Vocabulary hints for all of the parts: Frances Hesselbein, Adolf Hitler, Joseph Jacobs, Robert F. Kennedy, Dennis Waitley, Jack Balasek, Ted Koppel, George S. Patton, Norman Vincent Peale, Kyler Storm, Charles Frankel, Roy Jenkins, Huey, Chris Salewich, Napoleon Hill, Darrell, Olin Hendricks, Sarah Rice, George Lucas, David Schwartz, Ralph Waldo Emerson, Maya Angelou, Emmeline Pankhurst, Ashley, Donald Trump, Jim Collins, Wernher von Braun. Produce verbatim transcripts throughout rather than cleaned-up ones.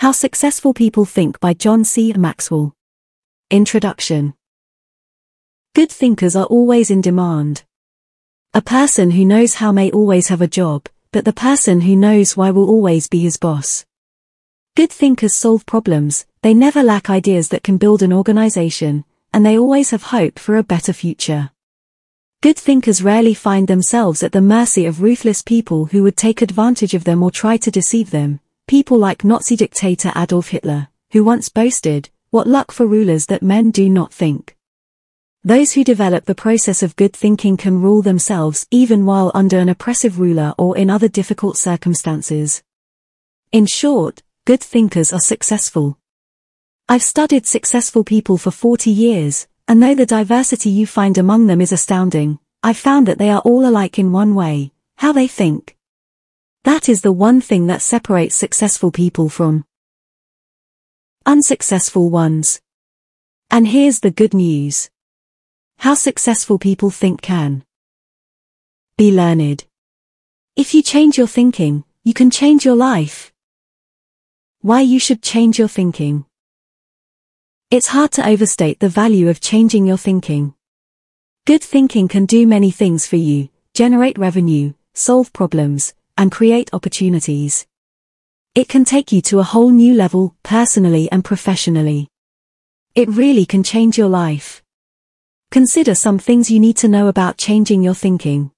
How Successful People Think by John C. Maxwell. Introduction. Good thinkers are always in demand. A person who knows how may always have a job, but the person who knows why will always be his boss. Good thinkers solve problems, they never lack ideas that can build an organization, and they always have hope for a better future. Good thinkers rarely find themselves at the mercy of ruthless people who would take advantage of them or try to deceive them. People like Nazi dictator Adolf Hitler, who once boasted, "What luck for rulers that men do not think." Those who develop the process of good thinking can rule themselves even while under an oppressive ruler or in other difficult circumstances. In short, good thinkers are successful. I've studied successful people for forty years, and though the diversity you find among them is astounding, I've found that they are all alike in one way: how they think. That is the one thing that separates successful people from unsuccessful ones. And here's the good news. How successful people think can be learned. If you change your thinking, you can change your life. Why you should change your thinking. It's hard to overstate the value of changing your thinking. Good thinking can do many things for you: generate revenue, solve problems, and create opportunities. It can take you to a whole new level, personally and professionally. It really can change your life. Consider some things you need to know about changing your thinking.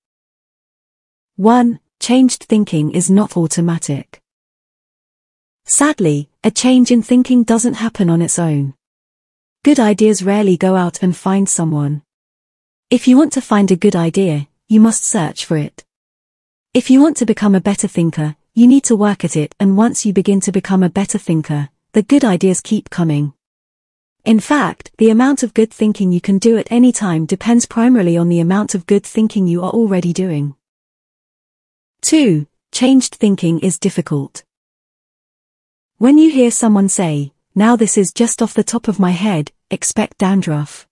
one. Changed thinking is not automatic. Sadly, a change in thinking doesn't happen on its own. Good ideas rarely go out and find someone. If you want to find a good idea, you must search for it. If you want to become a better thinker, you need to work at it, and once you begin to become a better thinker, the good ideas keep coming. In fact, the amount of good thinking you can do at any time depends primarily on the amount of good thinking you are already doing. two. Changed thinking is difficult. When you hear someone say, "Now this is just off the top of my head," expect dandruff.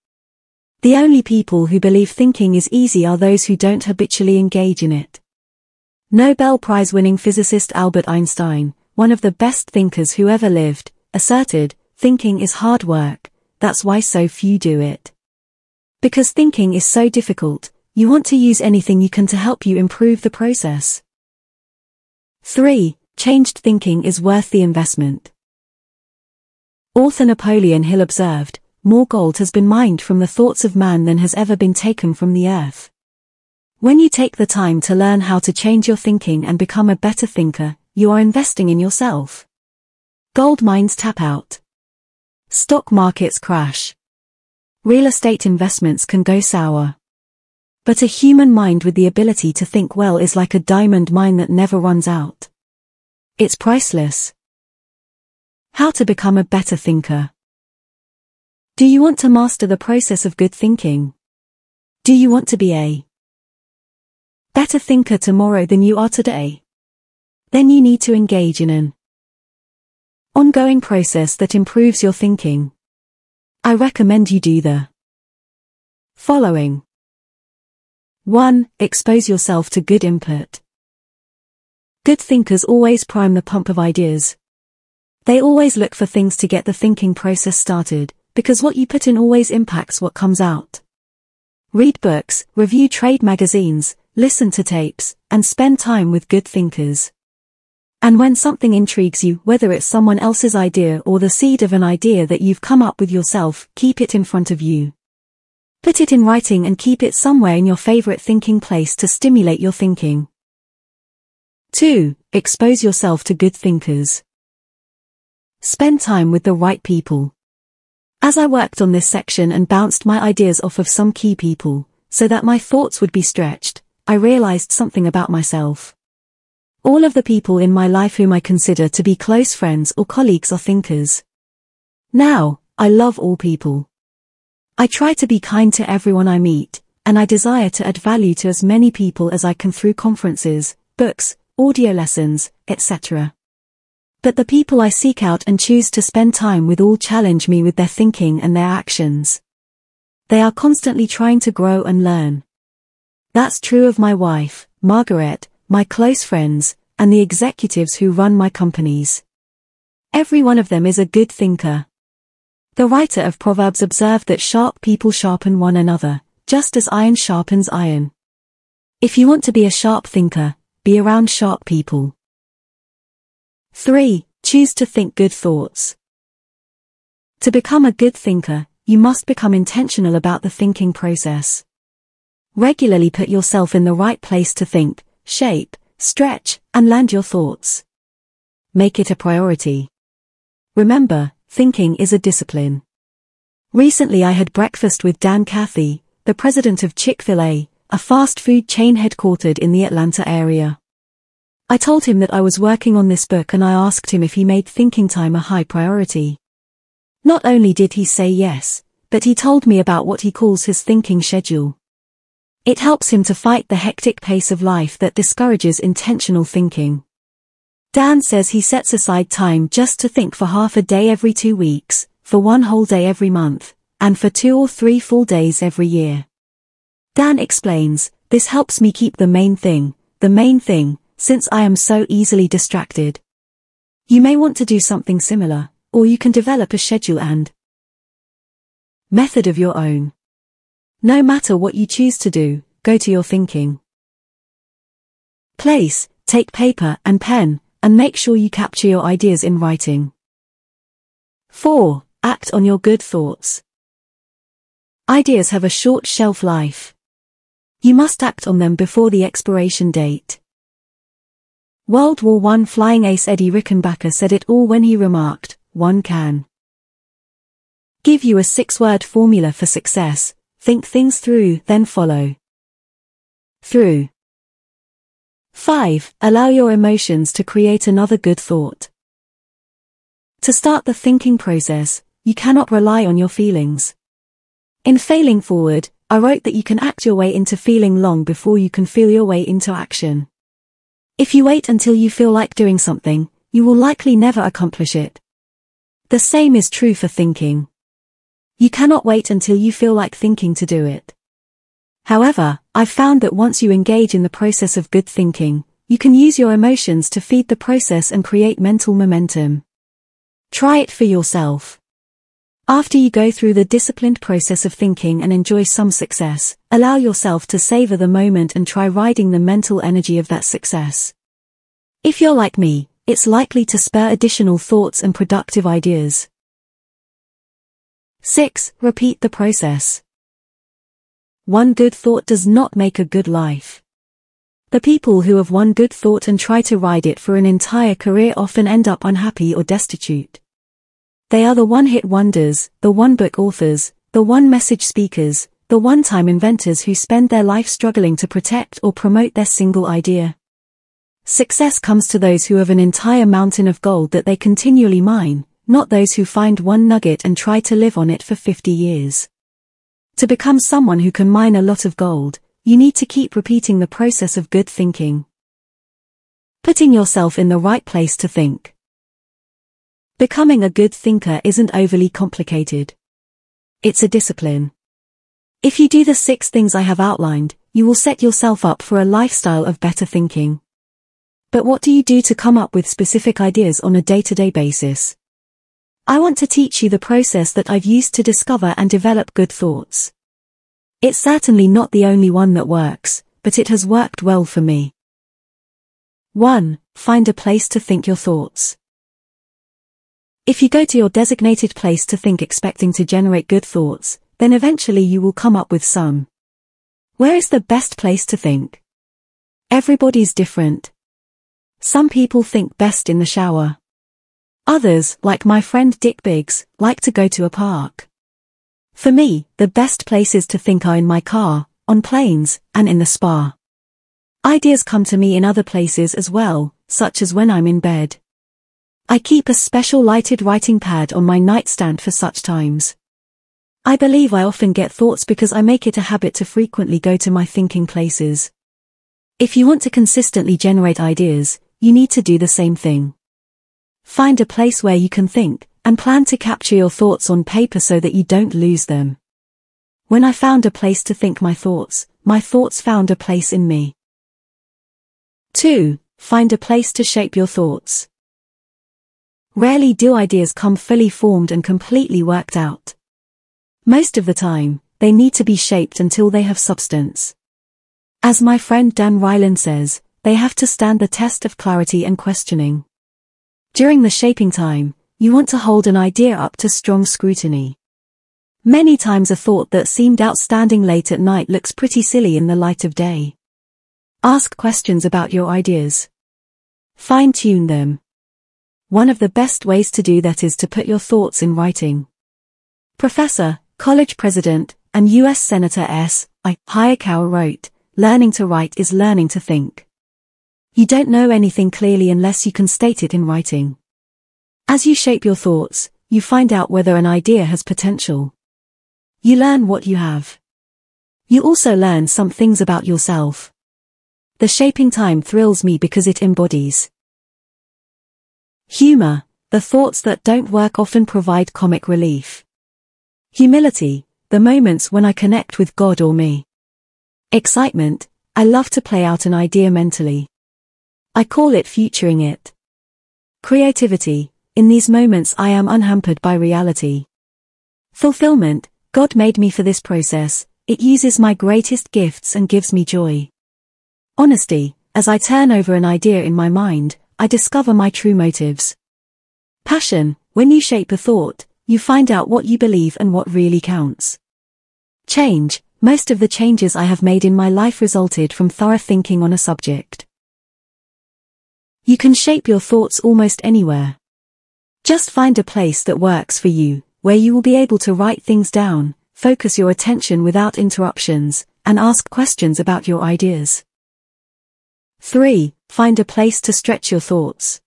The only people who believe thinking is easy are those who don't habitually engage in it. Nobel Prize-winning physicist Albert Einstein, one of the best thinkers who ever lived, asserted, "Thinking is hard work, that's why so few do it." Because thinking is so difficult, you want to use anything you can to help you improve the process. three. Changed thinking is worth the investment. Author Napoleon Hill observed, "More gold has been mined from the thoughts of man than has ever been taken from the earth." When you take the time to learn how to change your thinking and become a better thinker, you are investing in yourself. Gold mines tap out. Stock markets crash. Real estate investments can go sour. But a human mind with the ability to think well is like a diamond mine that never runs out. It's priceless. How to become a better thinker. Do you want to master the process of good thinking? Do you want to be a better thinker tomorrow than you are today? Then you need to engage in an ongoing process that improves your thinking. I recommend you do the following. one. Expose yourself to good input. Good thinkers always prime the pump of ideas. They always look for things to get the thinking process started, because what you put in always impacts what comes out. Read books, review trade magazines, listen to tapes, and spend time with good thinkers. And when something intrigues you, whether it's someone else's idea or the seed of an idea that you've come up with yourself, keep it in front of you. Put it in writing and keep it somewhere in your favorite thinking place to stimulate your thinking. two. Expose yourself to good thinkers. Spend time with the right people. As I worked on this section and bounced my ideas off of some key people, so that my thoughts would be stretched, I realized something about myself. All of the people in my life whom I consider to be close friends or colleagues are thinkers. Now, I love all people. I try to be kind to everyone I meet, and I desire to add value to as many people as I can through conferences, books, audio lessons, et cetera. But the people I seek out and choose to spend time with all challenge me with their thinking and their actions. They are constantly trying to grow and learn. That's true of my wife, Margaret, my close friends, and the executives who run my companies. Every one of them is a good thinker. The writer of Proverbs observed that sharp people sharpen one another, just as iron sharpens iron. If you want to be a sharp thinker, be around sharp people. three. Choose to think good thoughts. To become a good thinker, you must become intentional about the thinking process. Regularly put yourself in the right place to think, shape, stretch, and land your thoughts. Make it a priority. Remember, thinking is a discipline. Recently I had breakfast with Dan Cathy, the president of Chick-fil-A, a fast food chain headquartered in the Atlanta area. I told him that I was working on this book and I asked him if he made thinking time a high priority. Not only did he say yes, but he told me about what he calls his thinking schedule. It helps him to fight the hectic pace of life that discourages intentional thinking. Dan says he sets aside time just to think for half a day every two weeks, for one whole day every month, and for two or three full days every year. Dan explains, "This helps me keep the main thing, the main thing, since I am so easily distracted." You may want to do something similar, or you can develop a schedule and method of your own. No matter what you choose to do, go to your thinking place, take paper and pen, and make sure you capture your ideas in writing. four. Act on your good thoughts. Ideas have a short shelf life. You must act on them before the expiration date. World War One flying ace Eddie Rickenbacker said it all when he remarked, "One can give you a six-word formula for success, think things through, then follow through." five. Allow your emotions to create another good thought. To start the thinking process, you cannot rely on your feelings. In Failing Forward, I wrote that you can act your way into feeling long before you can feel your way into action. If you wait until you feel like doing something, you will likely never accomplish it. The same is true for thinking. You cannot wait until you feel like thinking to do it. However, I've found that once you engage in the process of good thinking, you can use your emotions to feed the process and create mental momentum. Try it for yourself. After you go through the disciplined process of thinking and enjoy some success, allow yourself to savor the moment and try riding the mental energy of that success. If you're like me, it's likely to spur additional thoughts and productive ideas. six. Repeat the process. One good thought does not make a good life. The people who have one good thought and try to ride it for an entire career often end up unhappy or destitute. They are the one-hit wonders, the one-book authors, the one-message speakers, the one-time inventors who spend their life struggling to protect or promote their single idea. Success comes to those who have an entire mountain of gold that they continually mine, not those who find one nugget and try to live on it for fifty years. To become someone who can mine a lot of gold, you need to keep repeating the process of good thinking. Putting yourself in the right place to think. Becoming a good thinker isn't overly complicated. It's a discipline. If you do the six things I have outlined, you will set yourself up for a lifestyle of better thinking. But what do you do to come up with specific ideas on a day-to-day basis? I want to teach you the process that I've used to discover and develop good thoughts. It's certainly not the only one that works, but it has worked well for me. one. Find a place to think your thoughts. If you go to your designated place to think expecting to generate good thoughts, then eventually you will come up with some. Where is the best place to think? Everybody's different. Some people think best in the shower. Others, like my friend Dick Biggs, like to go to a park. For me, the best places to think are in my car, on planes, and in the spa. Ideas come to me in other places as well, such as when I'm in bed. I keep a special lighted writing pad on my nightstand for such times. I believe I often get thoughts because I make it a habit to frequently go to my thinking places. If you want to consistently generate ideas, you need to do the same thing. Find a place where you can think, and plan to capture your thoughts on paper so that you don't lose them. When I found a place to think my thoughts, my thoughts found a place in me. two. Find a place to shape your thoughts. Rarely do ideas come fully formed and completely worked out. Most of the time, they need to be shaped until they have substance. As my friend Dan Ryland says, they have to stand the test of clarity and questioning. During the shaping time, you want to hold an idea up to strong scrutiny. Many times a thought that seemed outstanding late at night looks pretty silly in the light of day. Ask questions about your ideas. Fine-tune them. One of the best ways to do that is to put your thoughts in writing. Professor, college president, and U S Senator S. I. Hayakawa wrote, "Learning to write is learning to think. You don't know anything clearly unless you can state it in writing." As you shape your thoughts, you find out whether an idea has potential. You learn what you have. You also learn some things about yourself. The shaping time thrills me because it embodies humor. The thoughts that don't work often provide comic relief. Humility, the moments when I connect with God or me. Excitement, I love to play out an idea mentally. I call it futuring it. Creativity, in these moments I am unhampered by reality. Fulfillment, God made me for this process, it uses my greatest gifts and gives me joy. Honesty, as I turn over an idea in my mind, I discover my true motives. Passion, when you shape a thought, you find out what you believe and what really counts. Change, most of the changes I have made in my life resulted from thorough thinking on a subject. You can shape your thoughts almost anywhere. Just find a place that works for you, where you will be able to write things down, focus your attention without interruptions, and ask questions about your ideas. three. Find a place to stretch your thoughts.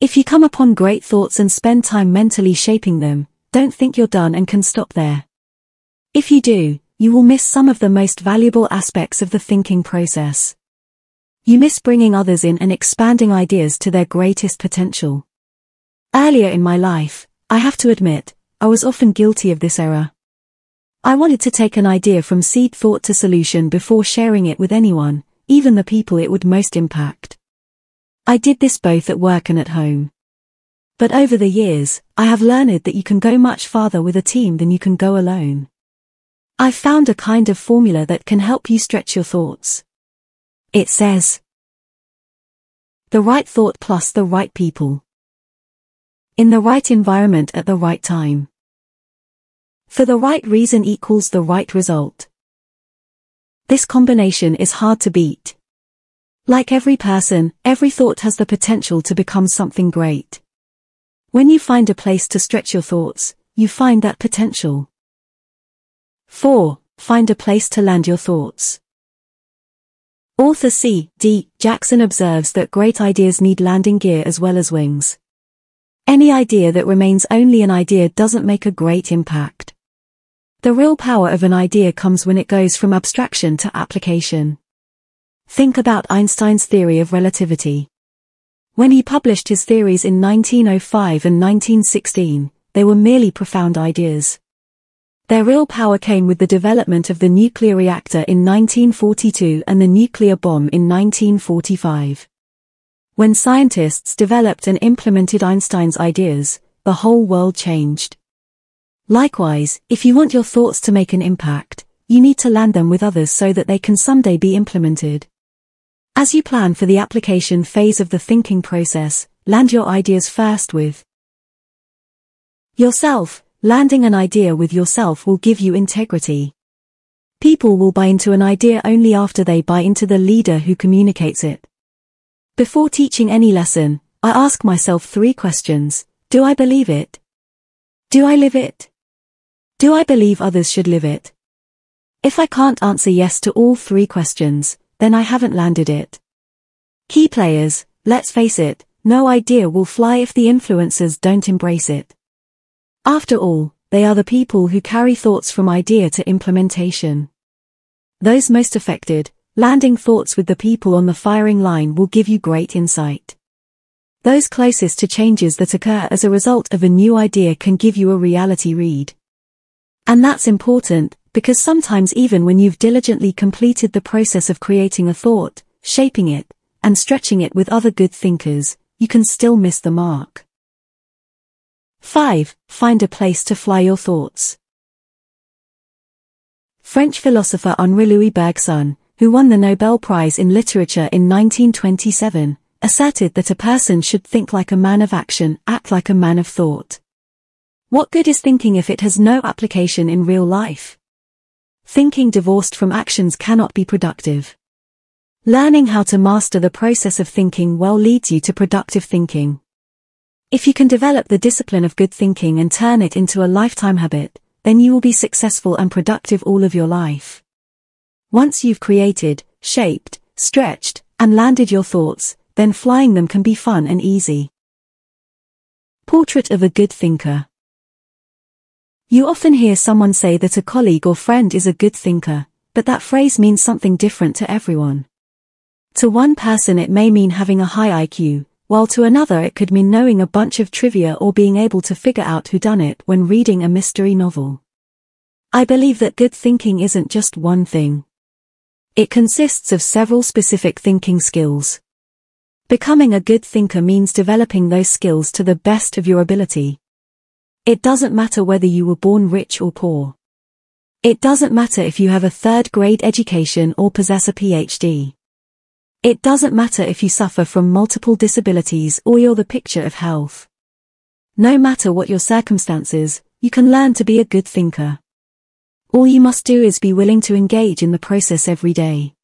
If you come upon great thoughts and spend time mentally shaping them, don't think you're done and can stop there. If you do, you will miss some of the most valuable aspects of the thinking process. You miss bringing others in and expanding ideas to their greatest potential. Earlier in my life, I have to admit, I was often guilty of this error. I wanted to take an idea from seed thought to solution before sharing it with anyone, even the people it would most impact. I did this both at work and at home. But over the years, I have learned that you can go much farther with a team than you can go alone. I've found a kind of formula that can help you stretch your thoughts. It says, the right thought plus the right people. In the right environment at the right time. For the right reason equals the right result. This combination is hard to beat. Like every person, every thought has the potential to become something great. When you find a place to stretch your thoughts, you find that potential. four. Find a place to land your thoughts. Author C. D. Jackson observes that great ideas need landing gear as well as wings. Any idea that remains only an idea doesn't make a great impact. The real power of an idea comes when it goes from abstraction to application. Think about Einstein's theory of relativity. When he published his theories in nineteen oh five and nineteen sixteen, they were merely profound ideas. Their real power came with the development of the nuclear reactor in nineteen forty-two and the nuclear bomb in nineteen forty-five. When scientists developed and implemented Einstein's ideas, the whole world changed. Likewise, if you want your thoughts to make an impact, you need to land them with others so that they can someday be implemented. As you plan for the application phase of the thinking process, land your ideas first with yourself. Landing an idea with yourself will give you integrity. People will buy into an idea only after they buy into the leader who communicates it. Before teaching any lesson, I ask myself three questions. Do I believe it? Do I live it? Do I believe others should live it? If I can't answer yes to all three questions, then I haven't landed it. Key players, let's face it, no idea will fly if the influencers don't embrace it. After all, they are the people who carry thoughts from idea to implementation. Those most affected, landing thoughts with the people on the firing line will give you great insight. Those closest to changes that occur as a result of a new idea can give you a reality read. And that's important, because sometimes even when you've diligently completed the process of creating a thought, shaping it, and stretching it with other good thinkers, you can still miss the mark. five. Find a place to fly your thoughts. French philosopher Henri-Louis Bergson, who won the Nobel Prize in Literature in nineteen twenty-seven, asserted that a person should think like a man of action, act like a man of thought. What good is thinking if it has no application in real life? Thinking divorced from actions cannot be productive. Learning how to master the process of thinking well leads you to productive thinking. If you can develop the discipline of good thinking and turn it into a lifetime habit, then you will be successful and productive all of your life. Once you've created, shaped, stretched, and landed your thoughts, then flying them can be fun and easy. Portrait of a good thinker. You often hear someone say that a colleague or friend is a good thinker, but that phrase means something different to everyone. To one person it may mean having a high I Q, while to another it could mean knowing a bunch of trivia or being able to figure out whodunit when reading a mystery novel. I believe that good thinking isn't just one thing. It consists of several specific thinking skills. Becoming a good thinker means developing those skills to the best of your ability. It doesn't matter whether you were born rich or poor. It doesn't matter if you have a third-grade education or possess a P H D. It doesn't matter if you suffer from multiple disabilities or you're the picture of health. No matter what your circumstances, you can learn to be a good thinker. All you must do is be willing to engage in the process every day.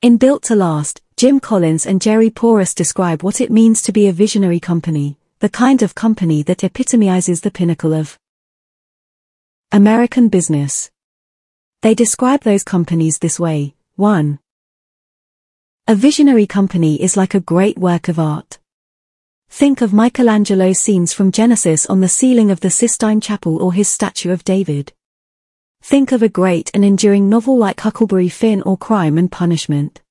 In Built to Last, Jim Collins and Jerry Porras describe what it means to be a visionary company, the kind of company that epitomizes the pinnacle of American business. They describe those companies this way. one. A visionary company is like a great work of art. Think of Michelangelo's scenes from Genesis on the ceiling of the Sistine Chapel or his statue of David. Think of a great and enduring novel like Huckleberry Finn or Crime and Punishment.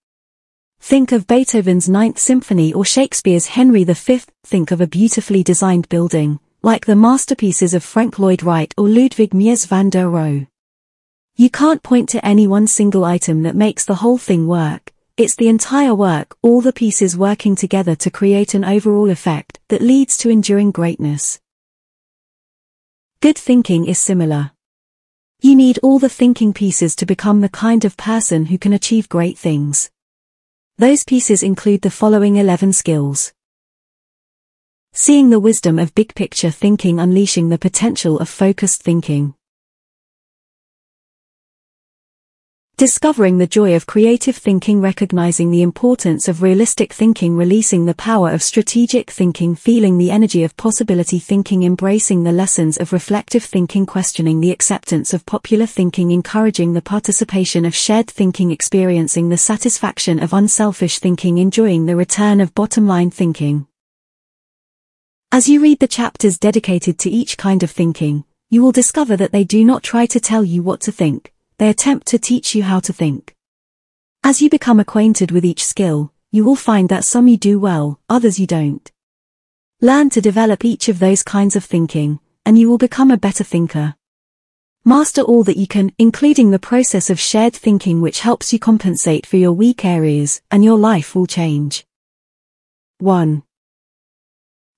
Think of Beethoven's Ninth Symphony or Shakespeare's Henry the Fifth, think of a beautifully designed building, like the masterpieces of Frank Lloyd Wright or Ludwig Mies van der Rohe. You can't point to any one single item that makes the whole thing work, it's the entire work, all the pieces working together to create an overall effect that leads to enduring greatness. Good thinking is similar. You need all the thinking pieces to become the kind of person who can achieve great things. Those pieces include the following eleven skills. Seeing the wisdom of big picture thinking, unleashing the potential of focused thinking. Discovering the joy of creative thinking, recognizing the importance of realistic thinking, releasing the power of strategic thinking, feeling the energy of possibility thinking, embracing the lessons of reflective thinking, questioning the acceptance of popular thinking, encouraging the participation of shared thinking, experiencing the satisfaction of unselfish thinking, enjoying the return of bottom-line thinking. As you read the chapters dedicated to each kind of thinking, you will discover that they do not try to tell you what to think. They attempt to teach you how to think. As you become acquainted with each skill, you will find that some you do well, others you don't. Learn to develop each of those kinds of thinking, and you will become a better thinker. Master all that you can, including the process of shared thinking, which helps you compensate for your weak areas, and your life will change. one.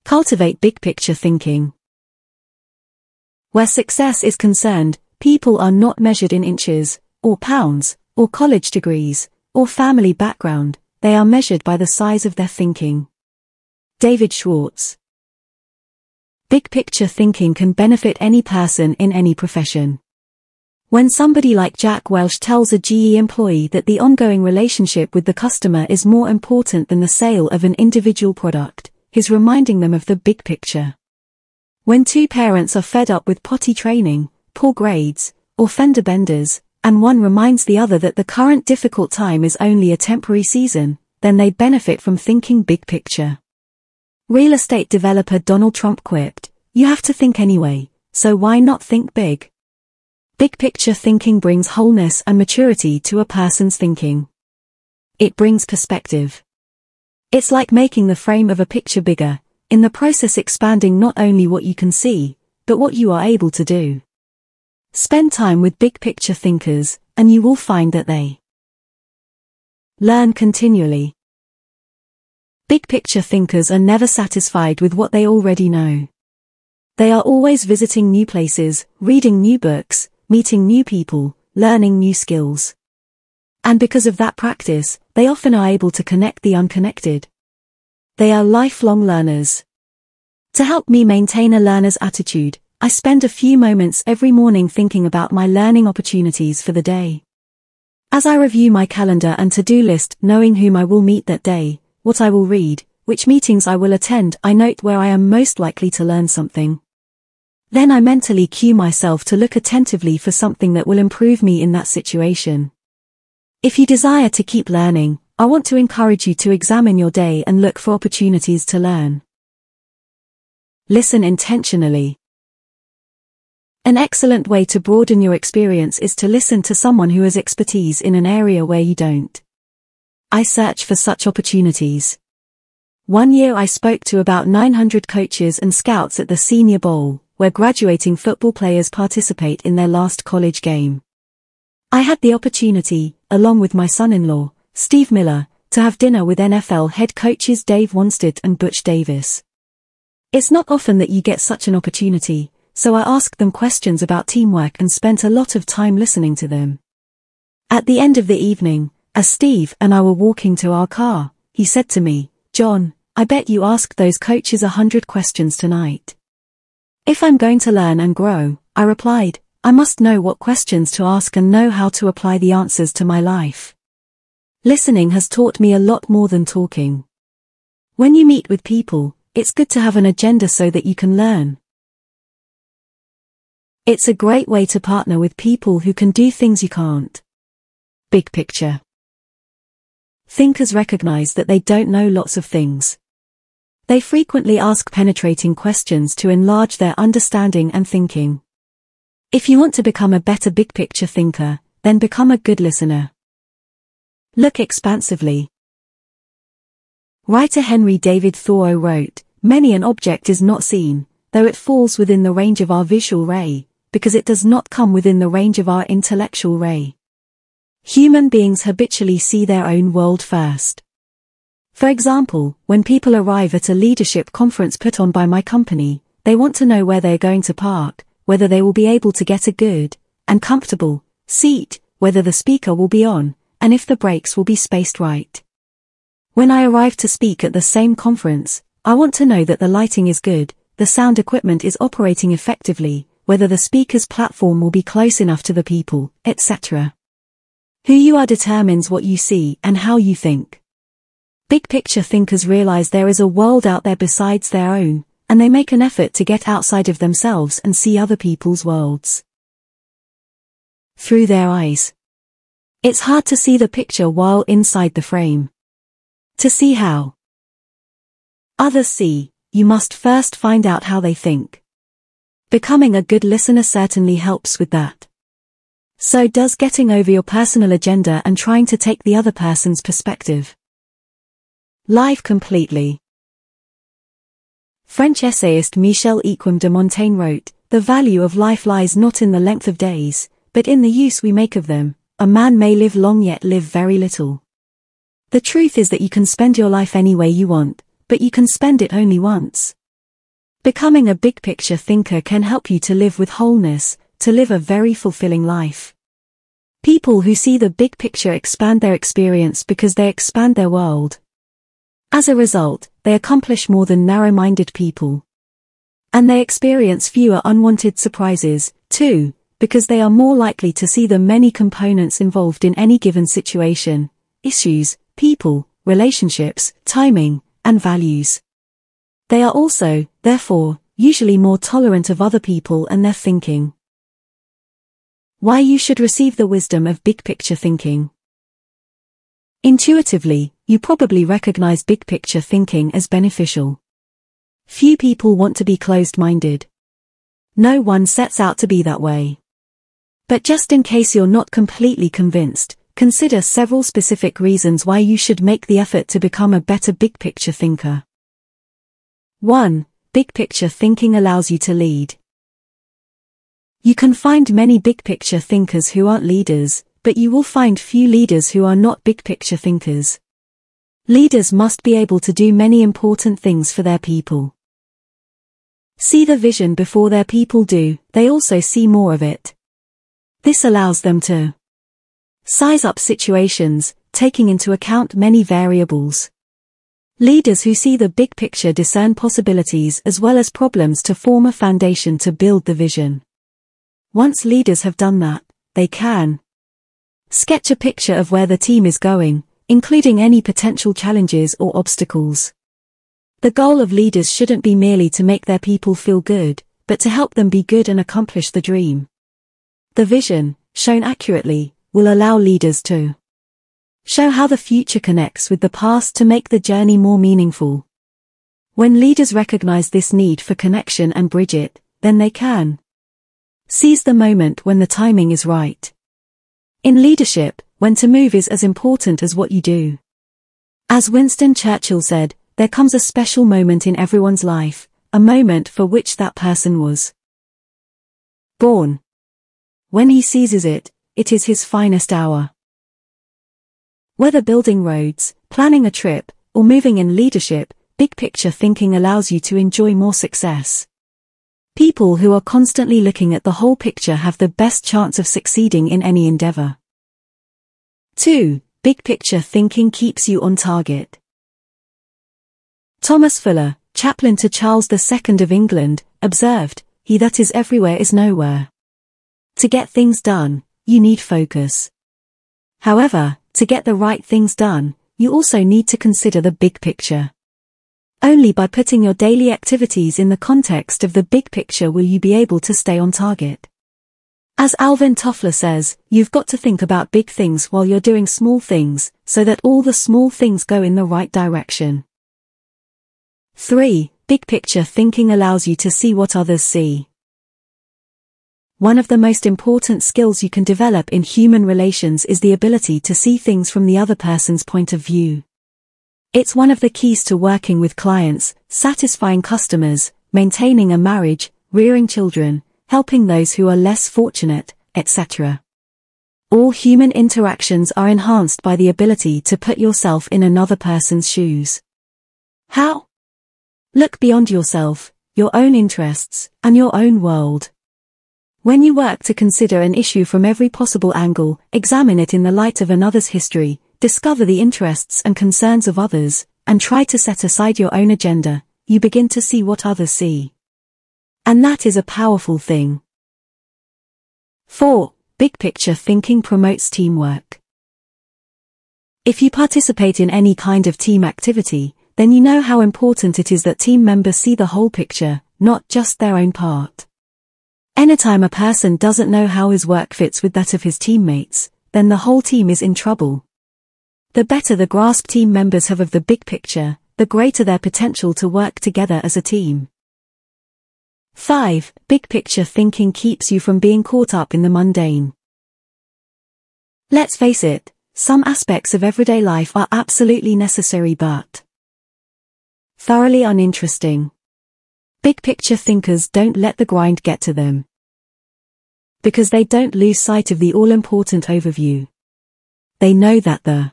Cultivate big picture thinking. Where success is concerned, people are not measured in inches, or pounds, or college degrees, or family background, they are measured by the size of their thinking. David Schwartz. Big picture thinking can benefit any person in any profession. When somebody like Jack Welch tells a G E employee that the ongoing relationship with the customer is more important than the sale of an individual product, he's reminding them of the big picture. When two parents are fed up with potty training, poor grades, or fender benders, and one reminds the other that the current difficult time is only a temporary season, then they benefit from thinking big picture. Real estate developer Donald Trump quipped, "You have to think anyway, so why not think big?" Big picture thinking brings wholeness and maturity to a person's thinking. It brings perspective. It's like making the frame of a picture bigger, in the process expanding not only what you can see, but what you are able to do. Spend time with big picture thinkers, and you will find that they learn continually. Big-picture thinkers are never satisfied with what they already know. They are always visiting new places, reading new books, meeting new people, learning new skills. And because of that practice, they often are able to connect the unconnected. They are lifelong learners. To help me maintain a learner's attitude, I spend a few moments every morning thinking about my learning opportunities for the day. As I review my calendar and to-do list, knowing whom I will meet that day, what I will read, which meetings I will attend, I note where I am most likely to learn something. Then I mentally cue myself to look attentively for something that will improve me in that situation. If you desire to keep learning, I want to encourage you to examine your day and look for opportunities to learn. Listen intentionally. An excellent way to broaden your experience is to listen to someone who has expertise in an area where you don't. I search for such opportunities. One year I spoke to about nine hundred coaches and scouts at the Senior Bowl, where graduating football players participate in their last college game. I had the opportunity, along with my son-in-law, Steve Miller, to have dinner with N F L head coaches Dave Wanstead and Butch Davis. It's not often that you get such an opportunity, so I asked them questions about teamwork and spent a lot of time listening to them. At the end of the evening, as Steve and I were walking to our car, he said to me, "John, I bet you asked those coaches a hundred questions tonight." "If I'm going to learn and grow," I replied, "I must know what questions to ask and know how to apply the answers to my life." Listening has taught me a lot more than talking. When you meet with people, it's good to have an agenda so that you can learn. It's a great way to partner with people who can do things you can't. Big picture. Thinkers recognize that they don't know lots of things. They frequently ask penetrating questions to enlarge their understanding and thinking. If you want to become a better big-picture thinker, then become a good listener. Look expansively. Writer Henry David Thoreau wrote, "Many an object is not seen, though it falls within the range of our visual ray, because it does not come within the range of our intellectual ray." Human beings habitually see their own world first. For example, when people arrive at a leadership conference put on by my company, they want to know where they are going to park, whether they will be able to get a good and comfortable seat, whether the speaker will be on, and if the breaks will be spaced right. When I arrive to speak at the same conference, I want to know that the lighting is good, the sound equipment is operating effectively, whether the speaker's platform will be close enough to the people, et cetera. Who you are determines what you see and how you think. Big-picture thinkers realize there is a world out there besides their own, and they make an effort to get outside of themselves and see other people's worlds. Through their eyes. It's hard to see the picture while inside the frame. To see how others see, you must first find out how they think. Becoming a good listener certainly helps with that. So does getting over your personal agenda and trying to take the other person's perspective. Live completely. French essayist Michel Eyquem de Montaigne wrote, "The value of life lies not in the length of days, but in the use we make of them. A man may live long yet live very little." The truth is that you can spend your life any way you want, but you can spend it only once. Becoming a big-picture thinker can help you to live with wholeness, to live a very fulfilling life. People who see the big picture expand their experience because they expand their world. As a result, they accomplish more than narrow-minded people. And they experience fewer unwanted surprises, too, because they are more likely to see the many components involved in any given situation, issues, people, relationships, timing, and values. They are also, therefore, usually more tolerant of other people and their thinking. Why you should receive the wisdom of big-picture thinking. Intuitively, you probably recognize big-picture thinking as beneficial. Few people want to be closed-minded. No one sets out to be that way. But just in case you're not completely convinced, consider several specific reasons why you should make the effort to become a better big-picture thinker. one. Big-picture thinking allows you to lead. You can find many big-picture thinkers who aren't leaders, but you will find few leaders who are not big-picture thinkers. Leaders must be able to do many important things for their people. See the vision before their people do, they also see more of it. This allows them to size up situations, taking into account many variables. Leaders who see the big picture discern possibilities as well as problems to form a foundation to build the vision. Once leaders have done that, they can sketch a picture of where the team is going, including any potential challenges or obstacles. The goal of leaders shouldn't be merely to make their people feel good, but to help them be good and accomplish the dream. The vision, shown accurately, will allow leaders to show how the future connects with the past to make the journey more meaningful. When leaders recognize this need for connection and bridge it, then they can seize the moment when the timing is right. In leadership, when to move is as important as what you do. As Winston Churchill said, there comes a special moment in everyone's life, a moment for which that person was born. When he seizes it, it is his finest hour. Whether building roads, planning a trip, or moving in leadership, big picture thinking allows you to enjoy more success. People who are constantly looking at the whole picture have the best chance of succeeding in any endeavor. two. Big picture thinking keeps you on target. Thomas Fuller, chaplain to Charles the Second of England, observed, "He that is everywhere is nowhere." To get things done, you need focus. However, to get the right things done, you also need to consider the big picture. Only by putting your daily activities in the context of the big picture will you be able to stay on target. As Alvin Toffler says, you've got to think about big things while you're doing small things, so that all the small things go in the right direction. three. Big picture thinking allows you to see what others see. One of the most important skills you can develop in human relations is the ability to see things from the other person's point of view. It's one of the keys to working with clients, satisfying customers, maintaining a marriage, rearing children, helping those who are less fortunate, et cetera. All human interactions are enhanced by the ability to put yourself in another person's shoes. How? Look beyond yourself, your own interests, and your own world. When you work to consider an issue from every possible angle, examine it in the light of another's history, discover the interests and concerns of others, and try to set aside your own agenda, you begin to see what others see. And that is a powerful thing. four. Big picture thinking promotes teamwork. If you participate in any kind of team activity, then you know how important it is that team members see the whole picture, not just their own part. Anytime a person doesn't know how his work fits with that of his teammates, then the whole team is in trouble. The better the grasp team members have of the big picture, the greater their potential to work together as a team. five. Big picture thinking keeps you from being caught up in the mundane. Let's face it, some aspects of everyday life are absolutely necessary but thoroughly uninteresting. Big picture thinkers don't let the grind get to them, because they don't lose sight of the all-important overview. They know that the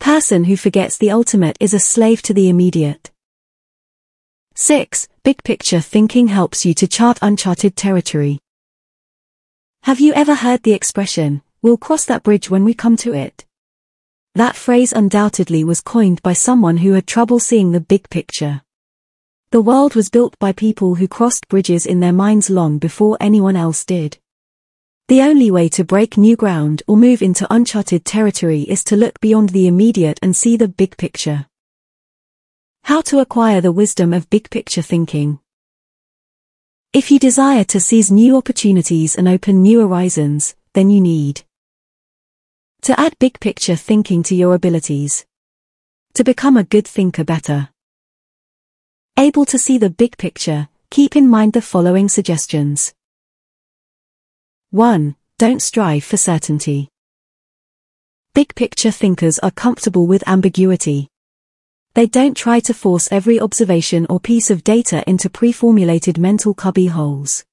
person who forgets the ultimate is a slave to the immediate. six. Big picture thinking helps you to chart uncharted territory. Have you ever heard the expression, "We'll cross that bridge when we come to it"? That phrase undoubtedly was coined by someone who had trouble seeing the big picture. The world was built by people who crossed bridges in their minds long before anyone else did. The only way to break new ground or move into uncharted territory is to look beyond the immediate and see the big picture. How to acquire the wisdom of big picture thinking. If you desire to seize new opportunities and open new horizons, then you need to add big picture thinking to your abilities. To become a good thinker better. Able to see the big picture, keep in mind the following suggestions. one. Don't strive for certainty. Big picture thinkers are comfortable with ambiguity. They don't try to force every observation or piece of data into pre-formulated mental cubby holes.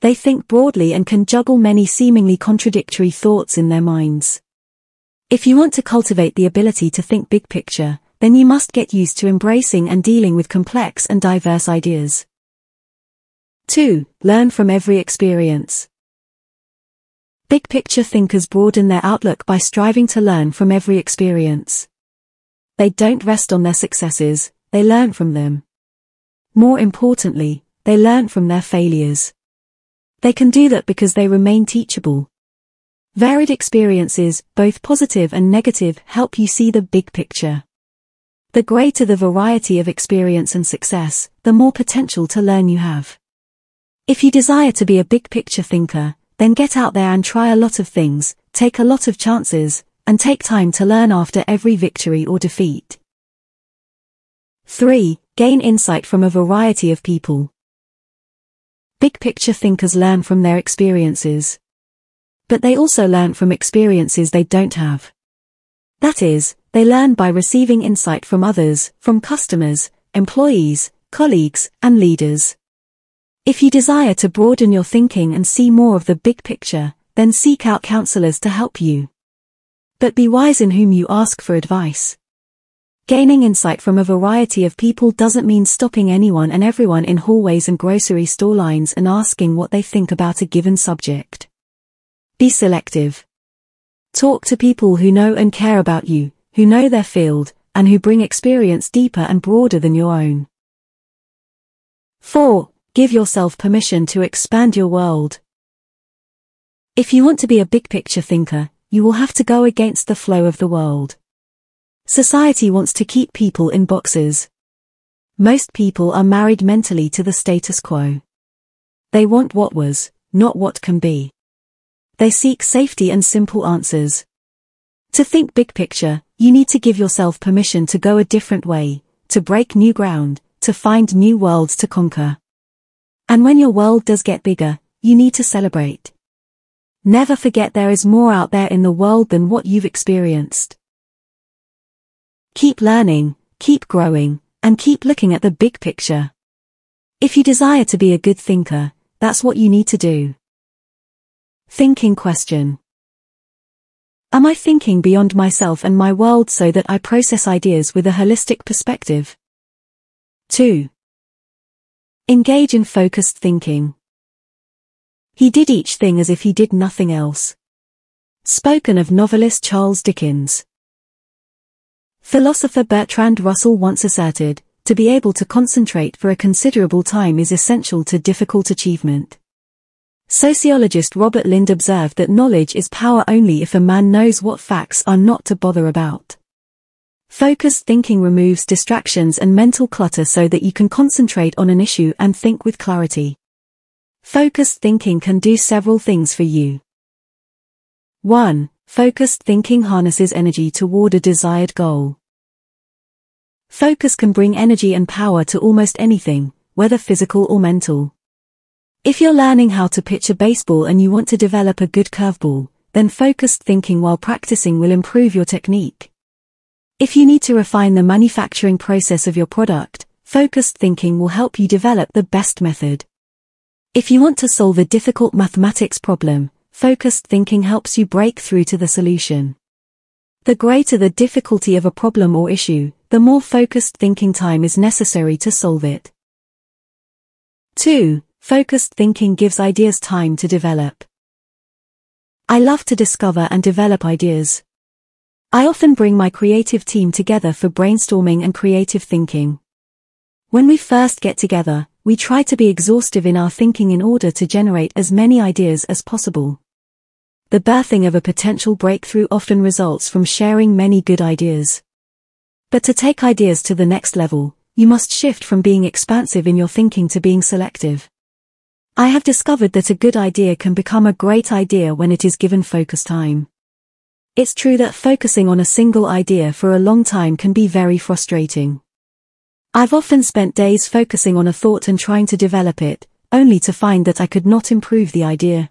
They think broadly and can juggle many seemingly contradictory thoughts in their minds. If you want to cultivate the ability to think big picture, then you must get used to embracing and dealing with complex and diverse ideas. two. Learn from every experience. Big picture thinkers broaden their outlook by striving to learn from every experience. They don't rest on their successes, they learn from them. More importantly, they learn from their failures. They can do that because they remain teachable. Varied experiences, both positive and negative, help you see the big picture. The greater the variety of experience and success, the more potential to learn you have. If you desire to be a big picture thinker, then get out there and try a lot of things, take a lot of chances, and take time to learn after every victory or defeat. three. Gain insight from a variety of people. Big picture thinkers learn from their experiences. But they also learn from experiences they don't have. That is, they learn by receiving insight from others, from customers, employees, colleagues, and leaders. If you desire to broaden your thinking and see more of the big picture, then seek out counselors to help you. But be wise in whom you ask for advice. Gaining insight from a variety of people doesn't mean stopping anyone and everyone in hallways and grocery store lines and asking what they think about a given subject. Be selective. Talk to people who know and care about you, who know their field, and who bring experience deeper and broader than your own. four. Give yourself permission to expand your world. If you want to be a big picture thinker, you will have to go against the flow of the world. Society wants to keep people in boxes. Most people are married mentally to the status quo. They want what was, not what can be. They seek safety and simple answers. To think big picture, you need to give yourself permission to go a different way, to break new ground, to find new worlds to conquer. And when your world does get bigger, you need to celebrate. Never forget there is more out there in the world than what you've experienced. Keep learning, keep growing, and keep looking at the big picture. If you desire to be a good thinker, that's what you need to do. Thinking question. Am I thinking beyond myself and my world so that I process ideas with a holistic perspective? two. Engage in focused thinking. He did each thing as if he did nothing else. Spoken of novelist Charles Dickens. Philosopher Bertrand Russell once asserted, to be able to concentrate for a considerable time is essential to difficult achievement. Sociologist Robert Lynd observed that knowledge is power only if a man knows what facts are not to bother about. Focused thinking removes distractions and mental clutter so that you can concentrate on an issue and think with clarity. Focused thinking can do several things for you. one. Focused thinking harnesses energy toward a desired goal. Focus can bring energy and power to almost anything, whether physical or mental. If you're learning how to pitch a baseball and you want to develop a good curveball, then focused thinking while practicing will improve your technique. If you need to refine the manufacturing process of your product, focused thinking will help you develop the best method. If you want to solve a difficult mathematics problem, focused thinking helps you break through to the solution. The greater the difficulty of a problem or issue, the more focused thinking time is necessary to solve it. two. Focused thinking gives ideas time to develop. I love to discover and develop ideas. I often bring my creative team together for brainstorming and creative thinking. When we first get together, we try to be exhaustive in our thinking in order to generate as many ideas as possible. The birthing of a potential breakthrough often results from sharing many good ideas. But to take ideas to the next level, you must shift from being expansive in your thinking to being selective. I have discovered that a good idea can become a great idea when it is given focus time. It's true that focusing on a single idea for a long time can be very frustrating. I've often spent days focusing on a thought and trying to develop it, only to find that I could not improve the idea.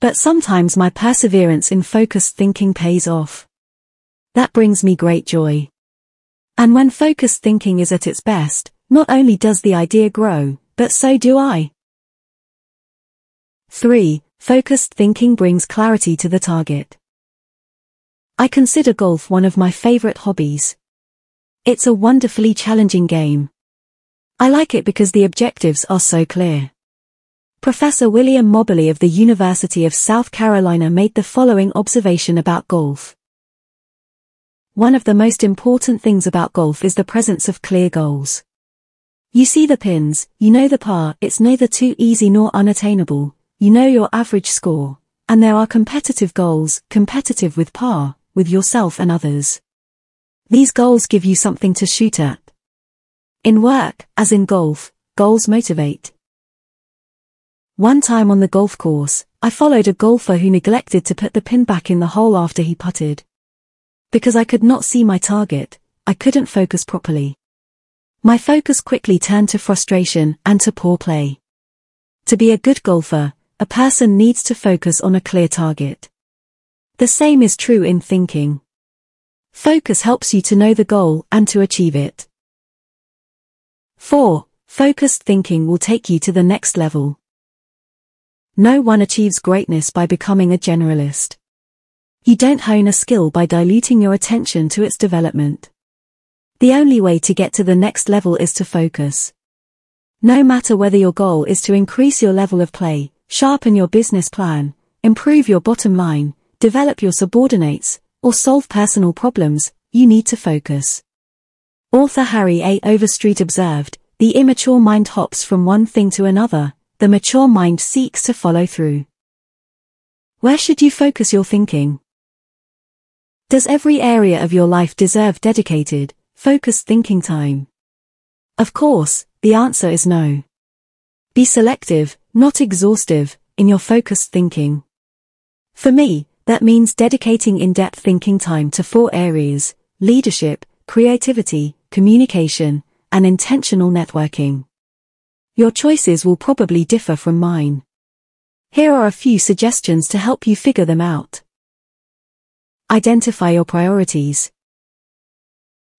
But sometimes my perseverance in focused thinking pays off. That brings me great joy. And when focused thinking is at its best, not only does the idea grow, but so do I. three. Focused thinking brings clarity to the target. I consider golf one of my favorite hobbies. It's a wonderfully challenging game. I like it because the objectives are so clear. Professor William Moberly of the University of South Carolina made the following observation about golf. One of the most important things about golf is the presence of clear goals. You see the pins, you know the par, it's neither too easy nor unattainable, you know your average score, and there are competitive goals, competitive with par, with yourself and others. These goals give you something to shoot at. In work, as in golf, goals motivate. One time on the golf course, I followed a golfer who neglected to put the pin back in the hole after he putted. Because I could not see my target, I couldn't focus properly. My focus quickly turned to frustration and to poor play. To be a good golfer, a person needs to focus on a clear target. The same is true in thinking. Focus helps you to know the goal and to achieve it. four. Focused thinking will take you to the next level. No one achieves greatness by becoming a generalist. You don't hone a skill by diluting your attention to its development. The only way to get to the next level is to focus. No matter whether your goal is to increase your level of play, sharpen your business plan, improve your bottom line, develop your subordinates, or solve personal problems, you need to focus. Author Harry A. Overstreet observed, "The immature mind hops from one thing to another. The mature mind seeks to follow through." Where should you focus your thinking? Does every area of your life deserve dedicated, focused thinking time? Of course, the answer is no. Be selective, not exhaustive, in your focused thinking. For me, that means dedicating in-depth thinking time to four areas: leadership, creativity, communication, and intentional networking. Your choices will probably differ from mine. Here are a few suggestions to help you figure them out. Identify your priorities.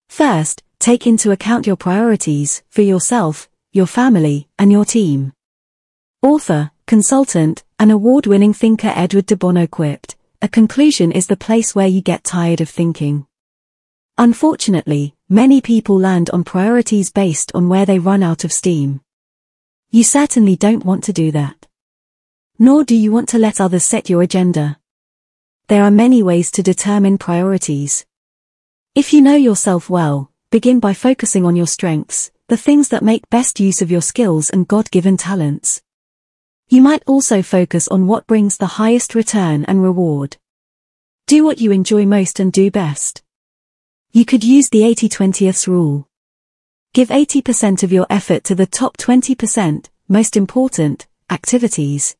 First, take into account your priorities for yourself, your family, and your team. Author, consultant, and award-winning thinker Edward de Bono quipped, "A conclusion is the place where you get tired of thinking." Unfortunately, many people land on priorities based on where they run out of steam. You certainly don't want to do that. Nor do you want to let others set your agenda. There are many ways to determine priorities. If you know yourself well, begin by focusing on your strengths, the things that make best use of your skills and God-given talents. You might also focus on what brings the highest return and reward. Do what you enjoy most and do best. You could use the eighty twenty rule. Give eighty percent of your effort to the top twenty percent, most important, activities.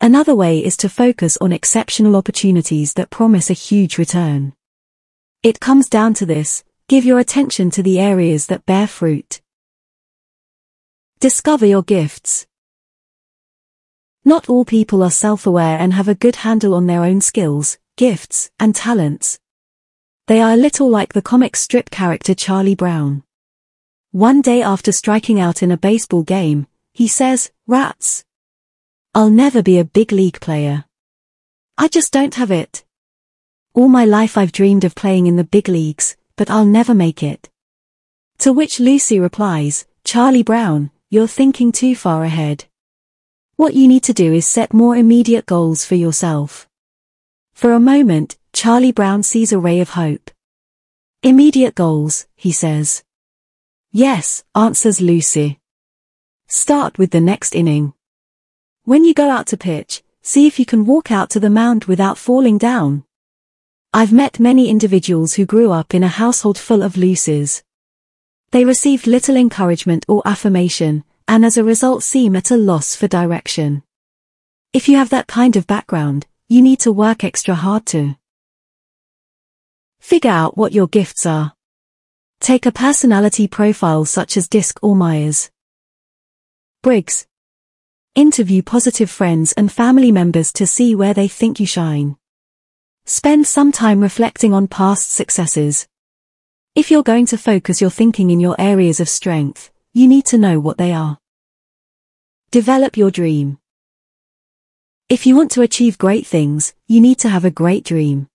Another way is to focus on exceptional opportunities that promise a huge return. It comes down to this: give your attention to the areas that bear fruit. Discover your gifts. Not all people are self-aware and have a good handle on their own skills, gifts, and talents. They are a little like the comic strip character Charlie Brown. One day after striking out in a baseball game, he says, "Rats, I'll never be a big league player. I just don't have it. All my life I've dreamed of playing in the big leagues, but I'll never make it." To which Lucy replies, "Charlie Brown, you're thinking too far ahead. What you need to do is set more immediate goals for yourself." For a moment, Charlie Brown sees a ray of hope. "Immediate goals," he says. "Yes," answers Lucy. "Start with the next inning. When you go out to pitch, see if you can walk out to the mound without falling down." I've met many individuals who grew up in a household full of Lucys. They received little encouragement or affirmation, and as a result seem at a loss for direction. If you have that kind of background, you need to work extra hard to figure out what your gifts are. Take a personality profile such as DISC or Myers-Briggs. Interview positive friends and family members to see where they think you shine. Spend some time reflecting on past successes. If you're going to focus your thinking in your areas of strength, you need to know what they are. Develop your dream. If you want to achieve great things, you need to have a great dream.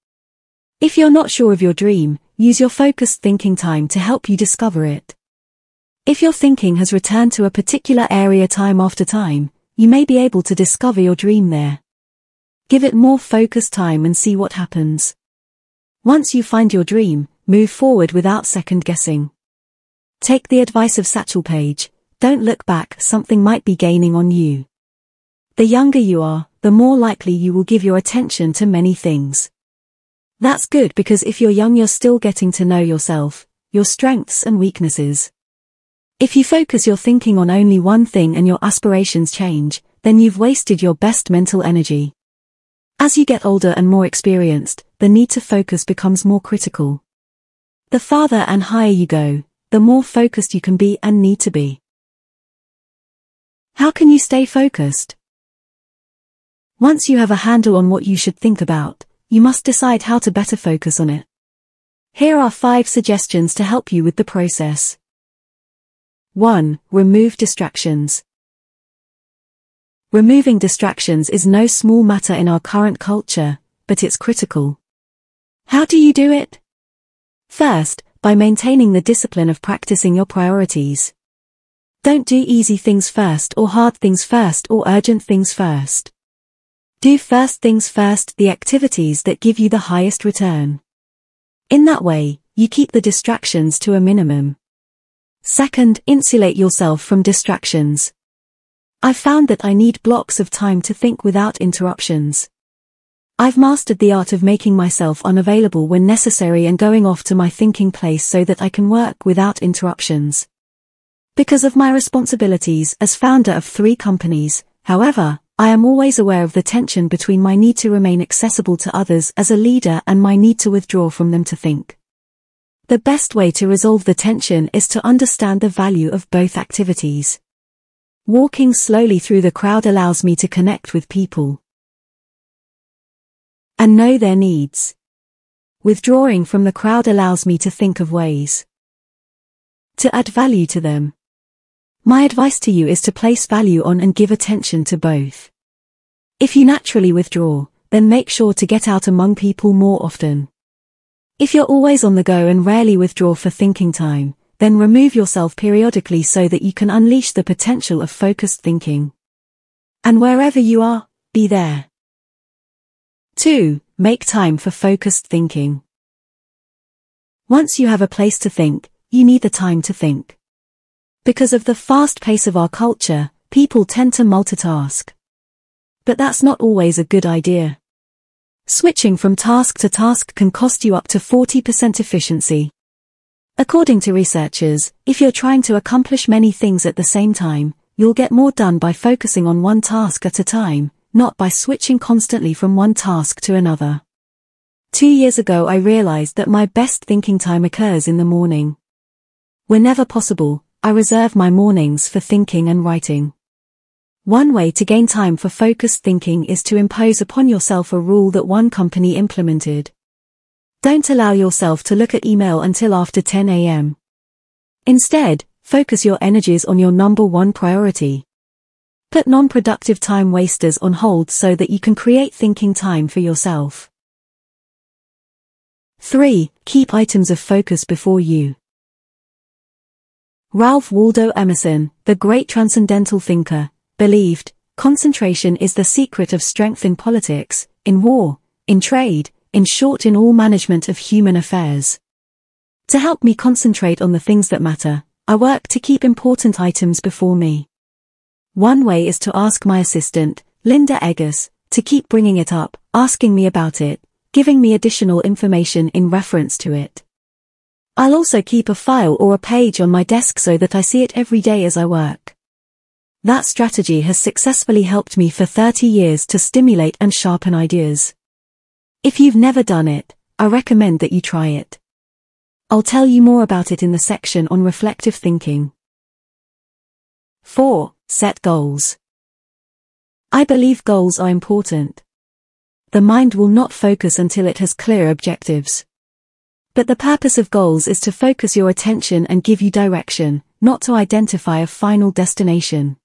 If you're not sure of your dream, use your focused thinking time to help you discover it. If your thinking has returned to a particular area time after time, you may be able to discover your dream there. Give it more focused time and see what happens. Once you find your dream, move forward without second-guessing. Take the advice of Satchel Paige, don't look back, something might be gaining on you. The younger you are, the more likely you will give your attention to many things. That's good because if you're young you're still getting to know yourself, your strengths and weaknesses. If you focus your thinking on only one thing and your aspirations change, then you've wasted your best mental energy. As you get older and more experienced, the need to focus becomes more critical. The farther and higher you go, the more focused you can be and need to be. How can you stay focused? Once you have a handle on what you should think about, you must decide how to better focus on it. Here are five suggestions to help you with the process. one. Remove distractions. Removing distractions is no small matter in our current culture, but it's critical. How do you do it? First, by maintaining the discipline of practicing your priorities. Don't do easy things first or hard things first or urgent things first. Do first things first, the activities that give you the highest return. In that way, you keep the distractions to a minimum. Second, insulate yourself from distractions. I've found that I need blocks of time to think without interruptions. I've mastered the art of making myself unavailable when necessary and going off to my thinking place so that I can work without interruptions. Because of my responsibilities as founder of three companies, however, I am always aware of the tension between my need to remain accessible to others as a leader and my need to withdraw from them to think. The best way to resolve the tension is to understand the value of both activities. Walking slowly through the crowd allows me to connect with people and know their needs. Withdrawing from the crowd allows me to think of ways to add value to them. My advice to you is to place value on and give attention to both. If you naturally withdraw, then make sure to get out among people more often. If you're always on the go and rarely withdraw for thinking time, then remove yourself periodically so that you can unleash the potential of focused thinking. And wherever you are, be there. two. Make time for focused thinking. Once you have a place to think, you need the time to think. Because of the fast pace of our culture, people tend to multitask. But that's not always a good idea. Switching from task to task can cost you up to forty percent efficiency. According to researchers, if you're trying to accomplish many things at the same time, you'll get more done by focusing on one task at a time, not by switching constantly from one task to another. Two years ago I realized that my best thinking time occurs in the morning. Whenever possible, I reserve my mornings for thinking and writing. One way to gain time for focused thinking is to impose upon yourself a rule that one company implemented. Don't allow yourself to look at email until after ten a m Instead, focus your energies on your number one priority. Put non-productive time wasters on hold so that you can create thinking time for yourself. three. Keep items of focus before you. Ralph Waldo Emerson, the great transcendental thinker, believed, concentration is the secret of strength in politics, in war, in trade, in short in all management of human affairs. To help me concentrate on the things that matter, I work to keep important items before me. One way is to ask my assistant, Linda Eggers, to keep bringing it up, asking me about it, giving me additional information in reference to it. I'll also keep a file or a page on my desk so that I see it every day as I work. That strategy has successfully helped me for thirty years to stimulate and sharpen ideas. If you've never done it, I recommend that you try it. I'll tell you more about it in the section on reflective thinking. four. Set goals. I believe goals are important. The mind will not focus until it has clear objectives. But the purpose of goals is to focus your attention and give you direction, not to identify a final destination.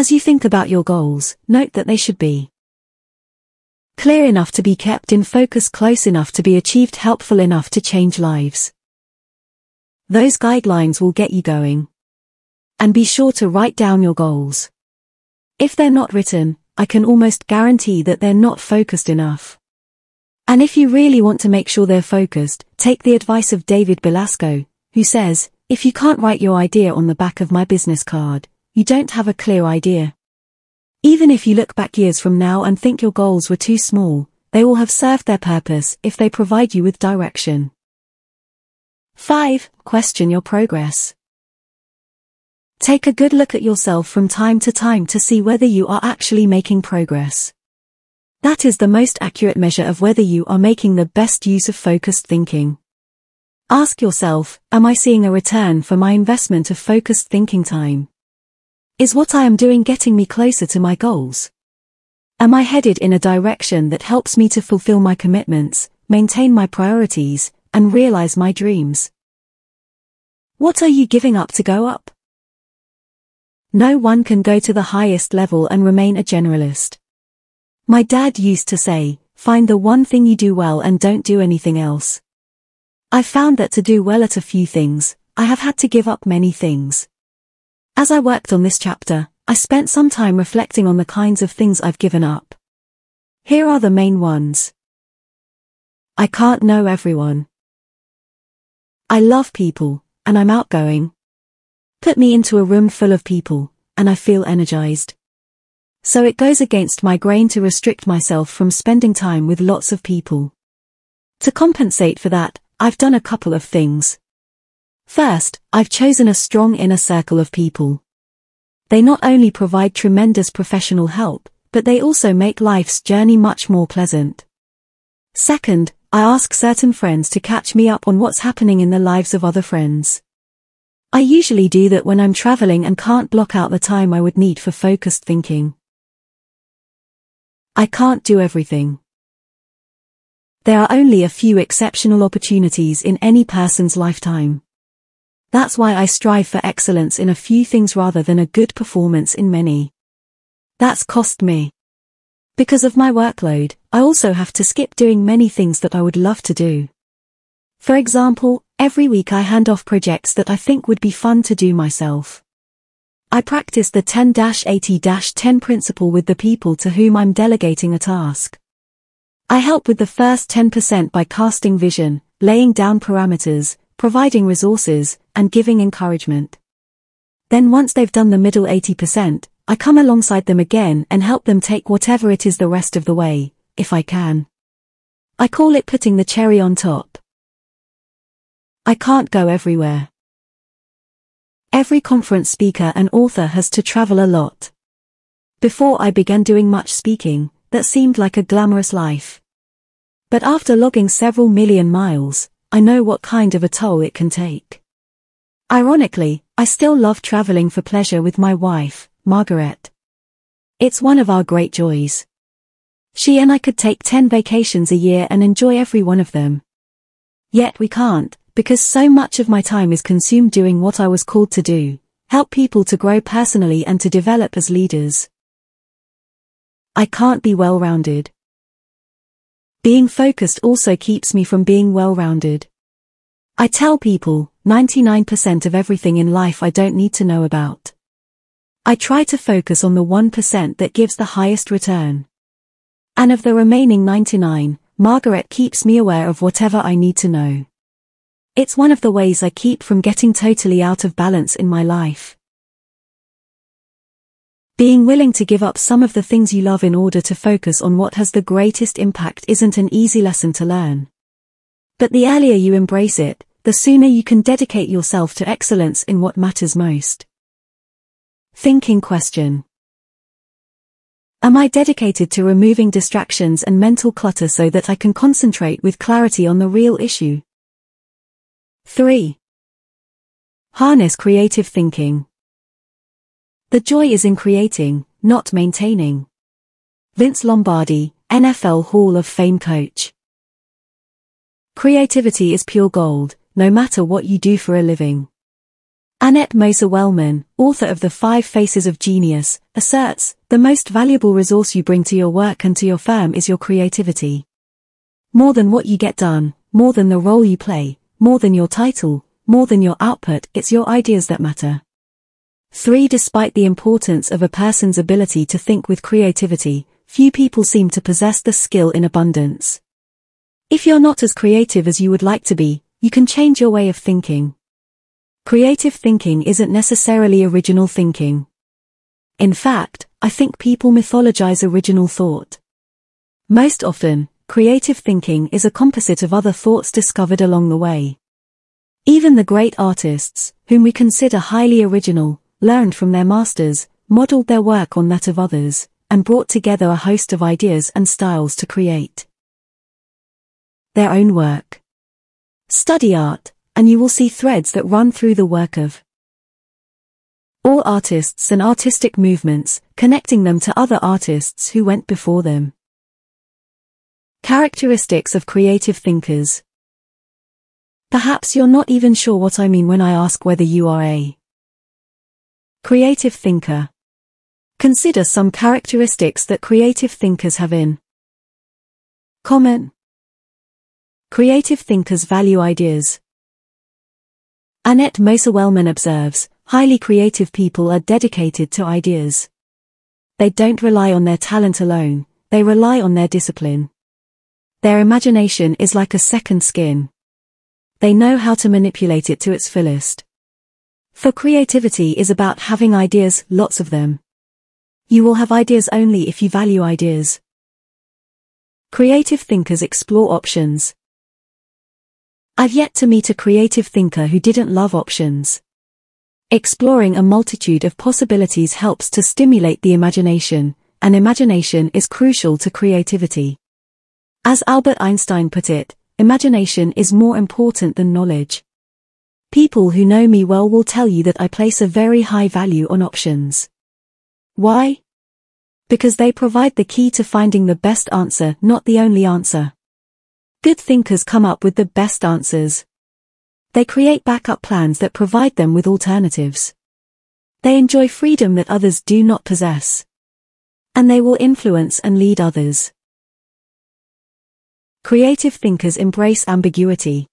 As you think about your goals, note that they should be clear enough to be kept in focus, close enough to be achieved, helpful enough to change lives. Those guidelines will get you going. And be sure to write down your goals. If they're not written, I can almost guarantee that they're not focused enough. And if you really want to make sure they're focused, take the advice of David Belasco, who says, if you can't write your idea on the back of my business card, you don't have a clear idea. Even if you look back years from now and think your goals were too small, they will have served their purpose if they provide you with direction. five. Question your progress. Take a good look at yourself from time to time to see whether you are actually making progress. That is the most accurate measure of whether you are making the best use of focused thinking. Ask yourself, am I seeing a return for my investment of focused thinking time? Is what I am doing getting me closer to my goals? Am I headed in a direction that helps me to fulfill my commitments, maintain my priorities, and realize my dreams? What are you giving up to go up? No one can go to the highest level and remain a generalist. My dad used to say, find the one thing you do well and don't do anything else. I found that to do well at a few things, I have had to give up many things. As I worked on this chapter, I spent some time reflecting on the kinds of things I've given up. Here are the main ones. I can't know everyone. I love people, and I'm outgoing. Put me into a room full of people, and I feel energized. So it goes against my grain to restrict myself from spending time with lots of people. To compensate for that, I've done a couple of things. First, I've chosen a strong inner circle of people. They not only provide tremendous professional help, but they also make life's journey much more pleasant. Second, I ask certain friends to catch me up on what's happening in the lives of other friends. I usually do that when I'm traveling and can't block out the time I would need for focused thinking. I can't do everything. There are only a few exceptional opportunities in any person's lifetime. That's why I strive for excellence in a few things rather than a good performance in many. That's cost me. Because of my workload, I also have to skip doing many things that I would love to do. For example, every week I hand off projects that I think would be fun to do myself. I practice the ten eighty ten principle with the people to whom I'm delegating a task. I help with the first ten percent by casting vision, laying down parameters, providing resources, and giving encouragement. Then once they've done the middle eighty percent, I come alongside them again and help them take whatever it is the rest of the way, if I can. I call it putting the cherry on top. I can't go everywhere. Every conference speaker and author has to travel a lot. Before I began doing much speaking, that seemed like a glamorous life. But after logging several million miles, I know what kind of a toll it can take. Ironically, I still love traveling for pleasure with my wife, Margaret. It's one of our great joys. She and I could take ten vacations a year and enjoy every one of them. Yet we can't, because so much of my time is consumed doing what I was called to do, help people to grow personally and to develop as leaders. I can't be well-rounded. Being focused also keeps me from being well-rounded. I tell people, ninety-nine percent of everything in life I don't need to know about. I try to focus on the one percent that gives the highest return. And of the remaining ninety-nine, Margaret keeps me aware of whatever I need to know. It's one of the ways I keep from getting totally out of balance in my life. Being willing to give up some of the things you love in order to focus on what has the greatest impact isn't an easy lesson to learn. But the earlier you embrace it, the sooner you can dedicate yourself to excellence in what matters most. Thinking question. Am I dedicated to removing distractions and mental clutter so that I can concentrate with clarity on the real issue? three. Harness creative thinking. The joy is in creating, not maintaining. Vince Lombardi, N F L Hall of Fame coach. Creativity is pure gold, no matter what you do for a living. Annette Moser-Wellman, author of The Five Faces of Genius, asserts, the most valuable resource you bring to your work and to your firm is your creativity. More than what you get done, more than the role you play, more than your title, more than your output, it's your ideas that matter. three Despite the importance of a person's ability to think with creativity, few people seem to possess the skill in abundance. If you're not as creative as you would like to be, you can change your way of thinking. Creative thinking isn't necessarily original thinking. In fact, I think people mythologize original thought. Most often, creative thinking is a composite of other thoughts discovered along the way. Even the great artists, whom we consider highly original, learned from their masters, modeled their work on that of others, and brought together a host of ideas and styles to create their own work. Study art, and you will see threads that run through the work of all artists and artistic movements, connecting them to other artists who went before them. Characteristics of creative thinkers. Perhaps you're not even sure what I mean when I ask whether you are a creative thinker. Consider some characteristics that creative thinkers have in common. Creative thinkers value ideas. Annette Moser-Wellman observes, highly creative people are dedicated to ideas. They don't rely on their talent alone, they rely on their discipline. Their imagination is like a second skin. They know how to manipulate it to its fullest. For creativity is about having ideas, lots of them. You will have ideas only if you value ideas. Creative thinkers explore options. I've yet to meet a creative thinker who didn't love options. Exploring a multitude of possibilities helps to stimulate the imagination, and imagination is crucial to creativity. As Albert Einstein put it, imagination is more important than knowledge. People who know me well will tell you that I place a very high value on options. Why? Because they provide the key to finding the best answer, not the only answer. Good thinkers come up with the best answers. They create backup plans that provide them with alternatives. They enjoy freedom that others do not possess. And they will influence and lead others. Creative thinkers embrace ambiguity.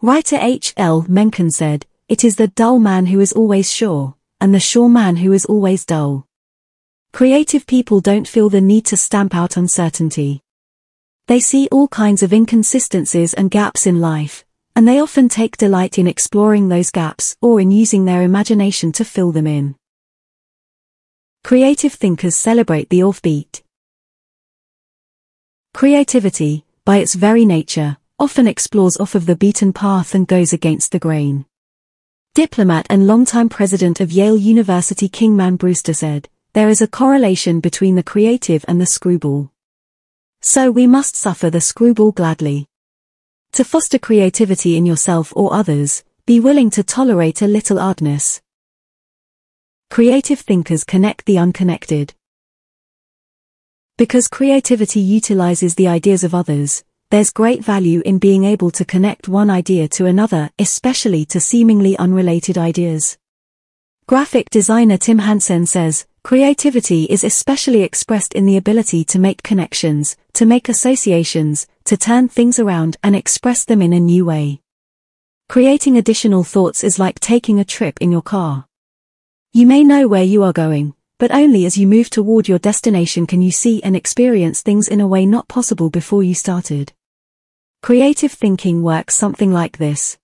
Writer H L Mencken said, "It is the dull man who is always sure, and the sure man who is always dull." Creative people don't feel the need to stamp out uncertainty. They see all kinds of inconsistencies and gaps in life, and they often take delight in exploring those gaps or in using their imagination to fill them in. Creative thinkers celebrate the offbeat. Creativity, by its very nature, often explores off of the beaten path and goes against the grain. Diplomat and longtime president of Yale University Kingman Brewster said, "There is a correlation between the creative and the screwball. So we must suffer the screwball gladly." To foster creativity in yourself or others, be willing to tolerate a little hardness. Creative thinkers connect the unconnected. Because creativity utilizes the ideas of others, there's great value in being able to connect one idea to another, especially to seemingly unrelated ideas. Graphic designer Tim Hansen says, "Creativity is especially expressed in the ability to make connections, to make associations, to turn things around and express them in a new way. Creating additional thoughts is like taking a trip in your car. You may know where you are going, but only as you move toward your destination can you see and experience things in a way not possible before you started." Creative thinking works something like this.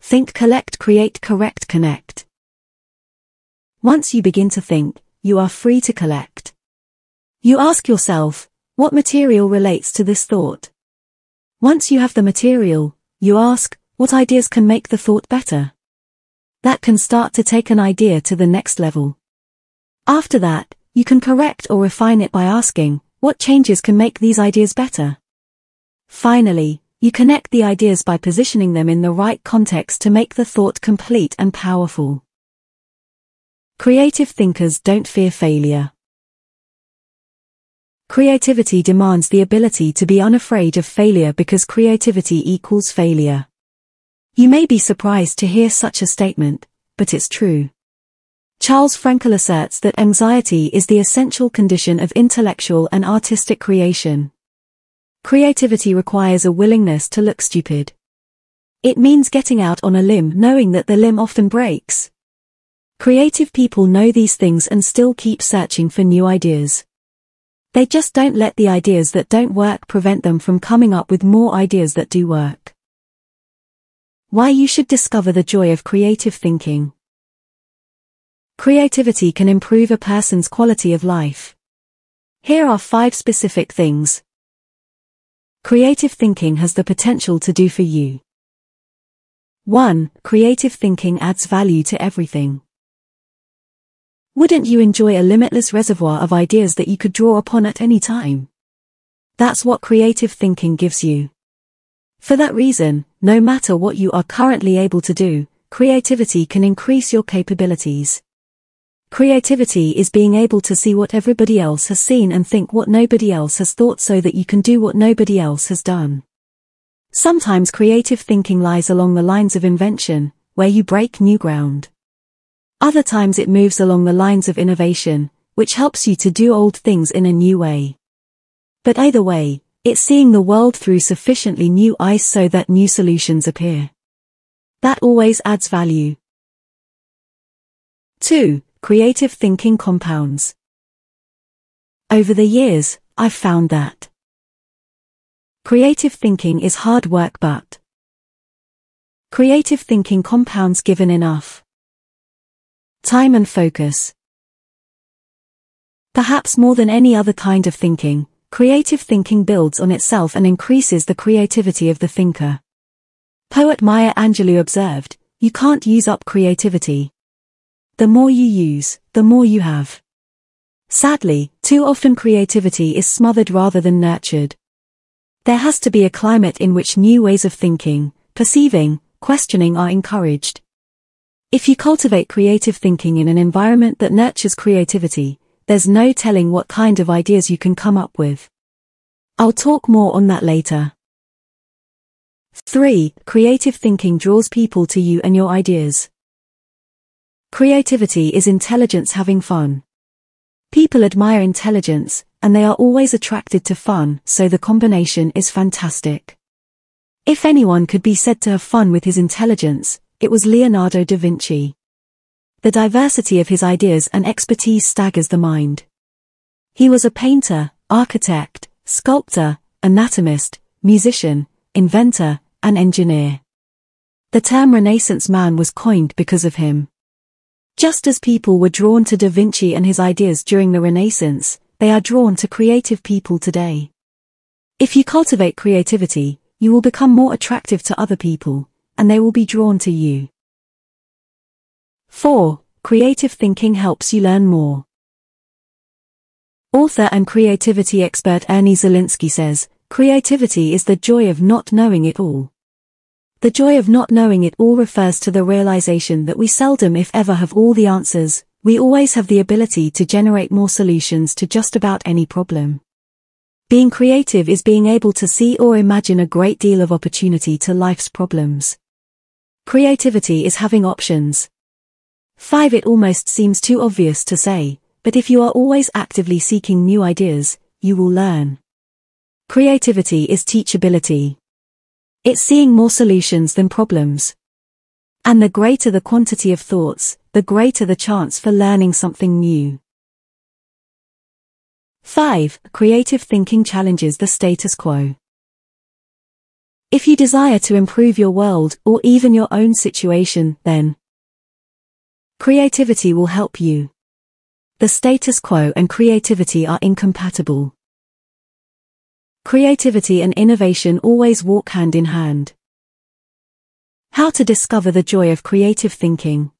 Think, collect, create, correct, connect. Once you begin to think, you are free to collect. You ask yourself, what material relates to this thought? Once you have the material, you ask, what ideas can make the thought better? That can start to take an idea to the next level. After that, you can correct or refine it by asking, what changes can make these ideas better? Finally, you connect the ideas by positioning them in the right context to make the thought complete and powerful. Creative thinkers don't fear failure. Creativity demands the ability to be unafraid of failure because creativity equals failure. You may be surprised to hear such a statement, but it's true. Charles Frankel asserts that anxiety is the essential condition of intellectual and artistic creation. Creativity requires a willingness to look stupid. It means getting out on a limb knowing that the limb often breaks. Creative people know these things and still keep searching for new ideas. They just don't let the ideas that don't work prevent them from coming up with more ideas that do work. Why you should discover the joy of creative thinking. Creativity can improve a person's quality of life. Here are five specific things creative thinking has the potential to do for you. one Creative thinking adds value to everything. Wouldn't you enjoy a limitless reservoir of ideas that you could draw upon at any time? That's what creative thinking gives you. For that reason, no matter what you are currently able to do, creativity can increase your capabilities. Creativity is being able to see what everybody else has seen and think what nobody else has thought so that you can do what nobody else has done. Sometimes creative thinking lies along the lines of invention, where you break new ground. Other times it moves along the lines of innovation, which helps you to do old things in a new way. But either way, it's seeing the world through sufficiently new eyes so that new solutions appear. That always adds value. two Creative thinking compounds. Over the years, I've found that creative thinking is hard work, but creative thinking compounds given enough time and focus. Perhaps more than any other kind of thinking, creative thinking builds on itself and increases the creativity of the thinker. Poet Maya Angelou observed, "You can't use up creativity. The more you use, the more you have." Sadly, too often creativity is smothered rather than nurtured. There has to be a climate in which new ways of thinking, perceiving, questioning are encouraged. If you cultivate creative thinking in an environment that nurtures creativity, there's no telling what kind of ideas you can come up with. I'll talk more on that later. three Creative thinking draws people to you and your ideas. Creativity is intelligence having fun. People admire intelligence, and they are always attracted to fun, so the combination is fantastic. If anyone could be said to have fun with his intelligence, it was Leonardo da Vinci. The diversity of his ideas and expertise staggers the mind. He was a painter, architect, sculptor, anatomist, musician, inventor, and engineer. The term Renaissance man was coined because of him. Just as people were drawn to Da Vinci and his ideas during the Renaissance, they are drawn to creative people today. If you cultivate creativity, you will become more attractive to other people, and they will be drawn to you. four Creative thinking helps you learn more. Author and creativity expert Ernie Zelinsky says, "Creativity is the joy of not knowing it all." The joy of not knowing it all refers to the realization that we seldom if ever have all the answers, we always have the ability to generate more solutions to just about any problem. Being creative is being able to see or imagine a great deal of opportunity to life's problems. Creativity is having options. five It almost seems too obvious to say, but if you are always actively seeking new ideas, you will learn. Creativity is teachability. It's seeing more solutions than problems. And the greater the quantity of thoughts, the greater the chance for learning something new. five Creative thinking challenges the status quo. If you desire to improve your world or even your own situation, then creativity will help you. The status quo and creativity are incompatible. Creativity and innovation always walk hand in hand. How to discover the joy of creative thinking.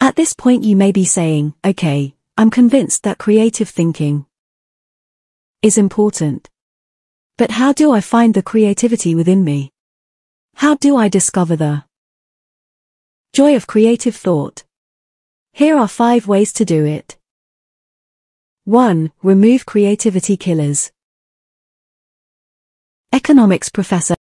At this point you may be saying, "Okay, I'm convinced that creative thinking is important. But how do I find the creativity within me? How do I discover the joy of creative thought?" Here are five ways to do it. one Remove creativity killers. Economics professor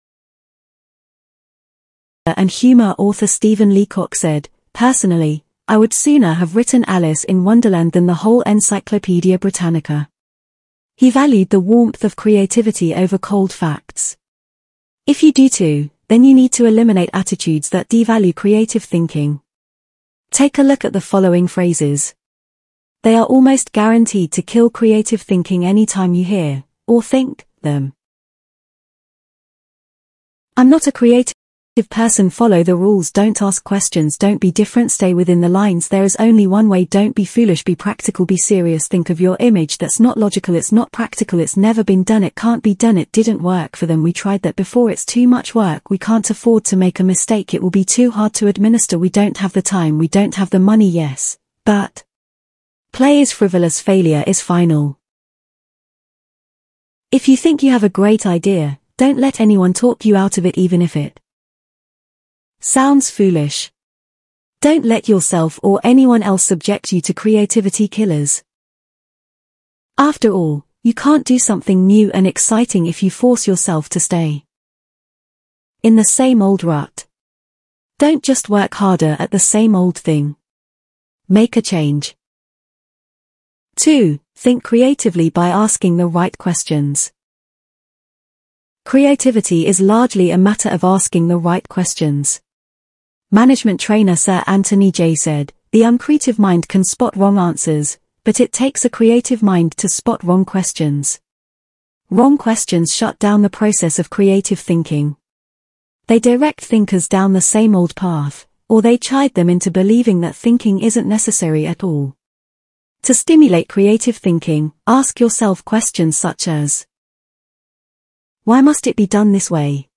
and humor author Stephen Leacock said, "Personally, I would sooner have written Alice in Wonderland than the whole Encyclopaedia Britannica." He valued the warmth of creativity over cold facts. If you do too, then you need to eliminate attitudes that devalue creative thinking. Take a look at the following phrases. They are almost guaranteed to kill creative thinking any time you hear, or think, them. I'm not a creative person. Follow the rules. Don't ask questions. Don't be different. Stay within the lines. There is only one way. Don't be foolish. Be practical. Be serious. Think of your image. That's not logical. It's not practical. It's never been done. It can't be done. It didn't work for them. We tried that before. It's too much work. We can't afford to make a mistake. It will be too hard to administer. We don't have the time. We don't have the money. Yes, but play is frivolous. Failure is final. If you think you have a great idea, don't let anyone talk you out of it, even if it sounds foolish. Don't let yourself or anyone else subject you to creativity killers. After all, you can't do something new and exciting if you force yourself to stay in the same old rut. Don't just work harder at the same old thing. Make a change. two. Think creatively by asking the right questions. Creativity is largely a matter of asking the right questions. Management trainer Sir Anthony Jay said, "The uncreative mind can spot wrong answers, but it takes a creative mind to spot wrong questions." Wrong questions shut down the process of creative thinking. They direct thinkers down the same old path, or they chide them into believing that thinking isn't necessary at all. To stimulate creative thinking, ask yourself questions such as, why must it be done this way?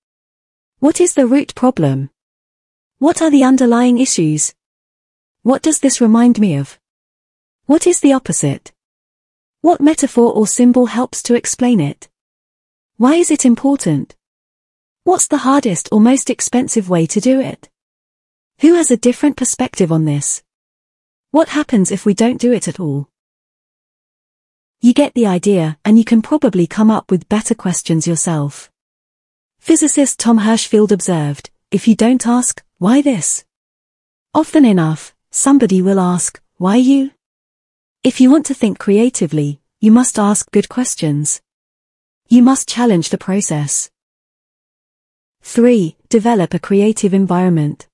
What is the root problem? What are the underlying issues? What does this remind me of? What is the opposite? What metaphor or symbol helps to explain it? Why is it important? What's the hardest or most expensive way to do it? Who has a different perspective on this? What happens if we don't do it at all? You get the idea, and you can probably come up with better questions yourself. Physicist Tom Hirschfield observed, "If you don't ask, why this? Often enough, somebody will ask, why you?" If you want to think creatively, you must ask good questions. You must challenge the process. three. Develop a creative environment.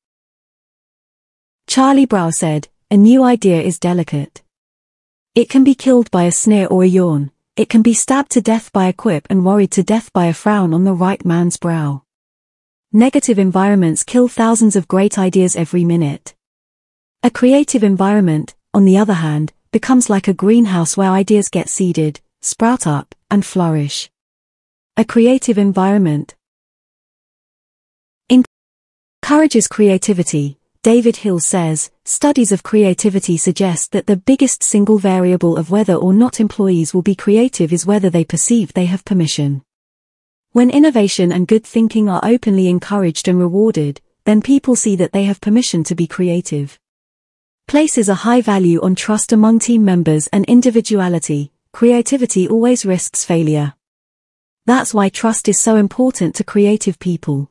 Charlie Brown said, "A new idea is delicate. It can be killed by a sneer or a yawn. It can be stabbed to death by a quip and worried to death by a frown on the right man's brow." Negative environments kill thousands of great ideas every minute. A creative environment, on the other hand, becomes like a greenhouse where ideas get seeded, sprout up, and flourish. A creative environment encourages creativity. David Hill says, "Studies of creativity suggest that the biggest single variable of whether or not employees will be creative is whether they perceive they have permission." When innovation and good thinking are openly encouraged and rewarded, then people see that they have permission to be creative. Places a high value on trust among team members and individuality. Creativity always risks failure. That's why trust is so important to creative people.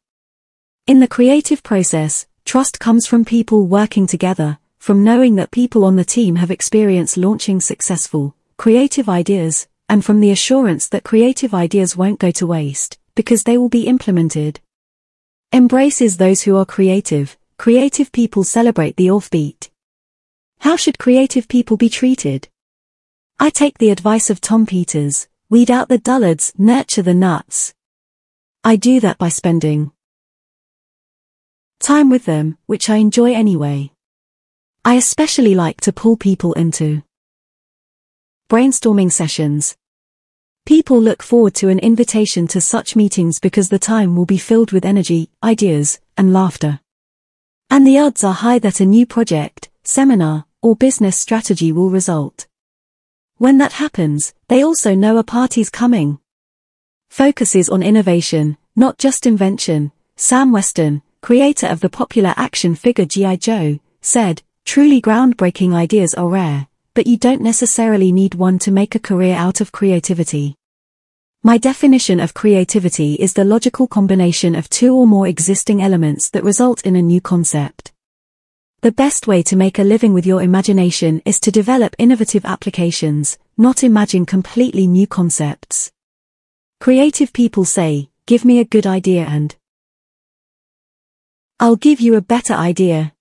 In the creative process, trust comes from people working together, from knowing that people on the team have experience launching successful, creative ideas, and from the assurance that creative ideas won't go to waste, because they will be implemented. Embraces those who are creative. Creative people celebrate the offbeat. How should creative people be treated? I take the advice of Tom Peters, weed out the dullards, nurture the nuts. I do that by spending time with them, which I enjoy anyway. I especially like to pull people into brainstorming sessions. People look forward to an invitation to such meetings because the time will be filled with energy, ideas, and laughter. And the odds are high that a new project, seminar, or business strategy will result. When that happens, they also know a party's coming. Focuses on innovation, not just invention. Sam Weston, creator of the popular action figure G I Joe, said, "Truly groundbreaking ideas are rare, but you don't necessarily need one to make a career out of creativity." My definition of creativity is the logical combination of two or more existing elements that result in a new concept. The best way to make a living with your imagination is to develop innovative applications, not imagine completely new concepts. Creative people say, "Give me a good idea and I'll give you a better idea,"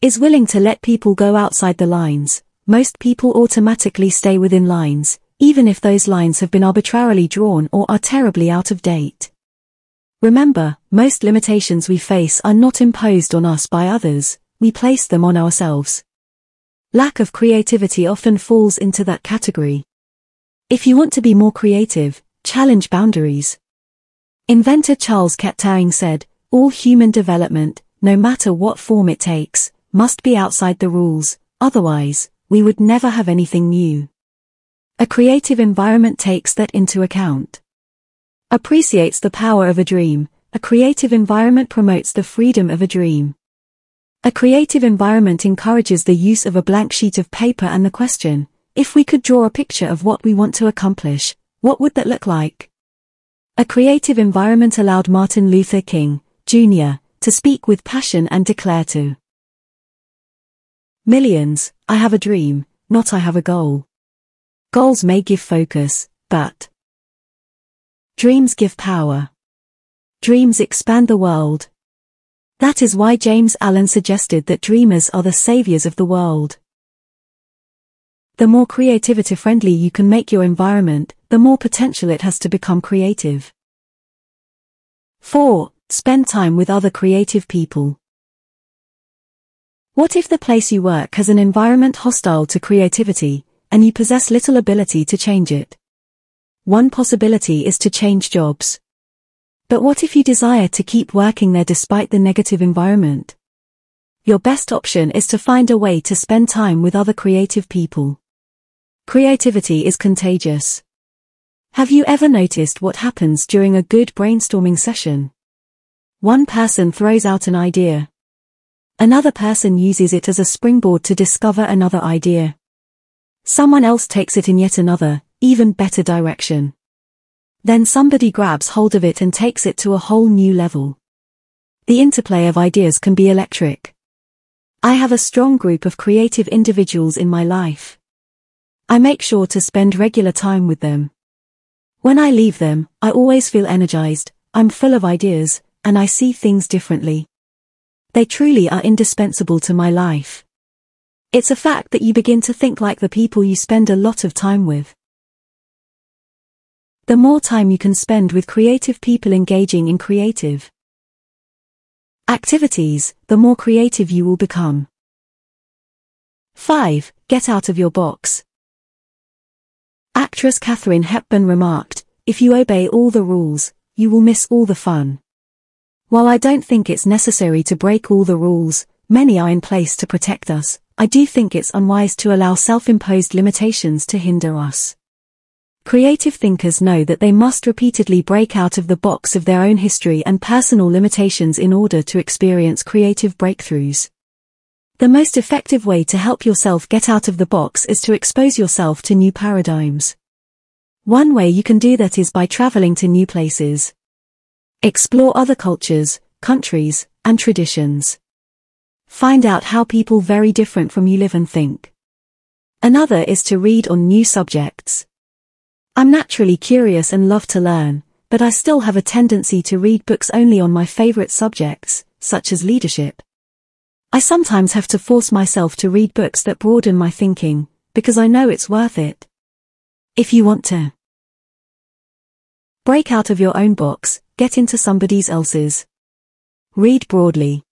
is willing to let people go outside the lines. Most people automatically stay within lines, even if those lines have been arbitrarily drawn or are terribly out of date. Remember, most limitations we face are not imposed on us by others, we place them on ourselves. Lack of creativity often falls into that category. If you want to be more creative, challenge boundaries. Inventor Charles Kettering said, "All human development, no matter what form it takes, must be outside the rules, otherwise, we would never have anything new." A creative environment takes that into account. Appreciates the power of a dream. A creative environment promotes the freedom of a dream. A creative environment encourages the use of a blank sheet of paper and the question, if we could draw a picture of what we want to accomplish, what would that look like? A creative environment allowed Martin Luther King, Junior, to speak with passion and declare to millions, "I have a dream, not I have a goal." Goals may give focus, but dreams give power. Dreams expand the world. That is why James Allen suggested that dreamers are the saviors of the world. The more creativity-friendly you can make your environment, the more potential it has to become creative. four. Spend time with other creative people. What if the place you work has an environment hostile to creativity, and you possess little ability to change it? One possibility is to change jobs. But what if you desire to keep working there despite the negative environment? Your best option is to find a way to spend time with other creative people. Creativity is contagious. Have you ever noticed what happens during a good brainstorming session? One person throws out an idea. Another person uses it as a springboard to discover another idea. Someone else takes it in yet another, even better direction. Then somebody grabs hold of it and takes it to a whole new level. The interplay of ideas can be electric. I have a strong group of creative individuals in my life. I make sure to spend regular time with them. When I leave them, I always feel energized, I'm full of ideas, and I see things differently. They truly are indispensable to my life. It's a fact that you begin to think like the people you spend a lot of time with. The more time you can spend with creative people engaging in creative activities, the more creative you will become. five. Get out of your box. Actress Katharine Hepburn remarked, "If you obey all the rules, you will miss all the fun." While I don't think it's necessary to break all the rules, many are in place to protect us, I do think it's unwise to allow self-imposed limitations to hinder us. Creative thinkers know that they must repeatedly break out of the box of their own history and personal limitations in order to experience creative breakthroughs. The most effective way to help yourself get out of the box is to expose yourself to new paradigms. One way you can do that is by traveling to new places. Explore other cultures, countries, and traditions. Find out how people very different from you live and think. Another is to read on new subjects. I'm naturally curious and love to learn, but I still have a tendency to read books only on my favorite subjects, such as leadership. I sometimes have to force myself to read books that broaden my thinking, because I know it's worth it. If you want to break out of your own box, get into somebody else's. Read broadly.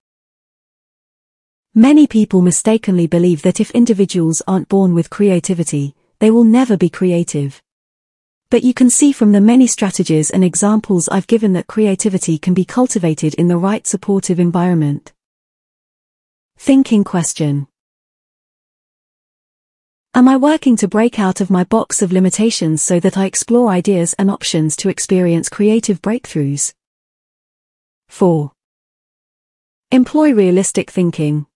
Many people mistakenly believe that if individuals aren't born with creativity, they will never be creative. But you can see from the many strategies and examples I've given that creativity can be cultivated in the right supportive environment. Thinking question. Am I working to break out of my box of limitations so that I explore ideas and options to experience creative breakthroughs? four. Employ realistic thinking.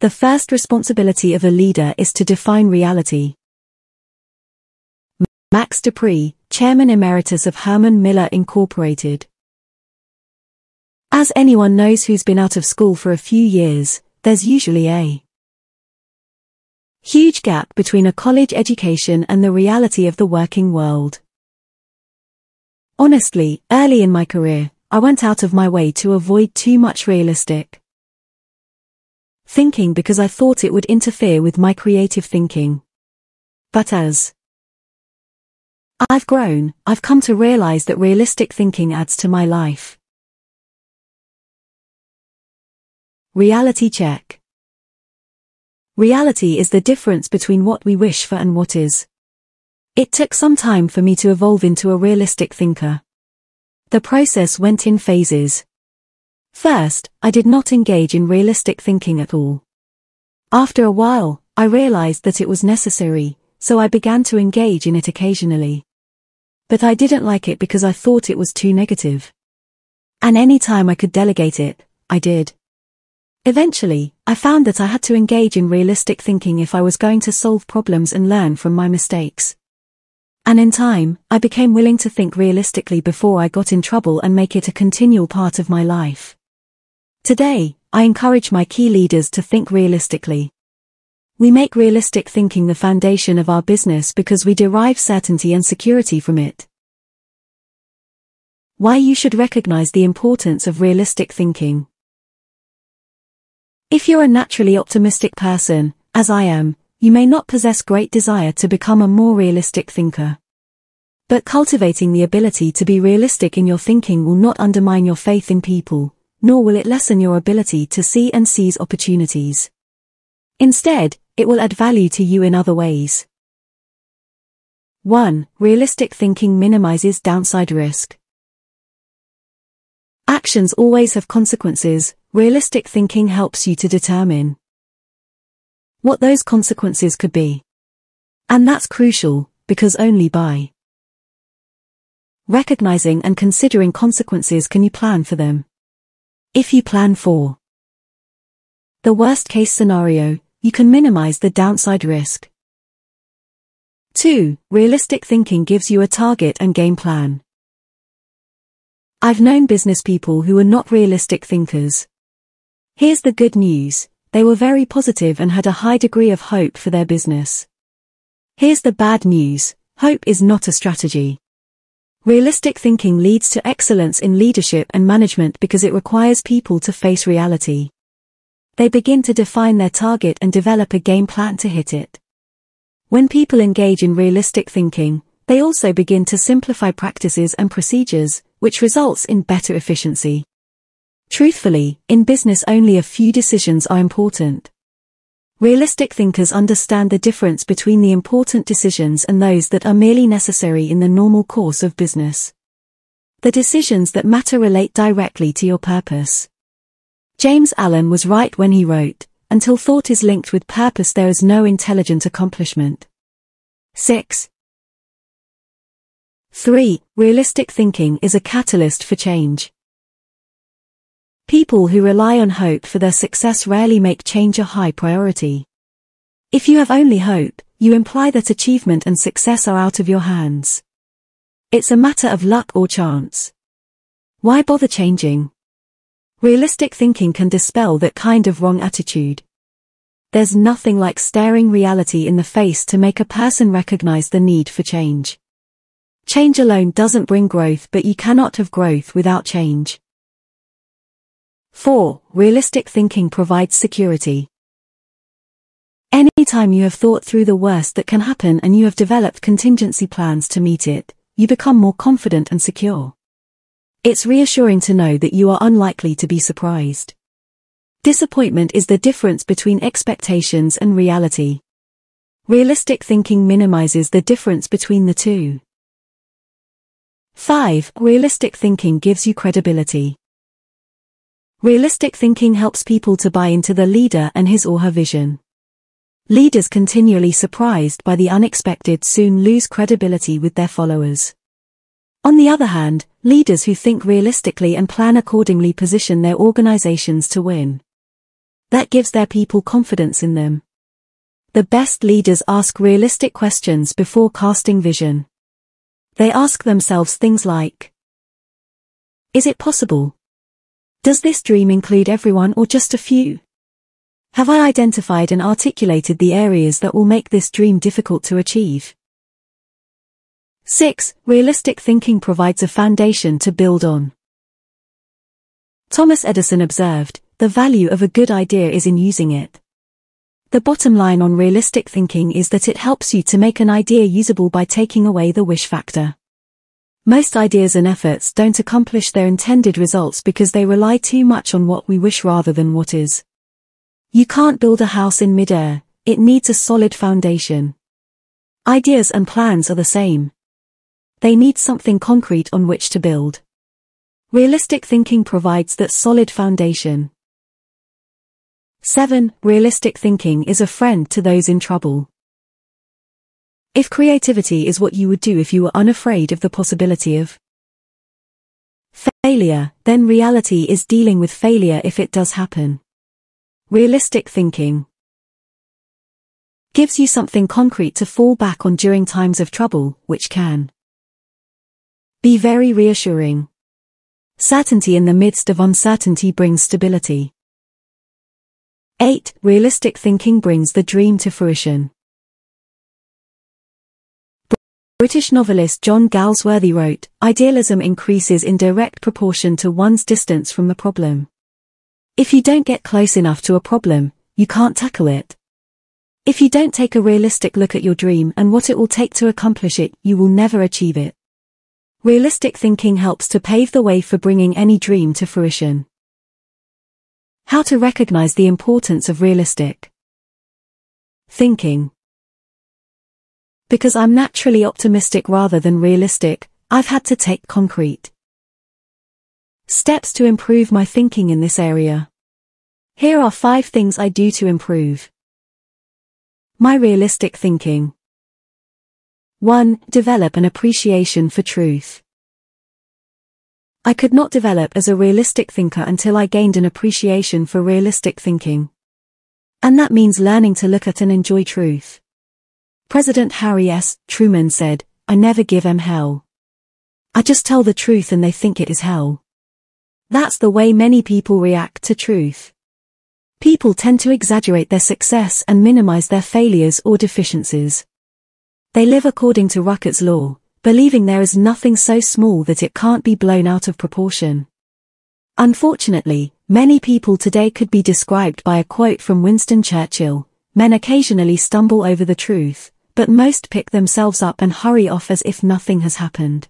The first responsibility of a leader is to define reality. Max Dupree, Chairman Emeritus of Herman Miller Incorporated. As anyone knows who's been out of school for a few years, there's usually a huge gap between a college education and the reality of the working world. Honestly, early in my career, I went out of my way to avoid too much realistic thinking because I thought it would interfere with my creative thinking. But as I've grown, I've come to realize that realistic thinking adds to my life. Reality check. Reality is the difference between what we wish for and what is. It took some time for me to evolve into a realistic thinker. The process went in phases. First, I did not engage in realistic thinking at all. After a while, I realized that it was necessary, so I began to engage in it occasionally. But I didn't like it because I thought it was too negative. And any time I could delegate it, I did. Eventually, I found that I had to engage in realistic thinking if I was going to solve problems and learn from my mistakes. And in time, I became willing to think realistically before I got in trouble and make it a continual part of my life. Today, I encourage my key leaders to think realistically. We make realistic thinking the foundation of our business because we derive certainty and security from it. Why you should recognize the importance of realistic thinking. If you're a naturally optimistic person, as I am, you may not possess great desire to become a more realistic thinker. But cultivating the ability to be realistic in your thinking will not undermine your faith in people, nor will it lessen your ability to see and seize opportunities. Instead, it will add value to you in other ways. one. Realistic thinking minimizes downside risk. Actions always have consequences. Realistic thinking helps you to determine what those consequences could be. And that's crucial, because only by recognizing and considering consequences can you plan for them. If you plan for the worst-case scenario, you can minimize the downside risk. two. Realistic thinking gives you a target and game plan. I've known business people who are not realistic thinkers. Here's the good news, they were very positive and had a high degree of hope for their business. Here's the bad news, hope is not a strategy. Realistic thinking leads to excellence in leadership and management because it requires people to face reality. They begin to define their target and develop a game plan to hit it. When people engage in realistic thinking, they also begin to simplify practices and procedures, which results in better efficiency. Truthfully, in business only a few decisions are important. Realistic thinkers understand the difference between the important decisions and those that are merely necessary in the normal course of business. The decisions that matter relate directly to your purpose. James Allen was right when he wrote, "Until thought is linked with purpose, there is no intelligent accomplishment." six. three. Realistic thinking is a catalyst for change. People who rely on hope for their success rarely make change a high priority. If you have only hope, you imply that achievement and success are out of your hands. It's a matter of luck or chance. Why bother changing? Realistic thinking can dispel that kind of wrong attitude. There's nothing like staring reality in the face to make a person recognize the need for change. Change alone doesn't bring growth, but you cannot have growth without change. four. Realistic thinking provides security. Anytime you have thought through the worst that can happen and you have developed contingency plans to meet it, you become more confident and secure. It's reassuring to know that you are unlikely to be surprised. Disappointment is the difference between expectations and reality. Realistic thinking minimizes the difference between the two. five. Realistic thinking gives you credibility. Realistic thinking helps people to buy into the leader and his or her vision. Leaders continually surprised by the unexpected soon lose credibility with their followers. On the other hand, leaders who think realistically and plan accordingly position their organizations to win. That gives their people confidence in them. The best leaders ask realistic questions before casting vision. they ask themselves things like, is it possible? Does this dream include everyone or just a few? Have I identified and articulated the areas that will make this dream difficult to achieve? six. Realistic thinking provides a foundation to build on. Thomas Edison observed, the value of a good idea is in using it. The bottom line on realistic thinking is that it helps you to make an idea usable by taking away the wish factor. Most ideas and efforts don't accomplish their intended results because they rely too much on what we wish rather than what is. You can't build a house in midair, it needs a solid foundation. Ideas and plans are the same. They need something concrete on which to build. Realistic thinking provides that solid foundation. seven. Realistic thinking is a friend to those in trouble. If creativity is what you would do if you were unafraid of the possibility of failure, then reality is dealing with failure if it does happen. Realistic thinking gives you something concrete to fall back on during times of trouble, which can be very reassuring. Certainty in the midst of uncertainty brings stability. eight. Realistic thinking brings the dream to fruition. British novelist John Galsworthy wrote, "Idealism increases in direct proportion to one's distance from the problem. If you don't get close enough to a problem, you can't tackle it. If you don't take a realistic look at your dream and what it will take to accomplish it, you will never achieve it." Realistic thinking helps to pave the way for bringing any dream to fruition. How to recognize the importance of realistic thinking. Because I'm naturally optimistic rather than realistic, I've had to take concrete steps to improve my thinking in this area. Here are five things I do to improve my realistic thinking. one. Develop an appreciation for truth. I could not develop as a realistic thinker until I gained an appreciation for realistic thinking. And that means learning to look at and enjoy truth. President Harry S. Truman said, "I never give 'em hell. I just tell the truth and they think it is hell." That's the way many people react to truth. People tend to exaggerate their success and minimize their failures or deficiencies. They live according to Ruckert's law, believing there is nothing so small that it can't be blown out of proportion. Unfortunately, many people today could be described by a quote from Winston Churchill, "Men occasionally stumble over the truth, but most pick themselves up and hurry off as if nothing has happened."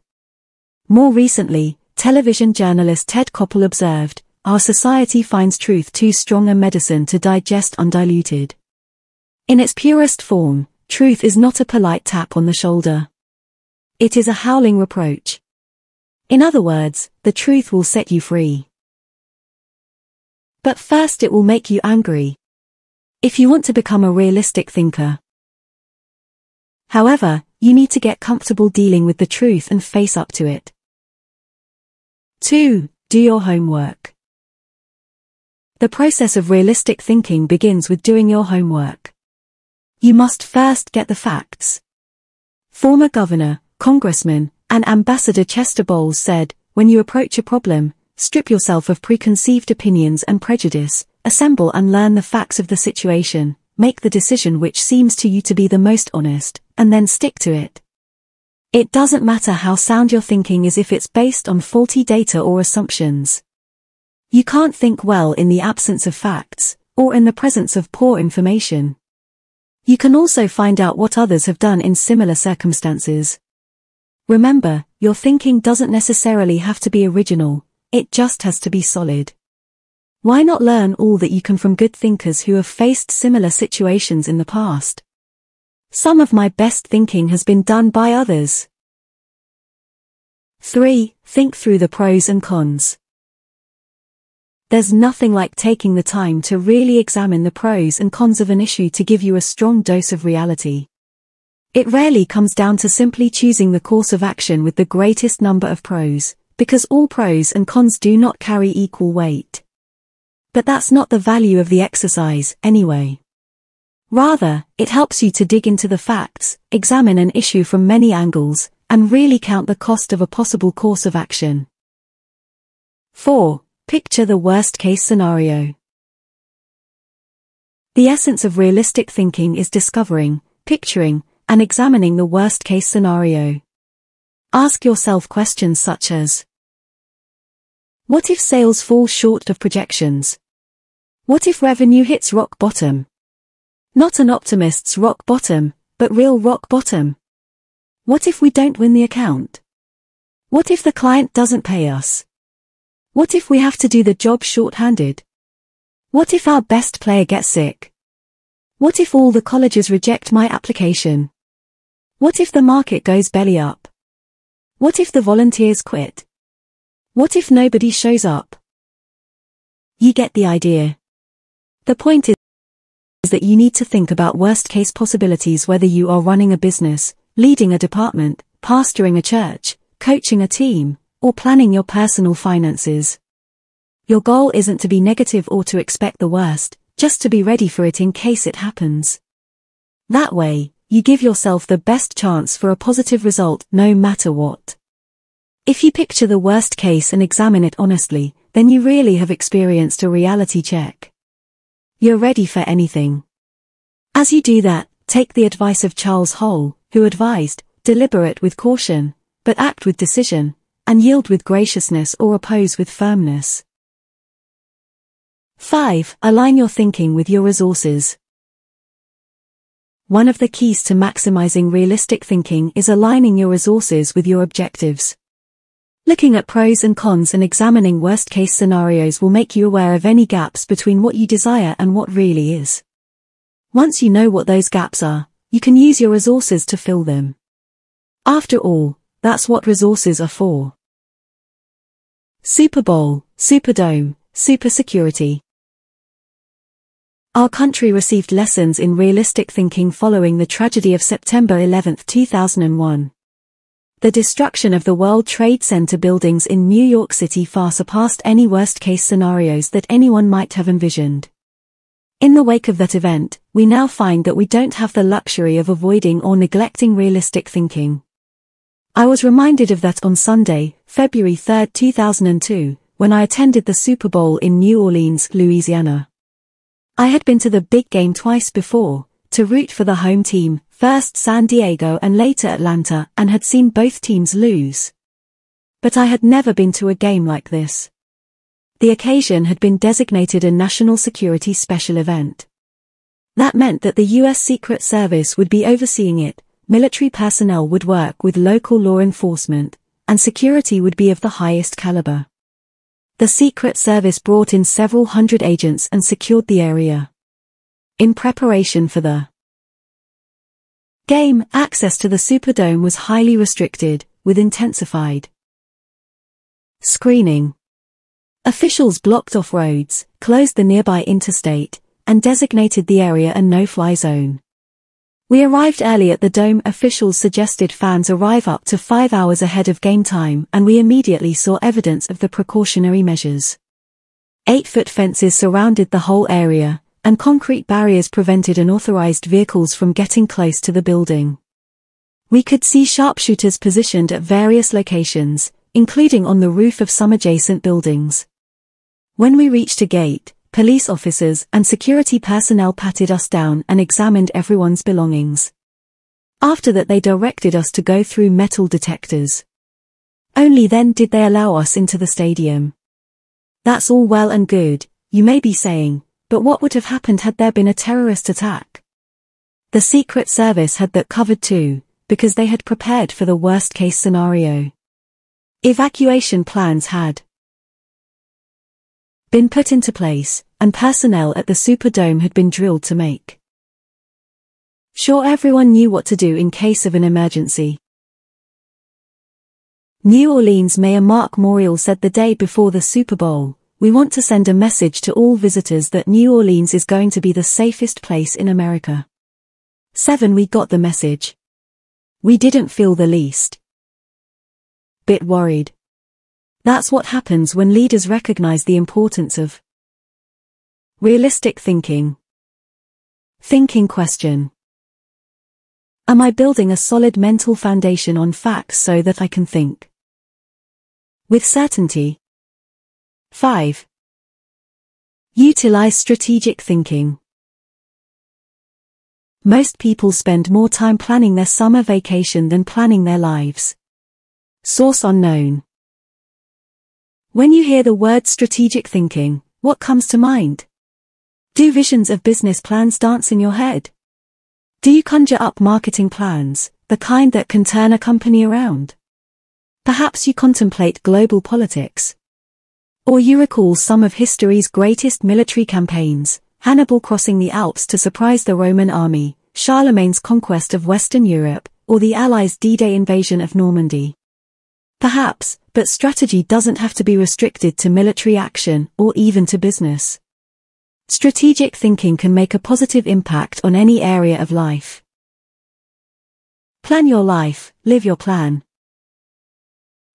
More recently, television journalist Ted Koppel observed, "Our society finds truth too strong a medicine to digest undiluted. In its purest form, truth is not a polite tap on the shoulder. It is a howling reproach." In other words, the truth will set you free, but first it will make you angry, if you want to become a realistic thinker. However, you need to get comfortable dealing with the truth and face up to it. two. Do your homework. The process of realistic thinking begins with doing your homework. You must first get the facts. Former governor, Congressman and Ambassador Chester Bowles said, "When you approach a problem, strip yourself of preconceived opinions and prejudice, assemble and learn the facts of the situation, make the decision which seems to you to be the most honest, and then stick to it. It doesn't matter how sound your thinking is if it's based on faulty data or assumptions. You can't think well in the absence of facts, or in the presence of poor information. You can also find out what others have done in similar circumstances. Remember, your thinking doesn't necessarily have to be original, it just has to be solid. Why not learn all that you can from good thinkers who have faced similar situations in the past? Some of my best thinking has been done by others." three. Think through the pros and cons. There's nothing like taking the time to really examine the pros and cons of an issue to give you a strong dose of reality. It rarely comes down to simply choosing the course of action with the greatest number of pros, because all pros and cons do not carry equal weight. But that's not the value of the exercise, anyway. Rather, it helps you to dig into the facts, examine an issue from many angles, and really count the cost of a possible course of action. four. Picture the worst-case scenario. The essence of realistic thinking is discovering, picturing, and examining the worst-case scenario. Ask yourself questions such as: what if sales fall short of projections? What if revenue hits rock bottom? Not an optimist's rock bottom, but real rock bottom. What if we don't win the account? What if the client doesn't pay us? What if we have to do the job shorthanded? What if our best player gets sick? What if all the colleges reject my application? What if the market goes belly up? What if the volunteers quit? What if nobody shows up? You get the idea. The point is that you need to think about worst-case possibilities, whether you are running a business, leading a department, pastoring a church, coaching a team, or planning your personal finances. Your goal isn't to be negative or to expect the worst, just to be ready for it in case it happens. That way, you give yourself the best chance for a positive result no matter what. If you picture the worst case and examine it honestly, then you really have experienced a reality check. You're ready for anything. As you do that, take the advice of Charles Hole, who advised, deliberate with caution, but act with decision, and yield with graciousness or oppose with firmness. five. Align your thinking with your resources. One of the keys to maximizing realistic thinking is aligning your resources with your objectives. Looking at pros and cons and examining worst-case scenarios will make you aware of any gaps between what you desire and what really is. Once you know what those gaps are, you can use your resources to fill them. After all, that's what resources are for. Super Bowl, Superdome, Super Security. Our country received lessons in realistic thinking following the tragedy of September eleventh two thousand one. The destruction of the World Trade Center buildings in New York City far surpassed any worst-case scenarios that anyone might have envisioned. In the wake of that event, we now find that we don't have the luxury of avoiding or neglecting realistic thinking. I was reminded of that on Sunday, February third two thousand two, when I attended the Super Bowl in New Orleans, Louisiana. I had been to the big game twice before, to root for the home team, first San Diego and later Atlanta, and had seen both teams lose. But I had never been to a game like this. The occasion had been designated a national security special event. That meant that the U S Secret Service would be overseeing it, military personnel would work with local law enforcement, and security would be of the highest caliber. The Secret Service brought in several hundred agents and secured the area. In preparation for the game, access to the Superdome was highly restricted, with intensified screening. Officials blocked off roads, closed the nearby interstate, and designated the area a no-fly zone. We arrived early at the dome. Officials suggested fans arrive up to five hours ahead of game time, and we immediately saw evidence of the precautionary measures. Eight-foot fences surrounded the whole area, and concrete barriers prevented unauthorized vehicles from getting close to the building. We could see sharpshooters positioned at various locations, including on the roof of some adjacent buildings. When we reached a gate, police officers and security personnel patted us down and examined everyone's belongings. After that, they directed us to go through metal detectors. Only then did they allow us into the stadium. That's all well and good, you may be saying, but what would have happened had there been a terrorist attack? The Secret Service had that covered too, because they had prepared for the worst-case scenario. Evacuation plans had been put into place, and personnel at the Superdome had been drilled to make sure everyone knew what to do in case of an emergency. New Orleans Mayor Mark Morial said the day before the Super Bowl, "We want to send a message to all visitors that New Orleans is going to be the safest place in America." seven. We got the message. We didn't feel the least bit worried. That's what happens when leaders recognize the importance of realistic thinking. Thinking question. Am I building a solid mental foundation on facts so that I can think with certainty? five. Utilize strategic thinking. Most people spend more time planning their summer vacation than planning their lives. Source unknown. When you hear the word strategic thinking, what comes to mind? Do visions of business plans dance in your head? Do you conjure up marketing plans, the kind that can turn a company around? Perhaps you contemplate global politics. Or you recall some of history's greatest military campaigns, Hannibal crossing the Alps to surprise the Roman army, Charlemagne's conquest of Western Europe, or the Allies' D-Day invasion of Normandy. Perhaps, but strategy doesn't have to be restricted to military action or even to business. Strategic thinking can make a positive impact on any area of life. Plan your life, live your plan.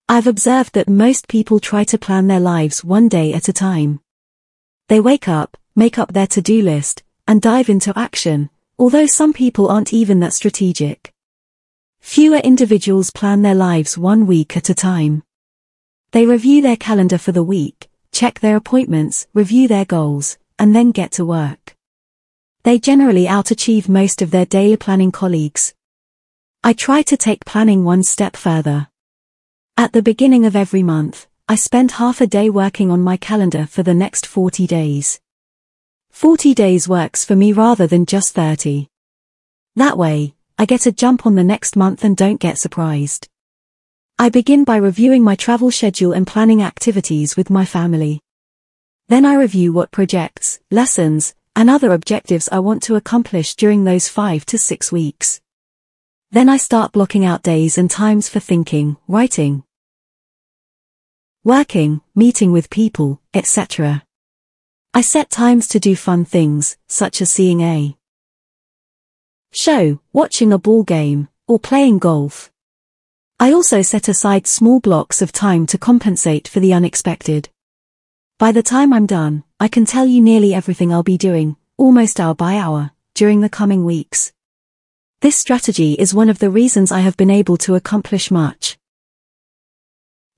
I've observed that most people try to plan their lives one day at a time. They wake up, make up their to-do list, and dive into action, although some people aren't even that strategic. Fewer individuals plan their lives one week at a time. They review their calendar for the week, check their appointments, review their goals, and then get to work. They generally outachieve most of their daily planning colleagues. I try to take planning one step further. At the beginning of every month, I spend half a day working on my calendar for the next forty days. forty days works for me rather than just thirty. That way, I get a jump on the next month and don't get surprised. I begin by reviewing my travel schedule and planning activities with my family. Then I review what projects, lessons, and other objectives I want to accomplish during those five to six weeks. Then I start blocking out days and times for thinking, writing, working, meeting with people, et cetera. I set times to do fun things, such as seeing a show, watching a ball game, or playing golf. I also set aside small blocks of time to compensate for the unexpected. By the time I'm done, I can tell you nearly everything I'll be doing, almost hour by hour, during the coming weeks. This strategy is one of the reasons I have been able to accomplish much.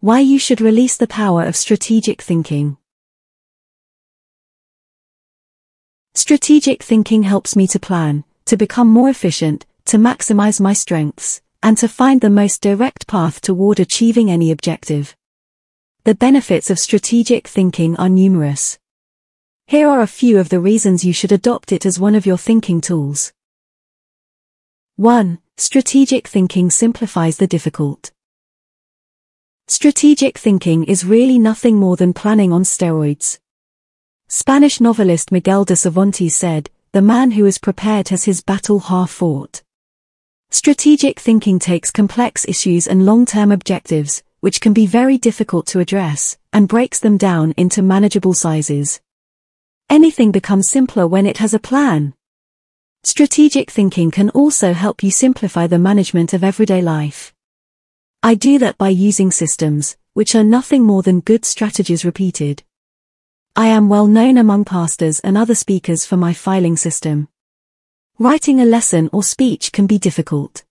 Why you should release the power of strategic thinking. Strategic thinking helps me to plan, to become more efficient, to maximize my strengths, and to find the most direct path toward achieving any objective. The benefits of strategic thinking are numerous. Here are a few of the reasons you should adopt it as one of your thinking tools. one. Strategic thinking simplifies the difficult. Strategic thinking is really nothing more than planning on steroids. Spanish novelist Miguel de Cervantes said, "The man who is prepared has his battle half fought." Strategic thinking takes complex issues and long-term objectives, which can be very difficult to address, and breaks them down into manageable sizes. Anything becomes simpler when it has a plan. Strategic thinking can also help you simplify the management of everyday life. I do that by using systems, which are nothing more than good strategies repeated. I am well known among pastors and other speakers for my filing system. Writing a lesson or speech can be difficult.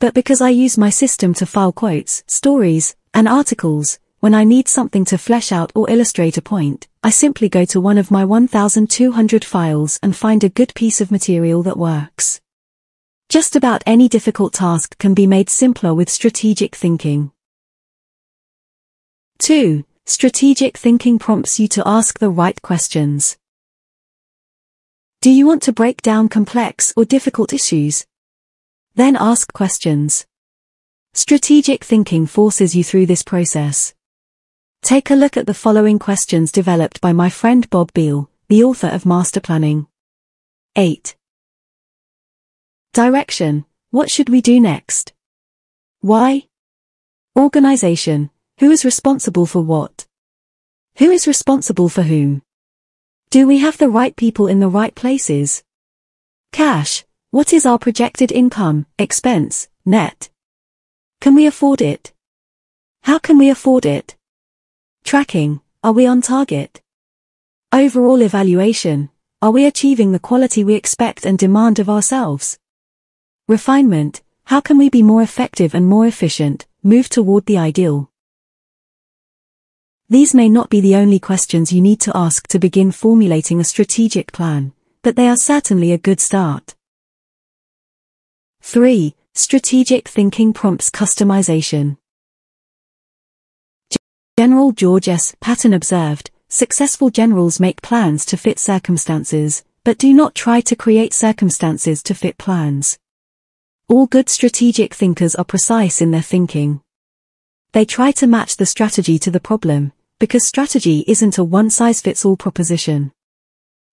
But because I use my system to file quotes, stories, and articles, when I need something to flesh out or illustrate a point, I simply go to one of my one thousand two hundred files and find a good piece of material that works. Just about any difficult task can be made simpler with strategic thinking. two. Strategic thinking prompts you to ask the right questions. Do you want to break down complex or difficult issues? Then ask questions. Strategic thinking forces you through this process. Take a look at the following questions developed by my friend Bob Beale, the author of Master Planning. eight. Direction. What should we do next? Why? Organization. Who is responsible for what? Who is responsible for whom? Do we have the right people in the right places? Cash. What is our projected income, expense, net? Can we afford it? How can we afford it? Tracking. Are we on target? Overall evaluation. Are we achieving the quality we expect and demand of ourselves? Refinement, how can we be more effective and more efficient, move toward the ideal? These may not be the only questions you need to ask to begin formulating a strategic plan, but they are certainly a good start. three. Strategic thinking prompts customization. General George S. Patton observed, "Successful generals make plans to fit circumstances, but do not try to create circumstances to fit plans." All good strategic thinkers are precise in their thinking. They try to match the strategy to the problem, because strategy isn't a one-size-fits-all proposition.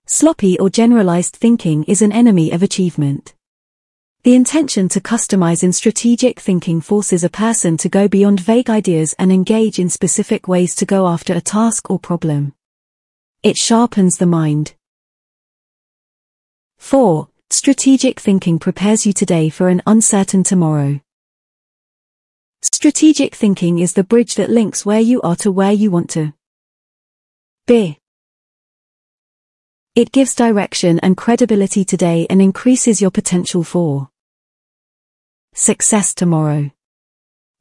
Sloppy or generalized thinking is an enemy of achievement. The intention to customize in strategic thinking forces a person to go beyond vague ideas and engage in specific ways to go after a task or problem. It sharpens the mind. four. Strategic thinking prepares you today for an uncertain tomorrow. Strategic thinking is the bridge that links where you are to where you want to be. It gives direction and credibility today and increases your potential for success tomorrow.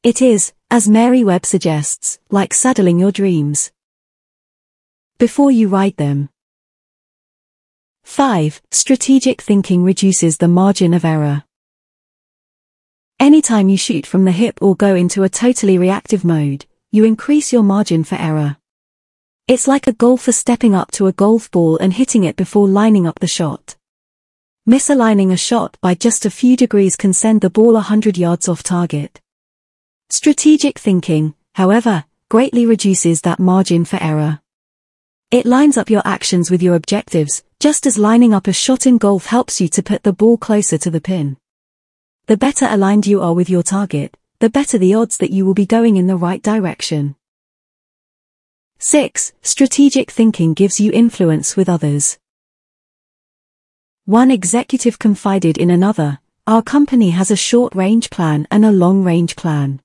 It is, as Mary Webb suggests, like saddling your dreams before you ride them. five. Strategic thinking reduces the margin of error. Anytime you shoot from the hip or go into a totally reactive mode, you increase your margin for error. It's like a golfer stepping up to a golf ball and hitting it before lining up the shot. Misaligning a shot by just a few degrees can send the ball one hundred yards off target. Strategic thinking, however, greatly reduces that margin for error. It lines up your actions with your objectives, just as lining up a shot in golf helps you to put the ball closer to the pin. The better aligned you are with your target, the better the odds that you will be going in the right direction. six. Strategic thinking gives you influence with others. One executive confided in another, "Our company has a short-range plan and a long-range plan.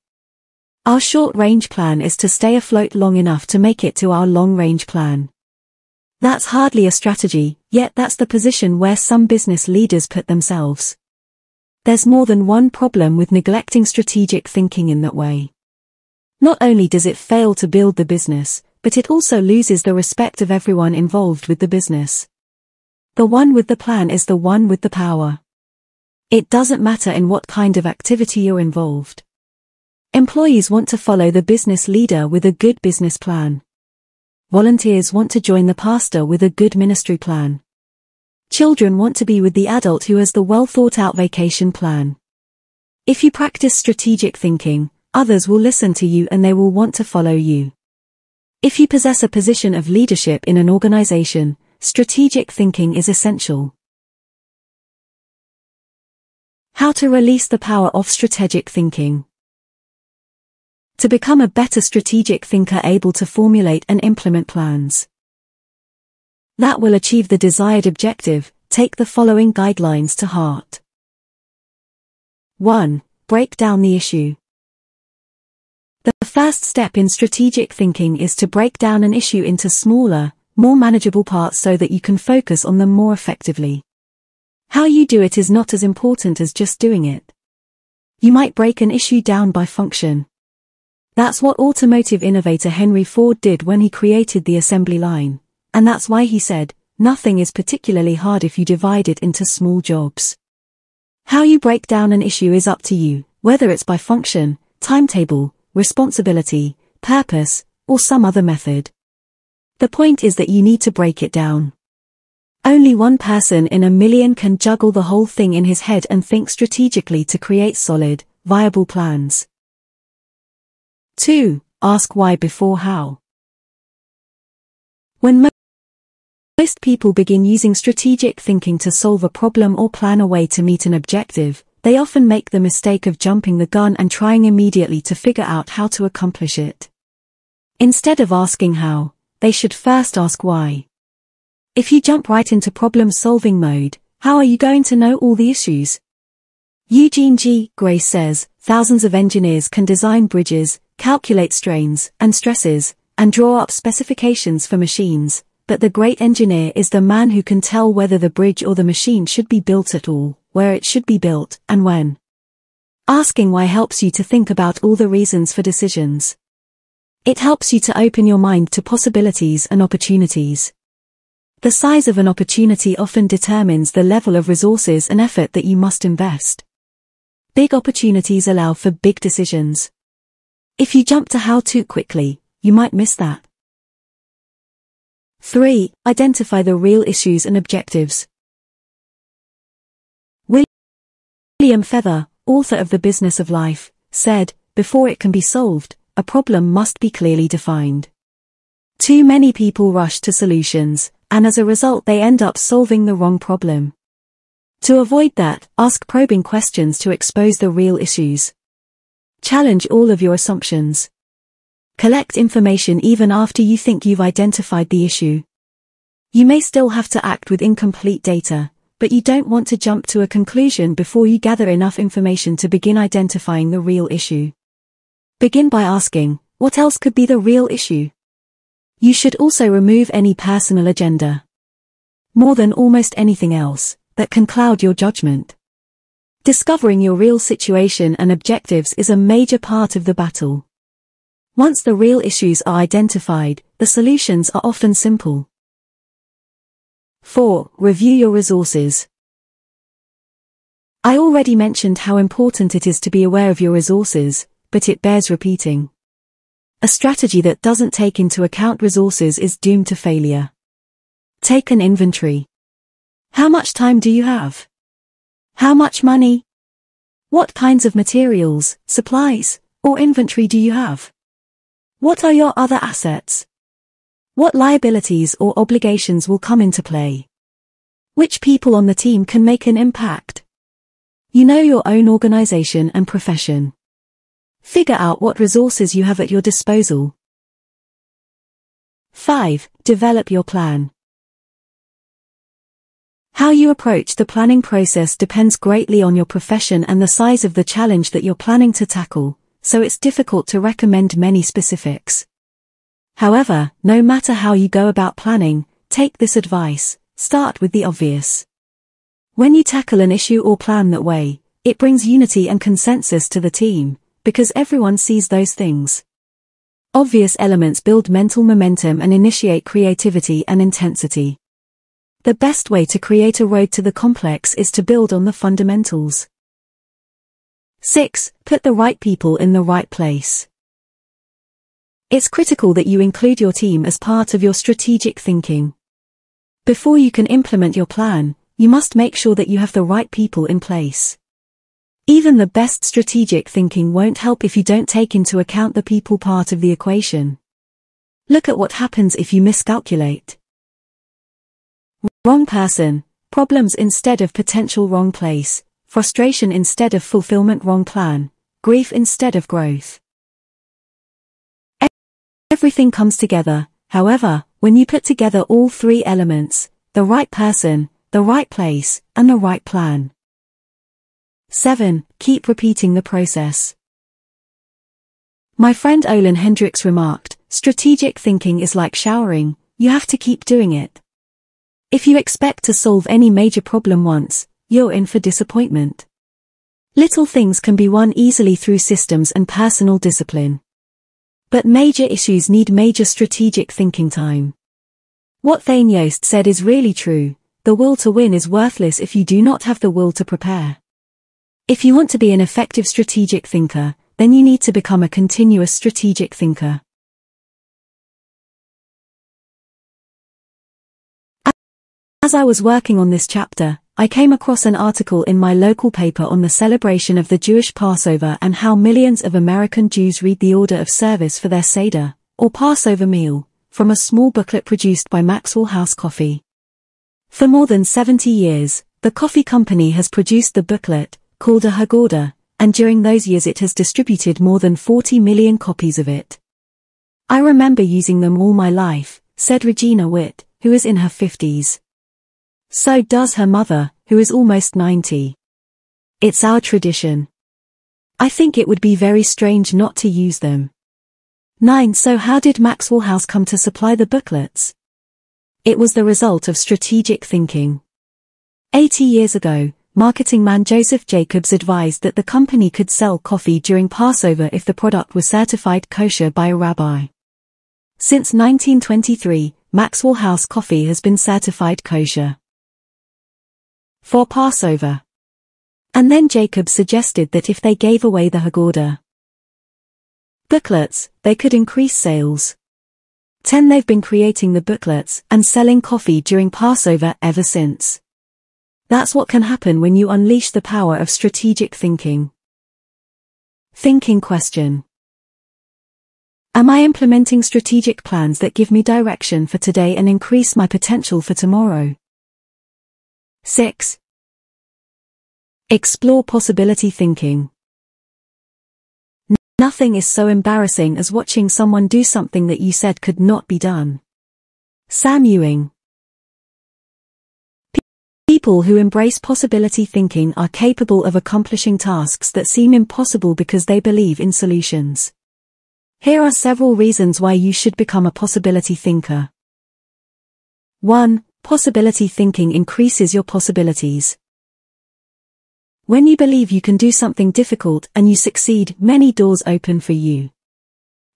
Our short-range plan is to stay afloat long enough to make it to our long-range plan." That's hardly a strategy, yet that's the position where some business leaders put themselves. There's more than one problem with neglecting strategic thinking in that way. Not only does it fail to build the business, but it also loses the respect of everyone involved with the business. The one with the plan is the one with the power. It doesn't matter in what kind of activity you're involved. Employees want to follow the business leader with a good business plan. Volunteers want to join the pastor with a good ministry plan. Children want to be with the adult who has the well-thought-out vacation plan. If you practice strategic thinking, others will listen to you and they will want to follow you. If you possess a position of leadership in an organization, strategic thinking is essential. How to release the power of strategic thinking. To become a better strategic thinker able to formulate and implement plans that will achieve the desired objective, take the following guidelines to heart. one. Break down the issue. The first step in strategic thinking is to break down an issue into smaller, more manageable parts so that you can focus on them more effectively. How you do it is not as important as just doing it. You might break an issue down by function. That's what automotive innovator Henry Ford did when he created the assembly line. And that's why he said, nothing is particularly hard if you divide it into small jobs. How you break down an issue is up to you, whether it's by function, timetable, responsibility, purpose, or some other method. The point is that you need to break it down. Only one person in a million can juggle the whole thing in his head and think strategically to create solid, viable plans. two. Ask why before how. When most Most people begin using strategic thinking to solve a problem or plan a way to meet an objective, they often make the mistake of jumping the gun and trying immediately to figure out how to accomplish it. Instead of asking how, they should first ask why. If you jump right into problem-solving mode, how are you going to know all the issues? Eugene G. Gray says, thousands of engineers can design bridges, calculate strains and stresses, and draw up specifications for machines. But the great engineer is the man who can tell whether the bridge or the machine should be built at all, where it should be built, and when. Asking why helps you to think about all the reasons for decisions. It helps you to open your mind to possibilities and opportunities. The size of an opportunity often determines the level of resources and effort that you must invest. Big opportunities allow for big decisions. If you jump to how too quickly, you might miss that. three. Identify the real issues and objectives. William Feather, author of The Business of Life, said, "Before it can be solved, a problem must be clearly defined." Too many people rush to solutions, and as a result they end up solving the wrong problem. To avoid that, ask probing questions to expose the real issues. Challenge all of your assumptions. Collect information even after you think you've identified the issue. You may still have to act with incomplete data, but you don't want to jump to a conclusion before you gather enough information to begin identifying the real issue. Begin by asking, what else could be the real issue? You should also remove any personal agenda. More than almost anything else, that can cloud your judgment. Discovering your real situation and objectives is a major part of the battle. Once the real issues are identified, the solutions are often simple. four. Review your resources. I already mentioned how important it is to be aware of your resources, but it bears repeating. A strategy that doesn't take into account resources is doomed to failure. Take an inventory. How much time do you have? How much money? What kinds of materials, supplies, or inventory do you have? What are your other assets? What liabilities or obligations will come into play? Which people on the team can make an impact? You know your own organization and profession. Figure out what resources you have at your disposal. five. Develop your plan. How you approach the planning process depends greatly on your profession and the size of the challenge that you're planning to tackle, so it's difficult to recommend many specifics. However, no matter how you go about planning, take this advice: start with the obvious. When you tackle an issue or plan that way, it brings unity and consensus to the team, because everyone sees those things. Obvious elements build mental momentum and initiate creativity and intensity. The best way to create a road to the complex is to build on the fundamentals. six. Put the right people in the right place. It's critical that you include your team as part of your strategic thinking. Before you can implement your plan, you must make sure that you have the right people in place. Even the best strategic thinking won't help if you don't take into account the people part of the equation. Look at what happens if you miscalculate. Wrong person, problems instead of potential. Wrong place, frustration instead of fulfillment. Wrong plan, grief instead of growth. Everything comes together, however, when you put together all three elements: the right person, the right place, and the right plan. seven. Keep repeating the process. My friend Olin Hendricks remarked, "Strategic thinking is like showering, you have to keep doing it." If you expect to solve any major problem once, you're in for disappointment. Little things can be won easily through systems and personal discipline. But major issues need major strategic thinking time. What Thane Yost said is really true: the will to win is worthless if you do not have the will to prepare. If you want to be an effective strategic thinker, then you need to become a continuous strategic thinker. As I was working on this chapter, I came across an article in my local paper on the celebration of the Jewish Passover and how millions of American Jews read the order of service for their Seder, or Passover meal, from a small booklet produced by Maxwell House Coffee. For more than seventy years, the coffee company has produced the booklet, called a Haggadah, and during those years it has distributed more than forty million copies of it. "I remember using them all my life," said Regina Witt, who is in her fifties. So does her mother, who is almost ninety. "It's our tradition. I think it would be very strange not to use them." nine. So how did Maxwell House come to supply the booklets? It was the result of strategic thinking. eighty years ago, marketing man Joseph Jacobs advised that the company could sell coffee during Passover if the product was certified kosher by a rabbi. Since nineteen twenty-three, Maxwell House coffee has been certified kosher for Passover. And then Jacobs suggested that if they gave away the Haggadah booklets, they could increase sales. ten They've been creating the booklets and selling coffee during Passover ever since. That's what can happen when you unleash the power of strategic thinking. Thinking question. Am I implementing strategic plans that give me direction for today and increase my potential for tomorrow? six Explore possibility thinking. Nothing is so embarrassing as watching someone do something that you said could not be done. Sam Ewing. People who embrace possibility thinking are capable of accomplishing tasks that seem impossible because they believe in solutions. Here are several reasons why you should become a possibility thinker. one Possibility thinking increases your possibilities. When you believe you can do something difficult and you succeed, many doors open for you.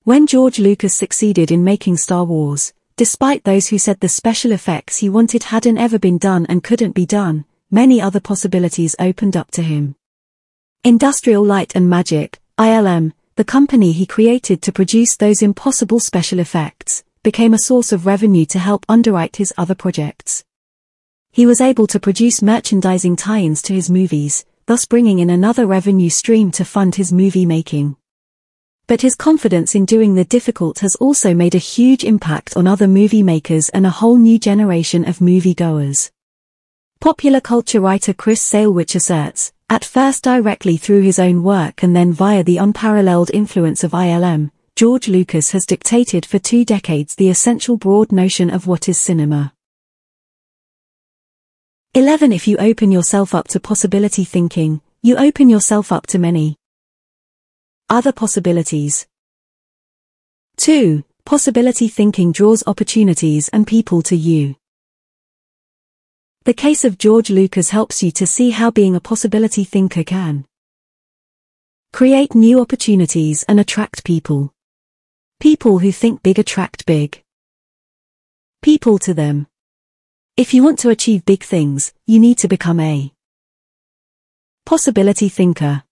When George Lucas succeeded in making Star Wars, despite those who said the special effects he wanted hadn't ever been done and couldn't be done, many other possibilities opened up to him. Industrial Light and Magic, I L M, the company he created to produce those impossible special effects, became a source of revenue to help underwrite his other projects. He was able to produce merchandising tie-ins to his movies, thus bringing in another revenue stream to fund his movie making. But his confidence in doing the difficult has also made a huge impact on other movie makers and a whole new generation of moviegoers. Popular culture writer Chris Salewich asserts, at first directly through his own work and then via the unparalleled influence of I L M, George Lucas has dictated for two decades the essential broad notion of what is cinema. eleven If you open yourself up to possibility thinking, you open yourself up to many other possibilities. two Possibility thinking draws opportunities and people to you. The case of George Lucas helps you to see how being a possibility thinker can create new opportunities and attract people. People who think big attract big people to them. If you want to achieve big things, you need to become a possibility thinker.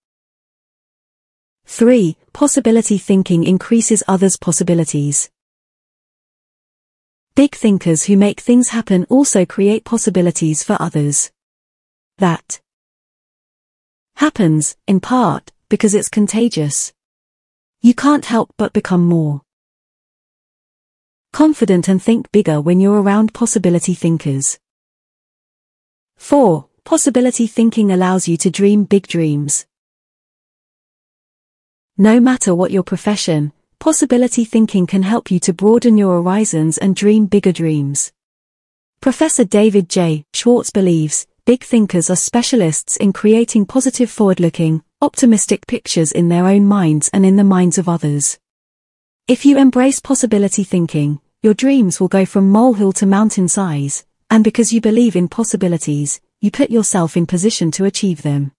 three Possibility thinking increases others' possibilities. Big thinkers who make things happen also create possibilities for others. That happens, in part, because it's contagious. You can't help but become more confident and think bigger when you're around possibility thinkers. four Possibility thinking allows you to dream big dreams. No matter what your profession, possibility thinking can help you to broaden your horizons and dream bigger dreams. Professor David J. Schwartz believes, big thinkers are specialists in creating positive forward-looking, optimistic pictures in their own minds and in the minds of others. If you embrace possibility thinking, your dreams will go from molehill to mountain size, and because you believe in possibilities, you put yourself in position to achieve them.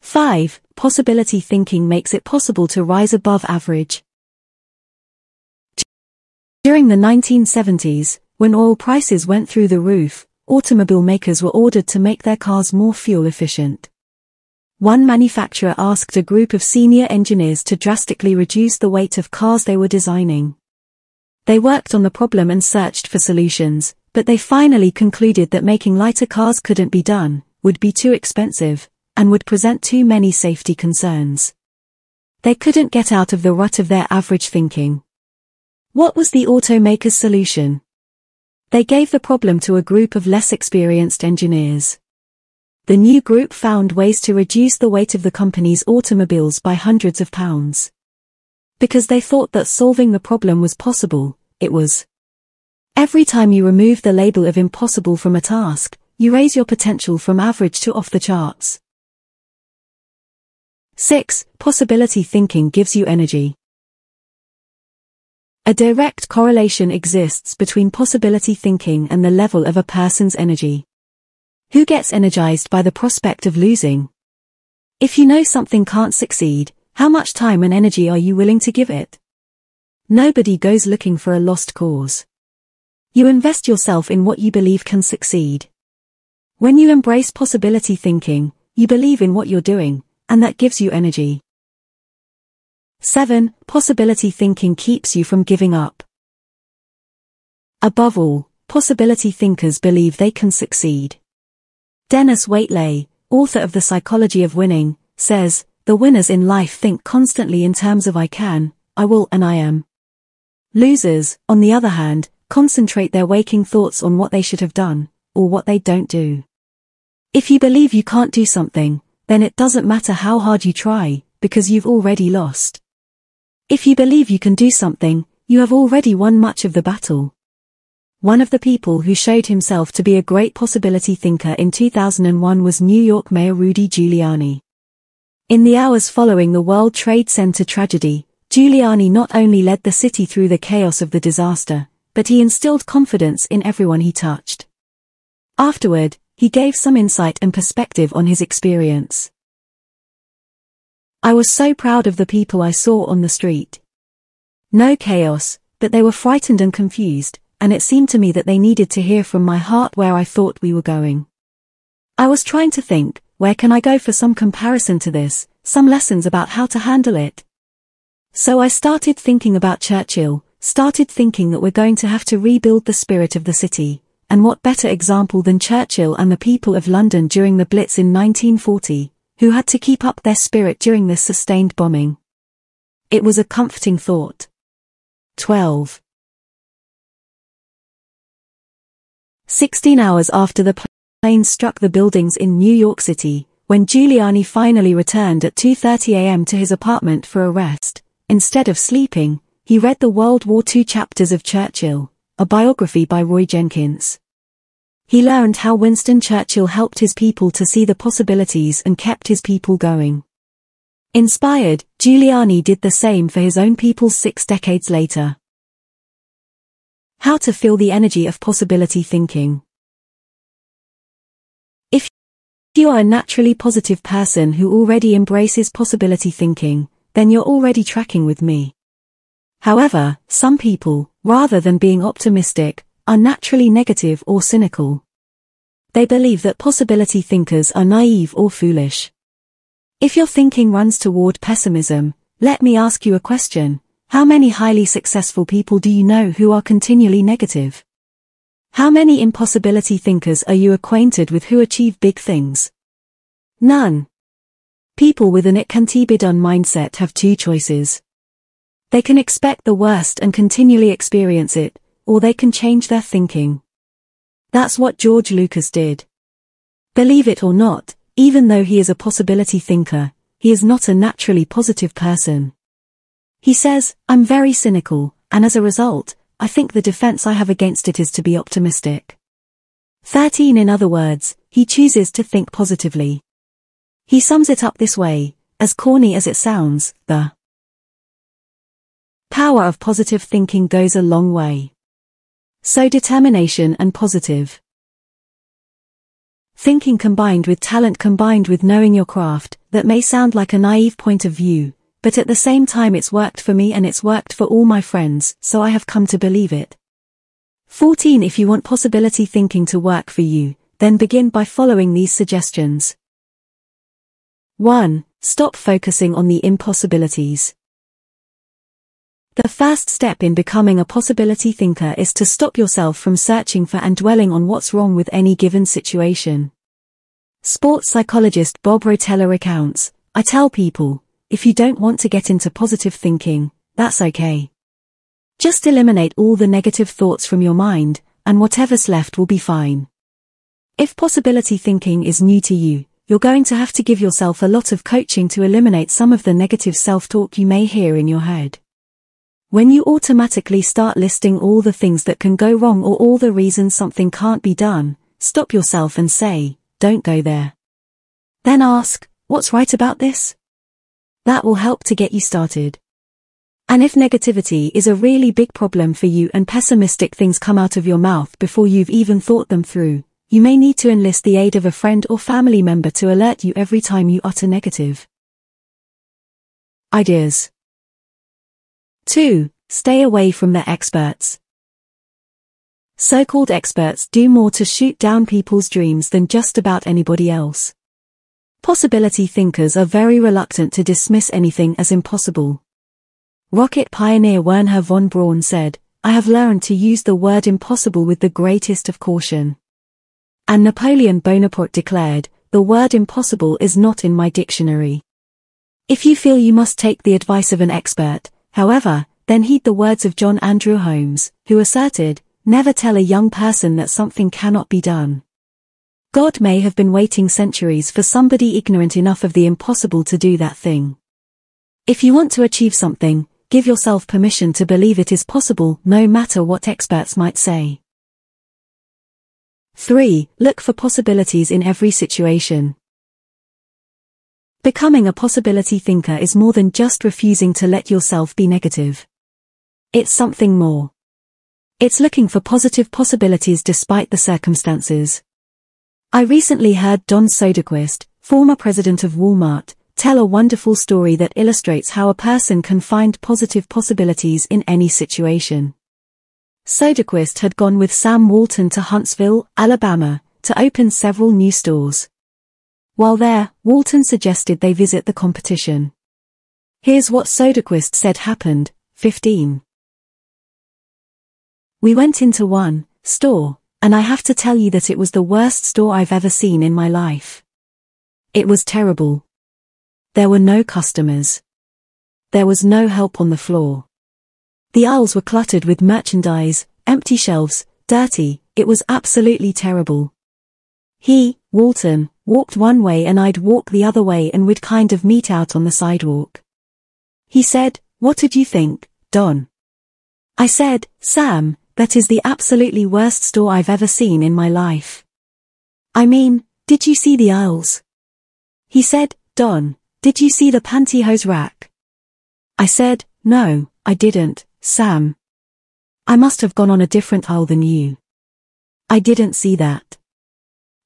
five Possibility thinking makes it possible to rise above average. During the nineteen seventies, when oil prices went through the roof, automobile makers were ordered to make their cars more fuel efficient. One manufacturer asked a group of senior engineers to drastically reduce the weight of cars they were designing. They worked on the problem and searched for solutions, but they finally concluded that making lighter cars couldn't be done, would be too expensive, and would present too many safety concerns. They couldn't get out of the rut of their average thinking. What was the automaker's solution? They gave the problem to a group of less experienced engineers. The new group found ways to reduce the weight of the company's automobiles by hundreds of pounds. Because they thought that solving the problem was possible, it was. Every time you remove the label of impossible from a task, you raise your potential from average to off the charts. six Possibility thinking gives you energy. A direct correlation exists between possibility thinking and the level of a person's energy. Who gets energized by the prospect of losing? If you know something can't succeed, how much time and energy are you willing to give it? Nobody goes looking for a lost cause. You invest yourself in what you believe can succeed. When you embrace possibility thinking, you believe in what you're doing, and that gives you energy. seven. Possibility thinking keeps you from giving up. Above all, possibility thinkers believe they can succeed. Dennis Waitley, author of The Psychology of Winning, says, "The winners in life think constantly in terms of I can, I will, and I am." Losers, on the other hand, concentrate their waking thoughts on what they should have done, or what they don't do. If you believe you can't do something, then it doesn't matter how hard you try, because you've already lost. If you believe you can do something, you have already won much of the battle. One of the people who showed himself to be a great possibility thinker in two thousand one was New York Mayor Rudy Giuliani. In the hours following the World Trade Center tragedy, Giuliani not only led the city through the chaos of the disaster, but he instilled confidence in everyone he touched. Afterward, he gave some insight and perspective on his experience. "I was so proud of the people I saw on the street. No chaos, but they were frightened and confused, and it seemed to me that they needed to hear from my heart where I thought we were going. I was trying to think, where can I go for some comparison to this, some lessons about how to handle it? So I started thinking about Churchill, started thinking that we're going to have to rebuild the spirit of the city, and what better example than Churchill and the people of London during the Blitz in nineteen forty, who had to keep up their spirit during this sustained bombing." It was a comforting thought. twelve. sixteen hours after the plane struck the buildings in New York City, when Giuliani finally returned at two thirty a m to his apartment for a rest, instead of sleeping, he read the World War Two chapters of Churchill, a biography by Roy Jenkins. He learned how Winston Churchill helped his people to see the possibilities and kept his people going. Inspired, Giuliani did the same for his own people six decades later. How to feel the energy of possibility thinking. If you are a naturally positive person who already embraces possibility thinking, then you're already tracking with me. However, some people, rather than being optimistic, are naturally negative or cynical. They believe that possibility thinkers are naive or foolish. If your thinking runs toward pessimism, let me ask you a question: how many highly successful people do you know who are continually negative? How many impossibility thinkers are you acquainted with who achieve big things? None. People with an it-can-be-done mindset have two choices. They can expect the worst and continually experience it, or they can change their thinking. That's what George Lucas did. Believe it or not, even though he is a possibility thinker, he is not a naturally positive person. He says, "I'm very cynical, and as a result, I think the defense I have against it is to be optimistic." thirteen In other words, he chooses to think positively. He sums it up this way, as corny as it sounds, the power of positive thinking goes a long way. So determination and positive thinking combined with talent combined with knowing your craft, that may sound like a naive point of view, but at the same time it's worked for me and it's worked for all my friends, so I have come to believe it. fourteen If you want possibility thinking to work for you, then begin by following these suggestions. one Stop focusing on the impossibilities. The first step in becoming a possibility thinker is to stop yourself from searching for and dwelling on what's wrong with any given situation. Sports psychologist Bob Rotella recounts, "I tell people, if you don't want to get into positive thinking, that's okay. Just eliminate all the negative thoughts from your mind, and whatever's left will be fine." If possibility thinking is new to you, you're going to have to give yourself a lot of coaching to eliminate some of the negative self-talk you may hear in your head. When you automatically start listing all the things that can go wrong or all the reasons something can't be done, stop yourself and say, "Don't go there." Then ask, "What's right about this?" That will help to get you started. And if negativity is a really big problem for you and pessimistic things come out of your mouth before you've even thought them through, you may need to enlist the aid of a friend or family member to alert you every time you utter negative ideas. two. Stay away from the experts. So-called experts do more to shoot down people's dreams than just about anybody else. Possibility thinkers are very reluctant to dismiss anything as impossible. Rocket pioneer Wernher von Braun said, "I have learned to use the word impossible with the greatest of caution." And Napoleon Bonaparte declared, "The word impossible is not in my dictionary." If you feel you must take the advice of an expert, however, then heed the words of John Andrew Holmes, who asserted, "Never tell a young person that something cannot be done." God may have been waiting centuries for somebody ignorant enough of the impossible to do that thing. If you want to achieve something, give yourself permission to believe it is possible, no matter what experts might say. three. Look for possibilities in every situation. Becoming a possibility thinker is more than just refusing to let yourself be negative. It's something more. It's looking for positive possibilities despite the circumstances. I recently heard Don Soderquist, former president of Walmart, tell a wonderful story that illustrates how a person can find positive possibilities in any situation. Soderquist had gone with Sam Walton to Huntsville, Alabama, to open several new stores. While there, Walton suggested they visit the competition. Here's what Soderquist said happened. fifteen. "We went into one store, and I have to tell you that it was the worst store I've ever seen in my life. It was terrible. There were no customers. There was no help on the floor. The aisles were cluttered with merchandise, empty shelves, dirty. It was absolutely terrible. He, Walton, walked one way and I'd walk the other way and we'd kind of meet out on the sidewalk. He said, 'What did you think, Don?' I said, 'Sam, that is the absolutely worst store I've ever seen in my life. I mean, did you see the aisles?' He said, 'Don, did you see the pantyhose rack?' I said, 'No, I didn't, Sam. I must have gone on a different aisle than you. I didn't see that.'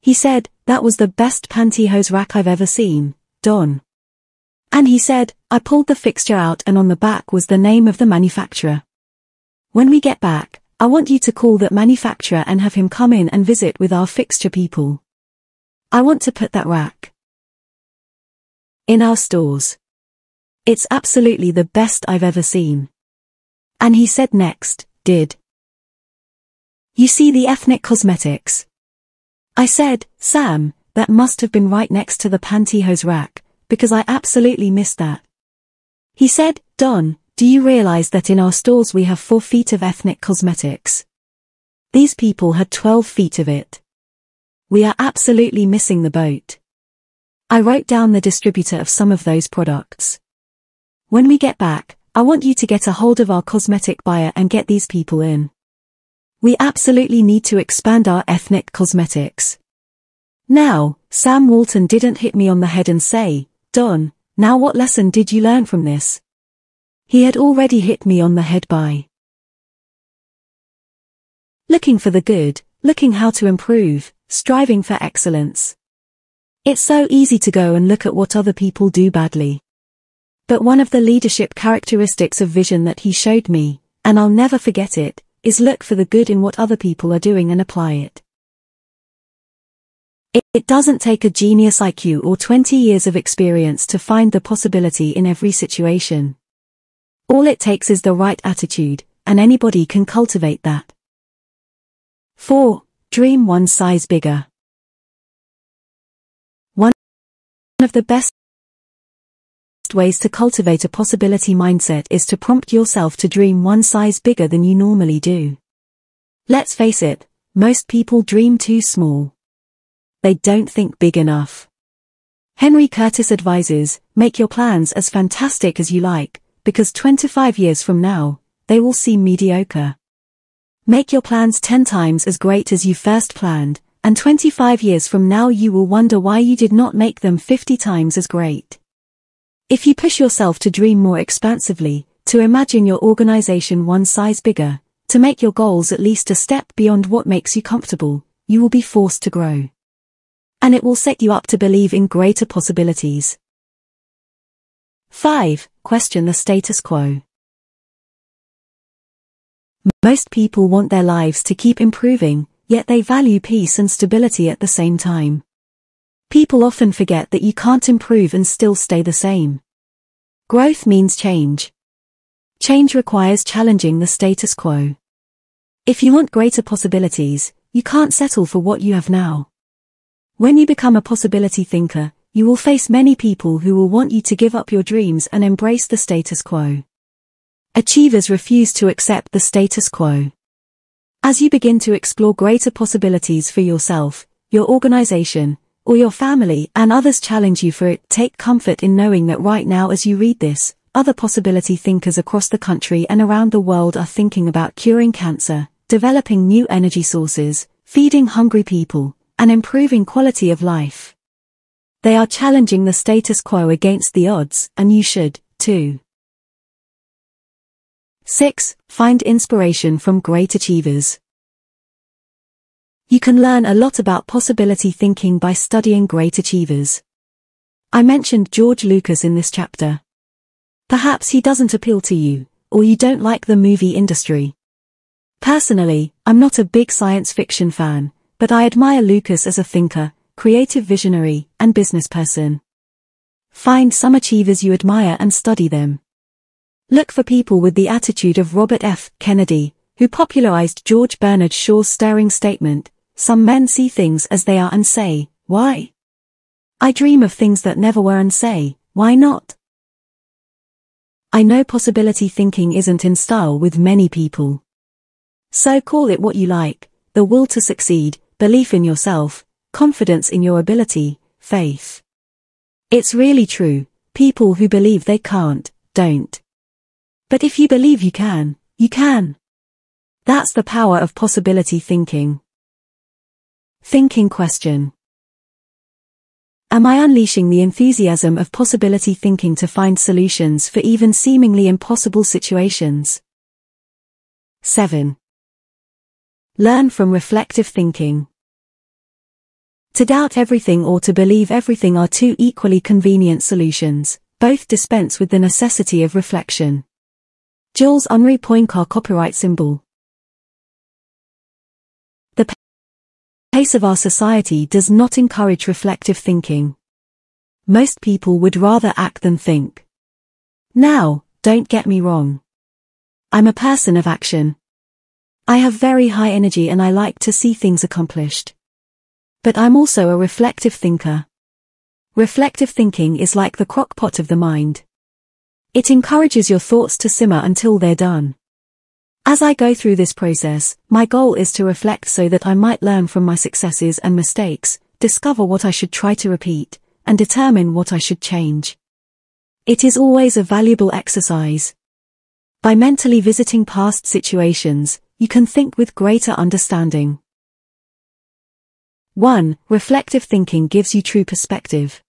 He said, 'That was the best pantyhose rack I've ever seen, Don.' And he said, 'I pulled the fixture out and on the back was the name of the manufacturer. When we get back, I want you to call that manufacturer and have him come in and visit with our fixture people. I want to put that rack in our stores. It's absolutely the best I've ever seen.' And he said next, 'Did you see the ethnic cosmetics?' I said, 'Sam, that must have been right next to the pantyhose rack, because I absolutely missed that.' He said, 'Don, do you realize that in our stores we have four feet of ethnic cosmetics? These people had twelve feet of it. We are absolutely missing the boat.' I wrote down the distributor of some of those products. 'When we get back, I want you to get a hold of our cosmetic buyer and get these people in. We absolutely need to expand our ethnic cosmetics.' Now, Sam Walton didn't hit me on the head and say, 'Don, now what lesson did you learn from this?' He had already hit me on the head by looking for the good, looking how to improve, striving for excellence. It's so easy to go and look at what other people do badly. But one of the leadership characteristics of vision that he showed me, and I'll never forget it, is look for the good in what other people are doing and apply it. It, it doesn't take a genius I Q or twenty years of experience to find the possibility in every situation. All it takes is the right attitude, and anybody can cultivate that. four. Dream one size bigger. One of the best ways to cultivate a possibility mindset is to prompt yourself to dream one size bigger than you normally do. Let's face it, most people dream too small. They don't think big enough. Henry Curtis advises, make your plans as fantastic as you like, because twenty-five years from now, they will seem mediocre. Make your plans ten times as great as you first planned, and twenty-five years from now you will wonder why you did not make them fifty times as great. If you push yourself to dream more expansively, to imagine your organization one size bigger, to make your goals at least a step beyond what makes you comfortable, you will be forced to grow. And it will set you up to believe in greater possibilities. five. Question the status quo. Most people want their lives to keep improving, yet they value peace and stability at the same time. People often forget that you can't improve and still stay the same. Growth means change. Change requires challenging the status quo. If you want greater possibilities, you can't settle for what you have now. When you become a possibility thinker, you will face many people who will want you to give up your dreams and embrace the status quo. Achievers refuse to accept the status quo. As you begin to explore greater possibilities for yourself, your organization, or your family, and others challenge you for it, take comfort in knowing that right now as you read this, other possibility thinkers across the country and around the world are thinking about curing cancer, developing new energy sources, feeding hungry people, and improving quality of life. They are challenging the status quo against the odds, and you should, too. six. Find inspiration from great achievers. You can learn a lot about possibility thinking by studying great achievers. I mentioned George Lucas in this chapter. Perhaps he doesn't appeal to you, or you don't like the movie industry. Personally, I'm not a big science fiction fan, but I admire Lucas as a thinker, creative visionary, and business person. Find some achievers you admire and study them. Look for people with the attitude of Robert F. Kennedy, who popularized George Bernard Shaw's stirring statement, "Some men see things as they are and say, why? I dream of things that never were and say, why not?" I know possibility thinking isn't in style with many people. So call it what you like: the will to succeed, belief in yourself, confidence in your ability, faith. It's really true, people who believe they can't, don't. But if you believe you can, you can. That's the power of possibility thinking. Thinking question. Am I unleashing the enthusiasm of possibility thinking to find solutions for even seemingly impossible situations? seven. Learn from reflective thinking. To doubt everything or to believe everything are two equally convenient solutions, both dispense with the necessity of reflection. Jules Henri Poincaré copyright symbol. The pace of our society does not encourage reflective thinking. Most people would rather act than think. Now, don't get me wrong. I'm a person of action. I have very high energy and I like to see things accomplished. But I'm also a reflective thinker. Reflective thinking is like the crock pot of the mind. It encourages your thoughts to simmer until they're done. As I go through this process, my goal is to reflect so that I might learn from my successes and mistakes, discover what I should try to repeat, and determine what I should change. It is always a valuable exercise. By mentally visiting past situations, you can think with greater understanding. one. Reflective thinking gives you true perspective.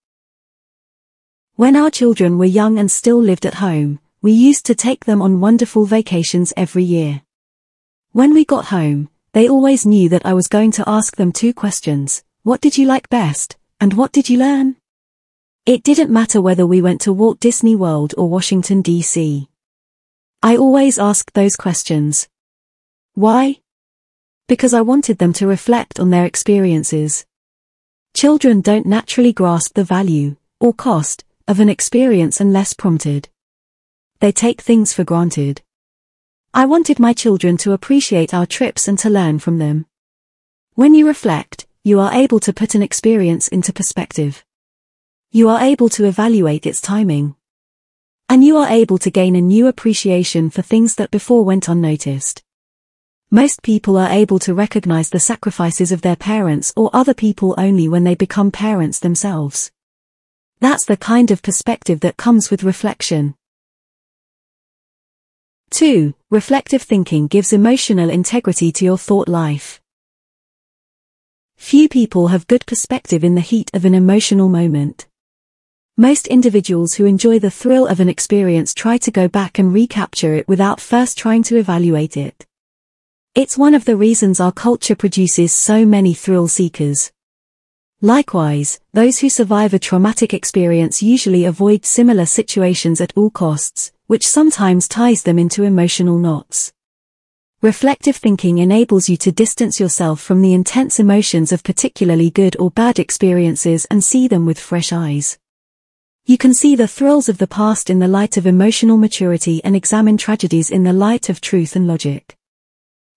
When our children were young and still lived at home, we used to take them on wonderful vacations every year. When we got home, they always knew that I was going to ask them two questions: what did you like best, and what did you learn? It didn't matter whether we went to Walt Disney World or Washington, D C I always asked those questions. Why? Because I wanted them to reflect on their experiences. Children don't naturally grasp the value, or cost, of an experience unless prompted. They take things for granted. I wanted my children to appreciate our trips and to learn from them. When you reflect, you are able to put an experience into perspective. You are able to evaluate its timing. And you are able to gain a new appreciation for things that before went unnoticed. Most people are able to recognize the sacrifices of their parents or other people only when they become parents themselves. That's the kind of perspective that comes with reflection. two. Reflective thinking gives emotional integrity to your thought life. Few people have good perspective in the heat of an emotional moment. Most individuals who enjoy the thrill of an experience try to go back and recapture it without first trying to evaluate it. It's one of the reasons our culture produces so many thrill-seekers. Likewise, those who survive a traumatic experience usually avoid similar situations at all costs, which sometimes ties them into emotional knots. Reflective thinking enables you to distance yourself from the intense emotions of particularly good or bad experiences and see them with fresh eyes. You can see the thrills of the past in the light of emotional maturity and examine tragedies in the light of truth and logic.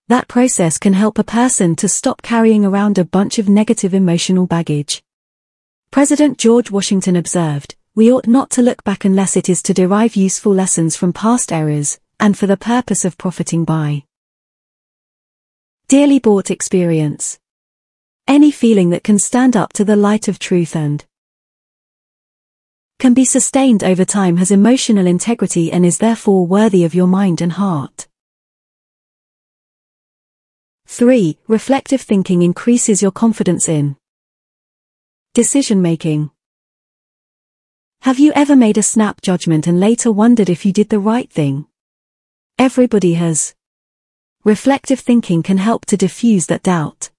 That process can help a person to stop carrying around a bunch of negative emotional baggage. President George Washington observed, "We ought not to look back unless it is to derive useful lessons from past errors, and for the purpose of profiting by." Dearly bought experience. Any feeling that can stand up to the light of truth and can be sustained over time has emotional integrity and is therefore worthy of your mind and heart. three. Reflective thinking increases your confidence in decision making. Have you ever made a snap judgment and later wondered if you did the right thing? Everybody has. Reflective thinking can help to diffuse that doubt.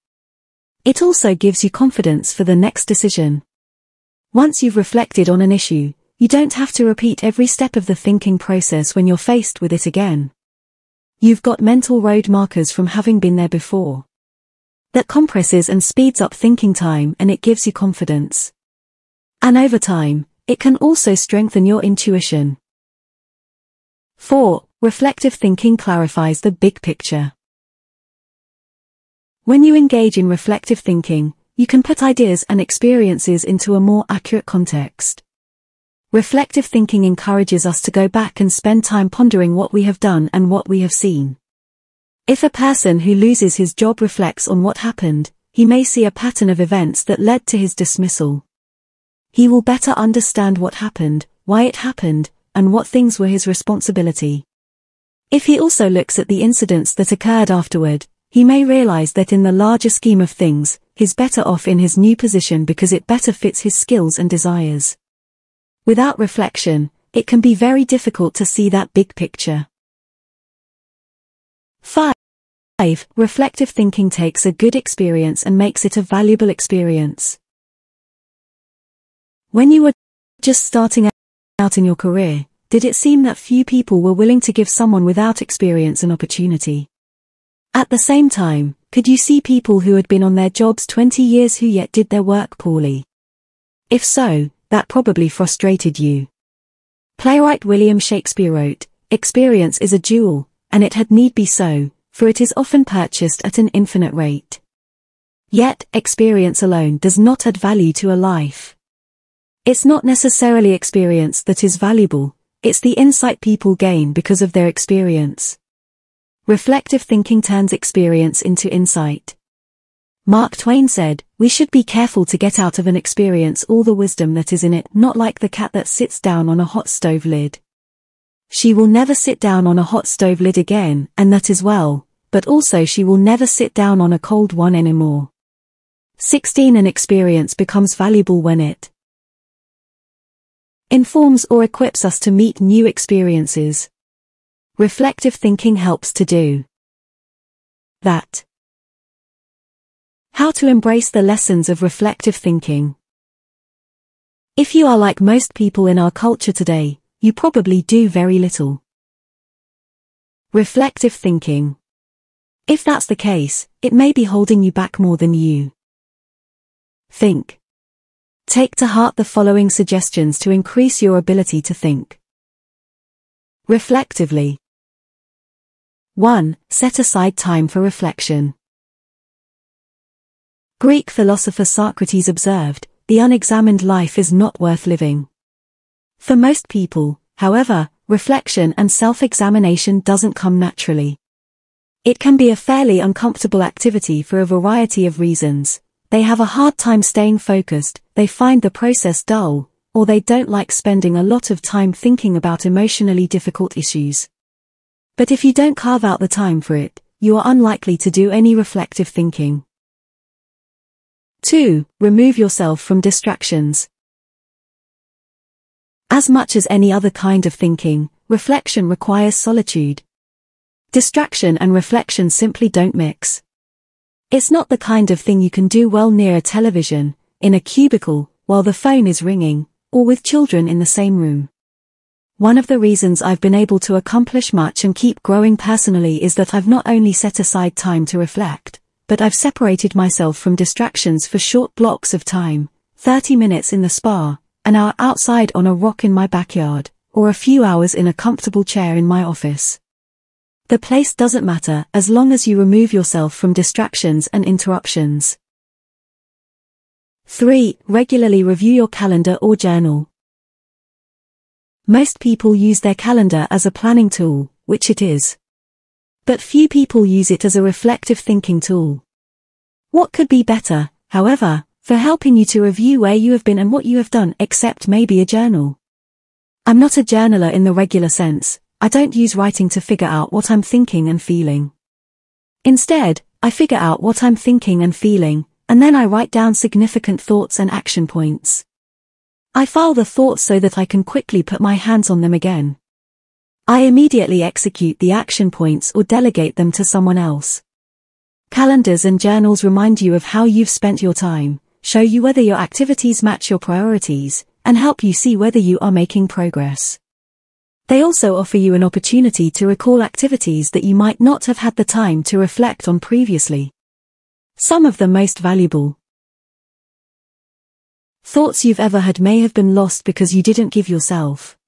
It also gives you confidence for the next decision. Once you've reflected on an issue, you don't have to repeat every step of the thinking process when you're faced with it again. You've got mental road markers from having been there before. That compresses and speeds up thinking time, and it gives you confidence. And over time, it can also strengthen your intuition. four. Reflective thinking clarifies the big picture. When you engage in reflective thinking, you can put ideas and experiences into a more accurate context. Reflective thinking encourages us to go back and spend time pondering what we have done and what we have seen. If a person who loses his job reflects on what happened, he may see a pattern of events that led to his dismissal. He will better understand what happened, why it happened, and what things were his responsibility. If he also looks at the incidents that occurred afterward, he may realize that in the larger scheme of things, he's better off in his new position because it better fits his skills and desires. Without reflection, it can be very difficult to see that big picture. five. Reflective thinking takes a good experience and makes it a valuable experience. When you were just starting out in your career, did it seem that few people were willing to give someone without experience an opportunity? At the same time, could you see people who had been on their jobs twenty years who yet did their work poorly? If so, that probably frustrated you. Playwright William Shakespeare wrote, "Experience is a jewel, and it had need be so, for it is often purchased at an infinite rate." Yet, experience alone does not add value to a life. It's not necessarily experience that is valuable. It's the insight people gain because of their experience. Reflective thinking turns experience into insight. Mark Twain said, "We should be careful to get out of an experience all the wisdom that is in it, not like the cat that sits down on a hot stove lid. She will never sit down on a hot stove lid again, and that is well, but also she will never sit down on a cold one anymore." sixteen. An experience becomes valuable when it informs or equips us to meet new experiences. Reflective thinking helps to do that. How to embrace the lessons of reflective thinking. If you are like most people in our culture today, you probably do very little reflective thinking. If that's the case, it may be holding you back more than you think. Take to heart the following suggestions to increase your ability to think reflectively. one. Set aside time for reflection. Greek philosopher Socrates observed, "The unexamined life is not worth living." For most people, however, reflection and self-examination doesn't come naturally. It can be a fairly uncomfortable activity for a variety of reasons. They have a hard time staying focused, they find the process dull, or they don't like spending a lot of time thinking about emotionally difficult issues. But if you don't carve out the time for it, you are unlikely to do any reflective thinking. two. Remove yourself from distractions. As much as any other kind of thinking, reflection requires solitude. Distraction and reflection simply don't mix. It's not the kind of thing you can do well near a television, in a cubicle, while the phone is ringing, or with children in the same room. One of the reasons I've been able to accomplish much and keep growing personally is that I've not only set aside time to reflect, but I've separated myself from distractions for short blocks of time, thirty minutes in the spa, an hour outside on a rock in my backyard, or a few hours in a comfortable chair in my office. The place doesn't matter as long as you remove yourself from distractions and interruptions. three. Regularly review your calendar or journal. Most people use their calendar as a planning tool, which it is. But few people use it as a reflective thinking tool. What could be better, however, for helping you to review where you have been and what you have done, except maybe a journal? I'm not a journaler in the regular sense. I don't use writing to figure out what I'm thinking and feeling. Instead, I figure out what I'm thinking and feeling, and then I write down significant thoughts and action points. I file the thoughts so that I can quickly put my hands on them again. I immediately execute the action points or delegate them to someone else. Calendars and journals remind you of how you've spent your time, show you whether your activities match your priorities, and help you see whether you are making progress. They also offer you an opportunity to recall activities that you might not have had the time to reflect on previously. Some of the most valuable thoughts you've ever had may have been lost because you didn't give yourself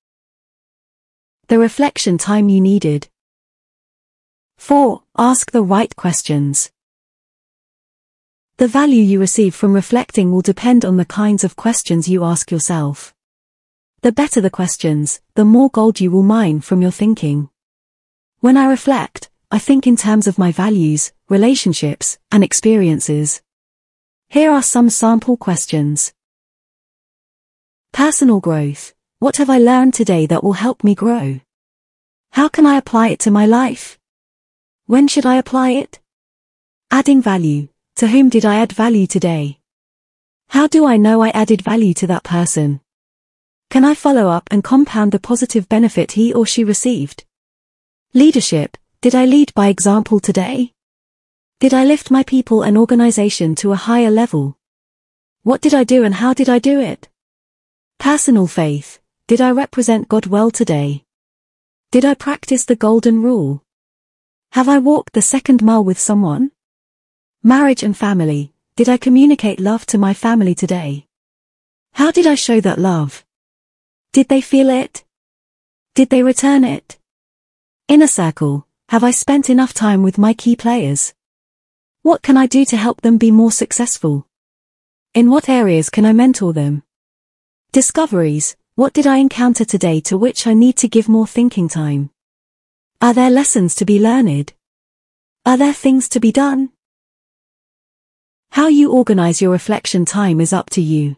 the reflection time you needed. four. Ask the right questions. The value you receive from reflecting will depend on the kinds of questions you ask yourself. The better the questions, the more gold you will mine from your thinking. When I reflect, I think in terms of my values, relationships, and experiences. Here are some sample questions. Personal growth. What have I learned today that will help me grow? How can I apply it to my life? When should I apply it? Adding value. To whom did I add value today? How do I know I added value to that person? Can I follow up and compound the positive benefit he or she received? Leadership. Did I lead by example today? Did I lift my people and organization to a higher level? What did I do and how did I do it? Personal faith. Did I represent God well today? Did I practice the golden rule? Have I walked the second mile with someone? Marriage and family. Did I communicate love to my family today? How did I show that love? Did they feel it? Did they return it? Inner circle. Have I spent enough time with my key players? What can I do to help them be more successful? In what areas can I mentor them? Discoveries. What did I encounter today to which I need to give more thinking time? Are there lessons to be learned? Are there things to be done? How you organize your reflection time is up to you.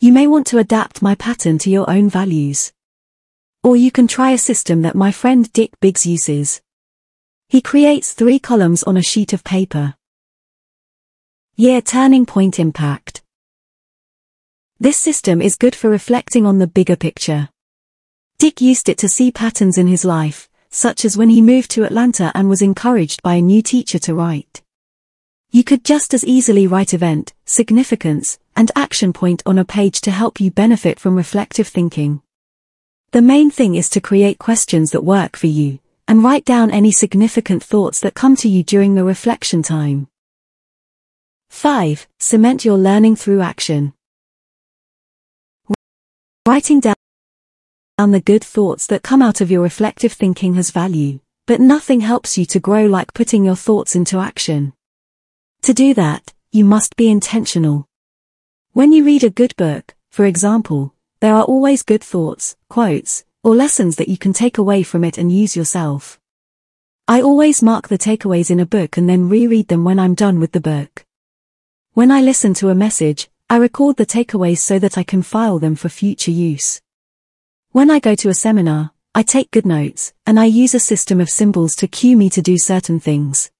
You may want to adapt my pattern to your own values. Or you can try a system that my friend Dick Biggs uses. He creates three columns on a sheet of paper. Year turning point impact. This system is good for reflecting on the bigger picture. Dick used it to see patterns in his life, such as when he moved to Atlanta and was encouraged by a new teacher to write. You could just as easily write event, significance, and action point on a page to help you benefit from reflective thinking. The main thing is to create questions that work for you, and write down any significant thoughts that come to you during the reflection time. five. Cement your learning through action. Writing down the good thoughts that come out of your reflective thinking has value, but nothing helps you to grow like putting your thoughts into action. To do that, you must be intentional. When you read a good book, for example, there are always good thoughts, quotes, or lessons that you can take away from it and use yourself. I always mark the takeaways in a book and then reread them when I'm done with the book. When I listen to a message, I record the takeaways so that I can file them for future use. When I go to a seminar, I take good notes, and I use a system of symbols to cue me to do certain things.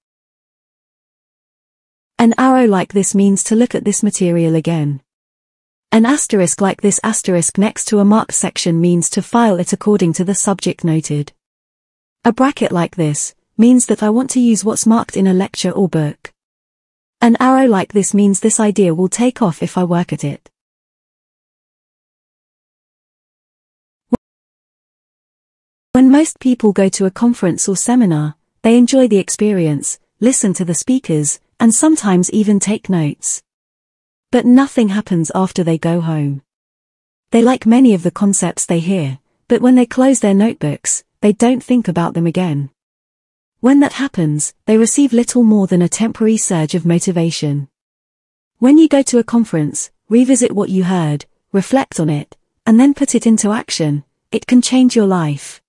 An arrow like this means to look at this material again. An asterisk like this asterisk next to a marked section means to file it according to the subject noted. A bracket like this means that I want to use what's marked in a lecture or book. An arrow like this means this idea will take off if I work at it. When most people go to a conference or seminar, they enjoy the experience, listen to the speakers, and sometimes even take notes. But nothing happens after they go home. They like many of the concepts they hear, but when they close their notebooks, they don't think about them again. When that happens, they receive little more than a temporary surge of motivation. When you go to a conference, revisit what you heard, reflect on it, and then put it into action. It can change your life.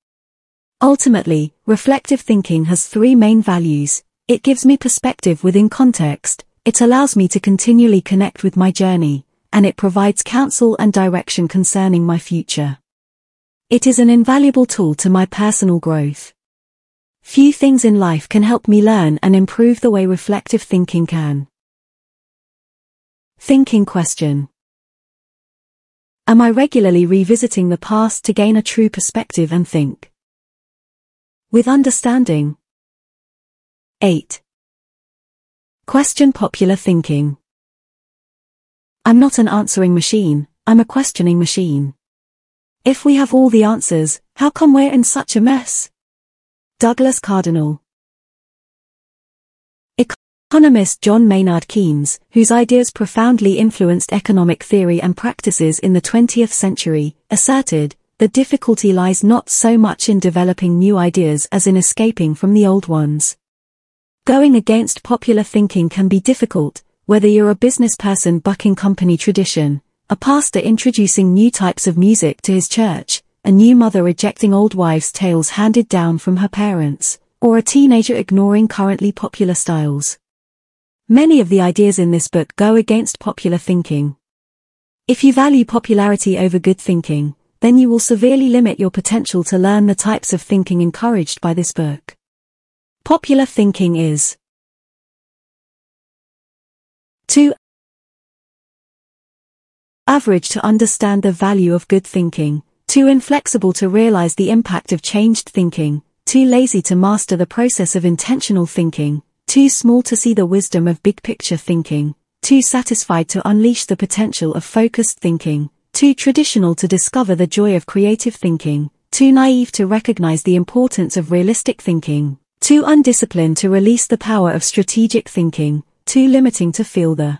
Ultimately, reflective thinking has three main values. It gives me perspective within context, it allows me to continually connect with my journey, and it provides counsel and direction concerning my future. It is an invaluable tool to my personal growth. Few things in life can help me learn and improve the way reflective thinking can. Thinking question. Am I regularly revisiting the past to gain a true perspective and think with understanding? eight. Question popular thinking. I'm not an answering machine, I'm a questioning machine. If we have all the answers, how come we're in such a mess? Douglas Cardinal. Economist John Maynard Keynes, whose ideas profoundly influenced economic theory and practices in the twentieth century, asserted, "The difficulty lies not so much in developing new ideas as in escaping from the old ones." Going against popular thinking can be difficult, whether you're a business person bucking company tradition, a pastor introducing new types of music to his church, a new mother rejecting old wives' tales handed down from her parents, or a teenager ignoring currently popular styles. Many of the ideas in this book go against popular thinking. If you value popularity over good thinking, then you will severely limit your potential to learn the types of thinking encouraged by this book. Popular thinking is too average to understand the value of good thinking, too inflexible to realize the impact of changed thinking, too lazy to master the process of intentional thinking, too small to see the wisdom of big-picture thinking, too satisfied to unleash the potential of focused thinking, too traditional to discover the joy of creative thinking, too naive to recognize the importance of realistic thinking, too undisciplined to release the power of strategic thinking, too limiting to feel the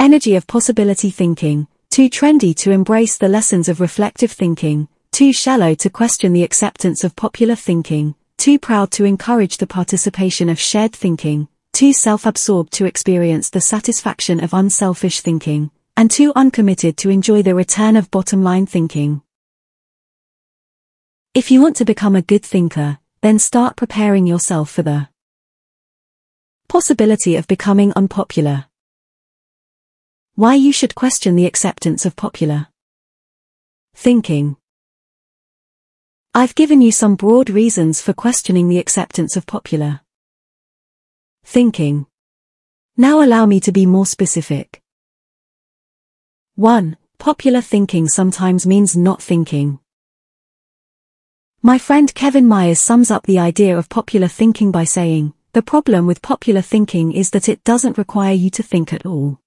energy of possibility thinking, too trendy to embrace the lessons of reflective thinking, too shallow to question the acceptance of popular thinking, too proud to encourage the participation of shared thinking, too self-absorbed to experience the satisfaction of unselfish thinking, and too uncommitted to enjoy the return of bottom-line thinking. If you want to become a good thinker, then start preparing yourself for the possibility of becoming unpopular. Why you should question the acceptance of popular thinking. I've given you some broad reasons for questioning the acceptance of popular thinking. Now allow me to be more specific. one. Popular thinking sometimes means not thinking. My friend Kevin Myers sums up the idea of popular thinking by saying, "The problem with popular thinking is that it doesn't require you to think at all.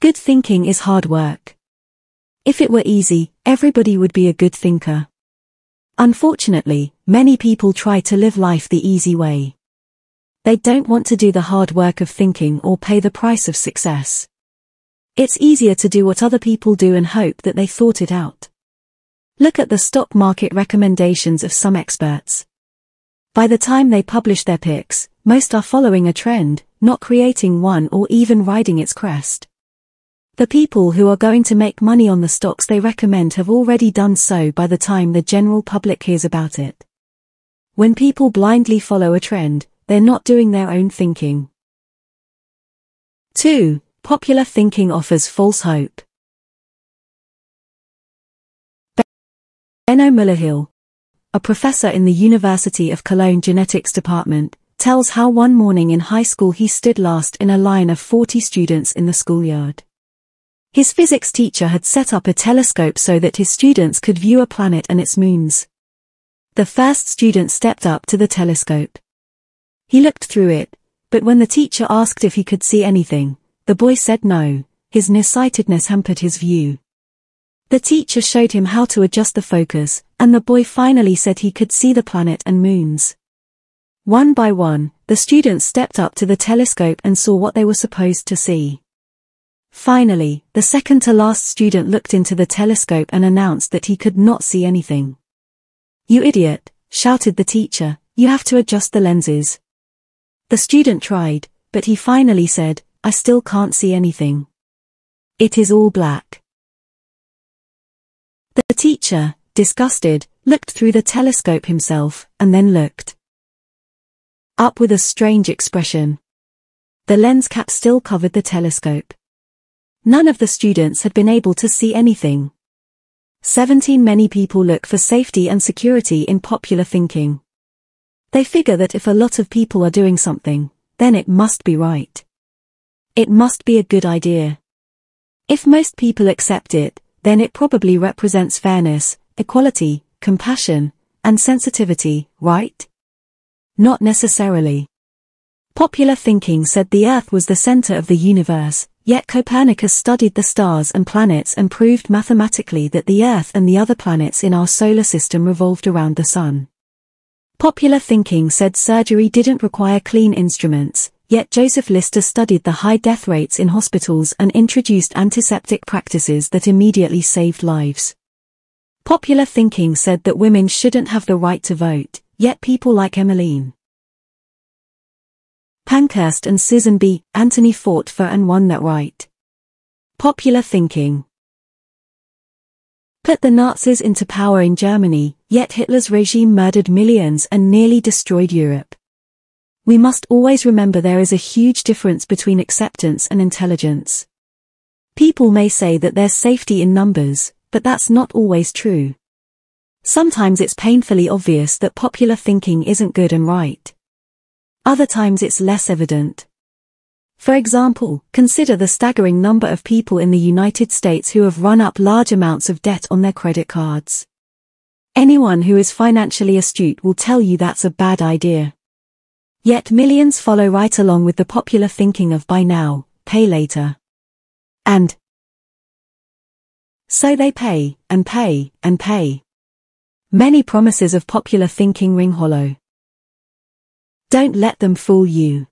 Good thinking is hard work. If it were easy, everybody would be a good thinker." Unfortunately, many people try to live life the easy way. They don't want to do the hard work of thinking or pay the price of success. It's easier to do what other people do and hope that they thought it out. Look at the stock market recommendations of some experts. By the time they publish their picks, most are following a trend, not creating one or even riding its crest. The people who are going to make money on the stocks they recommend have already done so by the time the general public hears about it. When people blindly follow a trend, they're not doing their own thinking. two. Popular thinking offers false hope. Benno Mueller-Hill, a professor in the University of Cologne genetics department, tells how one morning in high school he stood last in a line of forty students in the schoolyard. His physics teacher had set up a telescope so that his students could view a planet and its moons. The first student stepped up to the telescope. He looked through it, but when the teacher asked if he could see anything, the boy said no, his nearsightedness hampered his view. The teacher showed him how to adjust the focus, and the boy finally said he could see the planet and moons. One by one, the students stepped up to the telescope and saw what they were supposed to see. Finally, the second-to-last student looked into the telescope and announced that he could not see anything. "You idiot," shouted the teacher, "you have to adjust the lenses." The student tried, but he finally said, "I still can't see anything. It is all black." The teacher, disgusted, looked through the telescope himself, and then looked up with a strange expression. The lens cap still covered the telescope. None of the students had been able to see anything. seventeen Many people look for safety and security in popular thinking. They figure that if a lot of people are doing something, then it must be right. It must be a good idea. If most people accept it, then it probably represents fairness, equality, compassion, and sensitivity, right? Not necessarily. Popular thinking said the Earth was the center of the universe, yet Copernicus studied the stars and planets and proved mathematically that the Earth and the other planets in our solar system revolved around the Sun. Popular thinking said surgery didn't require clean instruments, yet Joseph Lister studied the high death rates in hospitals and introduced antiseptic practices that immediately saved lives. Popular thinking said that women shouldn't have the right to vote, yet people like Emmeline Pankhurst and Susan B. Anthony fought for and won that right. Popular thinking put the Nazis into power in Germany, yet Hitler's regime murdered millions and nearly destroyed Europe. We must always remember there is a huge difference between acceptance and intelligence. People may say that there's safety in numbers, but that's not always true. Sometimes it's painfully obvious that popular thinking isn't good and right. Other times it's less evident. For example, consider the staggering number of people in the United States who have run up large amounts of debt on their credit cards. Anyone who is financially astute will tell you that's a bad idea. Yet millions follow right along with the popular thinking of buy now, pay later. And so they pay, and pay, and pay. Many promises of popular thinking ring hollow. Don't let them fool you.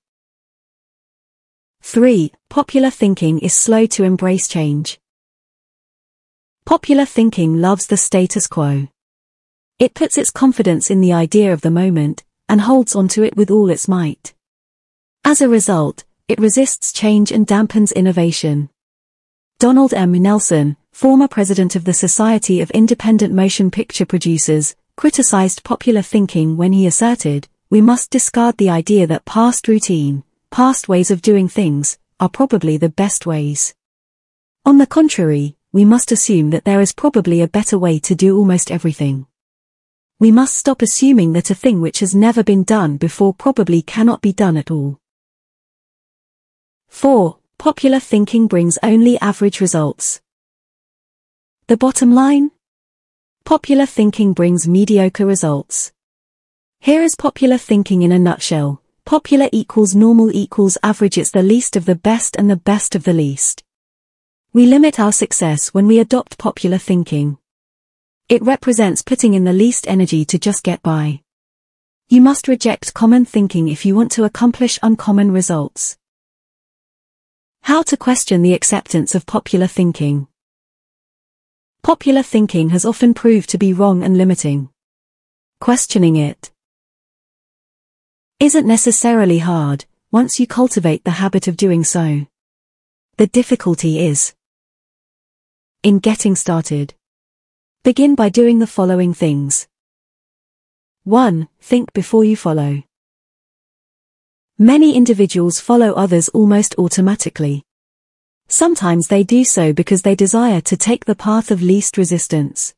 three. Popular thinking is slow to embrace change. Popular thinking loves the status quo. It puts its confidence in the idea of the moment, and holds onto it with all its might. As a result, it resists change and dampens innovation. Donald M. Nelson, former president of the Society of Independent Motion Picture Producers, criticized popular thinking when he asserted, "We must discard the idea that past routine, past ways of doing things, are probably the best ways. On the contrary, we must assume that there is probably a better way to do almost everything. We must stop assuming that a thing which has never been done before probably cannot be done at all." four. Popular thinking brings only average results. The bottom line? Popular thinking brings mediocre results. Here is popular thinking in a nutshell. Popular equals normal equals average. It's the least of the best and the best of the least. We limit our success when we adopt popular thinking. It represents putting in the least energy to just get by. You must reject common thinking if you want to accomplish uncommon results. How to question the acceptance of popular thinking. Popular thinking has often proved to be wrong and limiting. Questioning it isn't necessarily hard, once you cultivate the habit of doing so. The difficulty is in getting started. Begin by doing the following things. one. Think before you follow. Many individuals follow others almost automatically. Sometimes they do so because they desire to take the path of least resistance.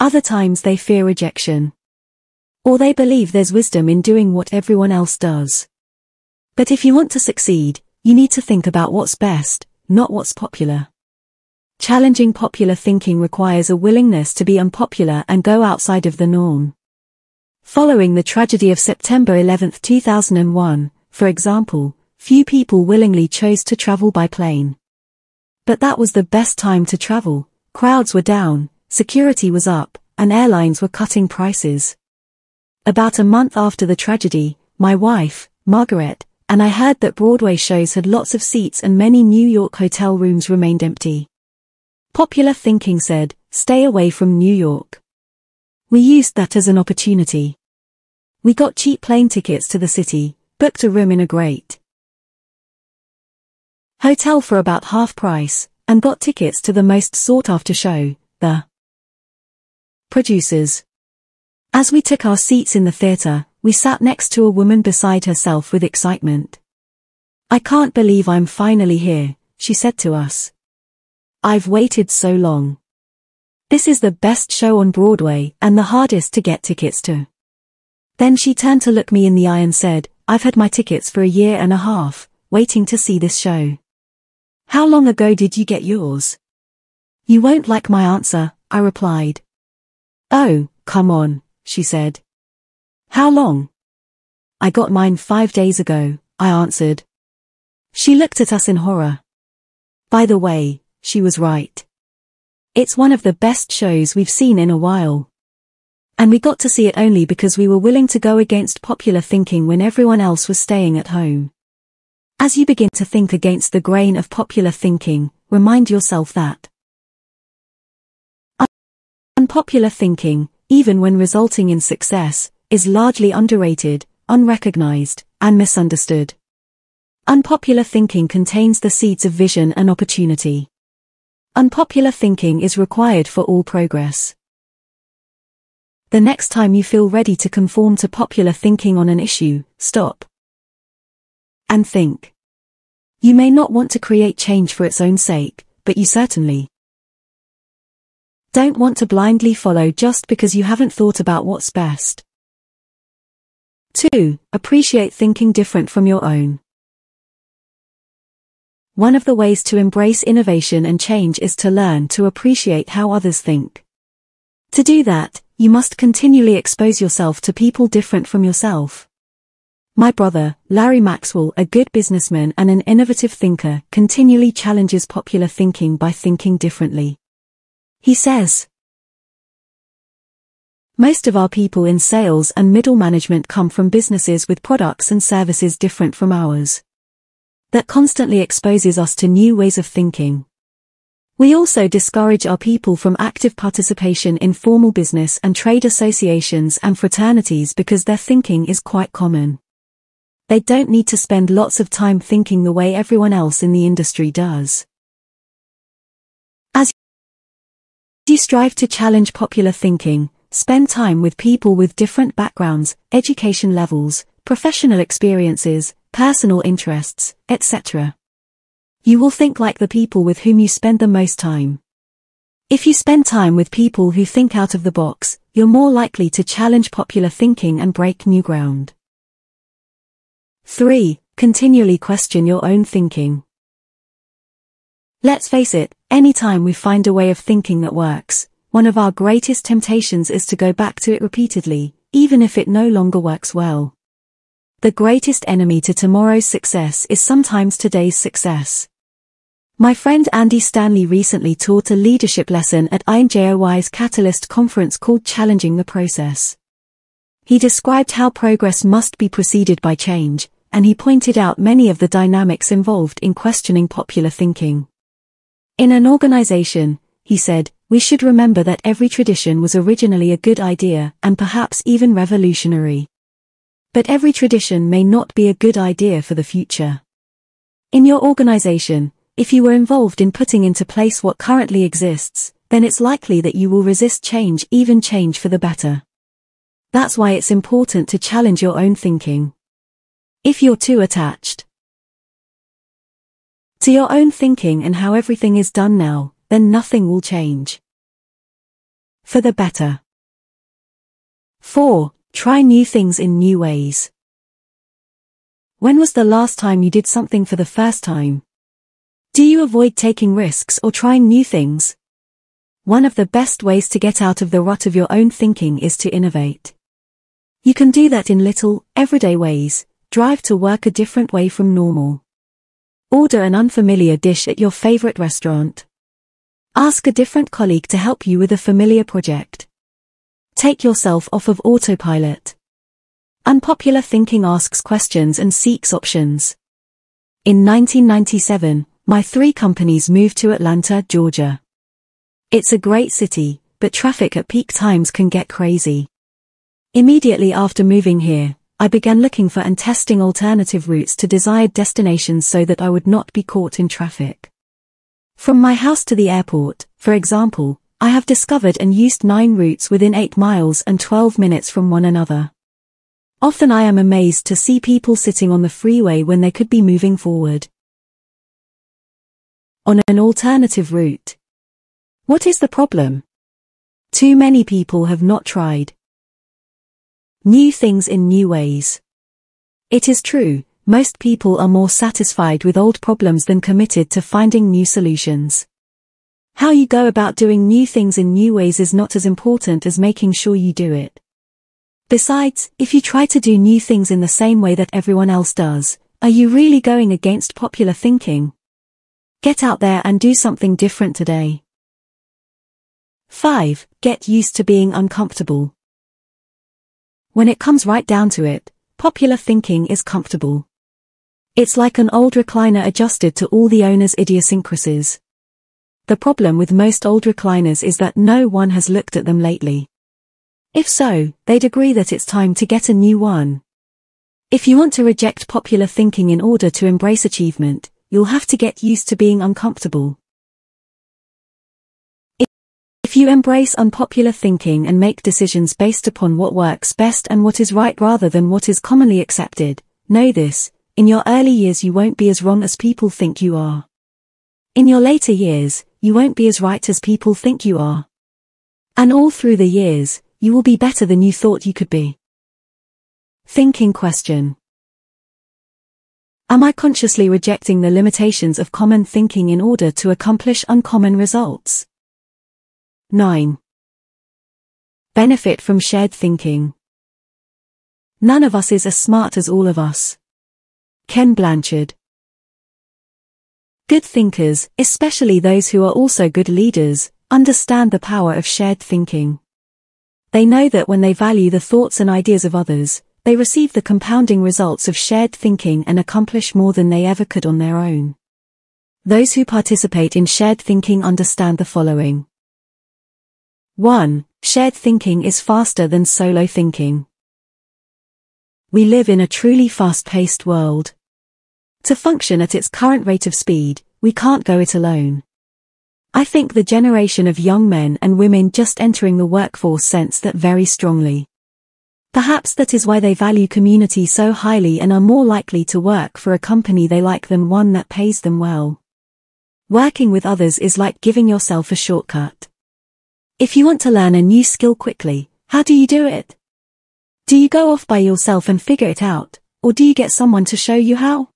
Other times they fear rejection. Or they believe there's wisdom in doing what everyone else does. But if you want to succeed, you need to think about what's best, not what's popular. Challenging popular thinking requires a willingness to be unpopular and go outside of the norm. Following the tragedy of September eleventh two thousand one, for example, few people willingly chose to travel by plane. But that was the best time to travel. Crowds were down, security was up, and airlines were cutting prices. About a month after the tragedy, my wife, Margaret, and I heard that Broadway shows had lots of seats and many New York hotel rooms remained empty. Popular thinking said, stay away from New York. We used that as an opportunity. We got cheap plane tickets to the city, booked a room in a great hotel for about half price, and got tickets to the most sought-after show, the Producers. As we took our seats in the theater, we sat next to a woman beside herself with excitement. "I can't believe I'm finally here," she said to us. "I've waited so long. This is the best show on Broadway and the hardest to get tickets to." Then she turned to look me in the eye and said, "I've had my tickets for a year and a half, waiting to see this show. How long ago did you get yours?" "You won't like my answer," I replied. "Oh, come on," she said. "How long?" "I got mine five days ago," I answered. She looked at us in horror. By the way, she was right. It's one of the best shows we've seen in a while. And we got to see it only because we were willing to go against popular thinking when everyone else was staying at home. As you begin to think against the grain of popular thinking, remind yourself that unpopular thinking, even when resulting in success, is largely underrated, unrecognized, and misunderstood. Unpopular thinking contains the seeds of vision and opportunity. Unpopular thinking is required for all progress. The next time you feel ready to conform to popular thinking on an issue, stop and think. You may not want to create change for its own sake, but you certainly don't want to blindly follow just because you haven't thought about what's best. two. Appreciate thinking different from your own. One of the ways to embrace innovation and change is to learn to appreciate how others think. To do that, you must continually expose yourself to people different from yourself. My brother, Larry Maxwell, a good businessman and an innovative thinker, continually challenges popular thinking by thinking differently. He says, "Most of our people in sales and middle management come from businesses with products and services different from ours. That constantly exposes us to new ways of thinking. We also discourage our people from active participation in formal business and trade associations and fraternities because their thinking is quite common. They don't need to spend lots of time thinking the way everyone else in the industry does." As you strive to challenge popular thinking, spend time with people with different backgrounds, education levels, professional experiences, personal interests, et cetera. You will think like the people with whom you spend the most time. If you spend time with people who think out of the box, you're more likely to challenge popular thinking and break new ground. three. Continually question your own thinking. Let's face it, any time we find a way of thinking that works, one of our greatest temptations is to go back to it repeatedly, even if it no longer works well. The greatest enemy to tomorrow's success is sometimes today's success. My friend Andy Stanley recently taught a leadership lesson at I M J O Y's Catalyst conference called Challenging the Process. He described how progress must be preceded by change, and he pointed out many of the dynamics involved in questioning popular thinking. "In an organization," he said, "we should remember that every tradition was originally a good idea and perhaps even revolutionary. But every tradition may not be a good idea for the future. In your organization, if you were involved in putting into place what currently exists, then it's likely that you will resist change, even change for the better. That's why it's important to challenge your own thinking. If you're too attached to your own thinking and how everything is done now, then nothing will change for the better." four. Try new things in new ways. When was the last time you did something for the first time? Do you avoid taking risks or trying new things? One of the best ways to get out of the rut of your own thinking is to innovate. You can do that in little, everyday ways. Drive to work a different way from normal. Order an unfamiliar dish at your favorite restaurant. Ask a different colleague to help you with a familiar project. Take yourself off of autopilot. Unpopular thinking asks questions and seeks options. In nineteen ninety-seven, my three companies moved to Atlanta, Georgia. It's a great city, but traffic at peak times can get crazy. Immediately after moving here, I began looking for and testing alternative routes to desired destinations so that I would not be caught in traffic. From my house to the airport, for example, I have discovered and used nine routes within eight miles and twelve minutes from one another. Often I am amazed to see people sitting on the freeway when they could be moving forward on an alternative route. What is the problem? Too many people have not tried new things in new ways. It is true, most people are more satisfied with old problems than committed to finding new solutions. How you go about doing new things in new ways is not as important as making sure you do it. Besides, if you try to do new things in the same way that everyone else does, are you really going against popular thinking? Get out there and do something different today. five. Get used to being uncomfortable. When it comes right down to it, popular thinking is comfortable. It's like an old recliner adjusted to all the owner's idiosyncrasies. The problem with most old recliners is that no one has looked at them lately. If so, they'd agree that it's time to get a new one. If you want to reject popular thinking in order to embrace achievement, you'll have to get used to being uncomfortable. If you embrace unpopular thinking and make decisions based upon what works best and what is right rather than what is commonly accepted, know this, in your early years you won't be as wrong as people think you are. In your later years, you won't be as right as people think you are. And all through the years, you will be better than you thought you could be. Thinking question. Am I consciously rejecting the limitations of common thinking in order to accomplish uncommon results? nine. Benefit from shared thinking. None of us is as smart as all of us. Ken Blanchard. Good thinkers, especially those who are also good leaders, understand the power of shared thinking. They know that when they value the thoughts and ideas of others, they receive the compounding results of shared thinking and accomplish more than they ever could on their own. Those who participate in shared thinking understand the following. one. Shared thinking is faster than solo thinking. We live in a truly fast-paced world. To function at its current rate of speed, we can't go it alone. I think the generation of young men and women just entering the workforce sense that very strongly. Perhaps that is why they value community so highly and are more likely to work for a company they like than one that pays them well. Working with others is like giving yourself a shortcut. If you want to learn a new skill quickly, how do you do it? Do you go off by yourself and figure it out, or do you get someone to show you how?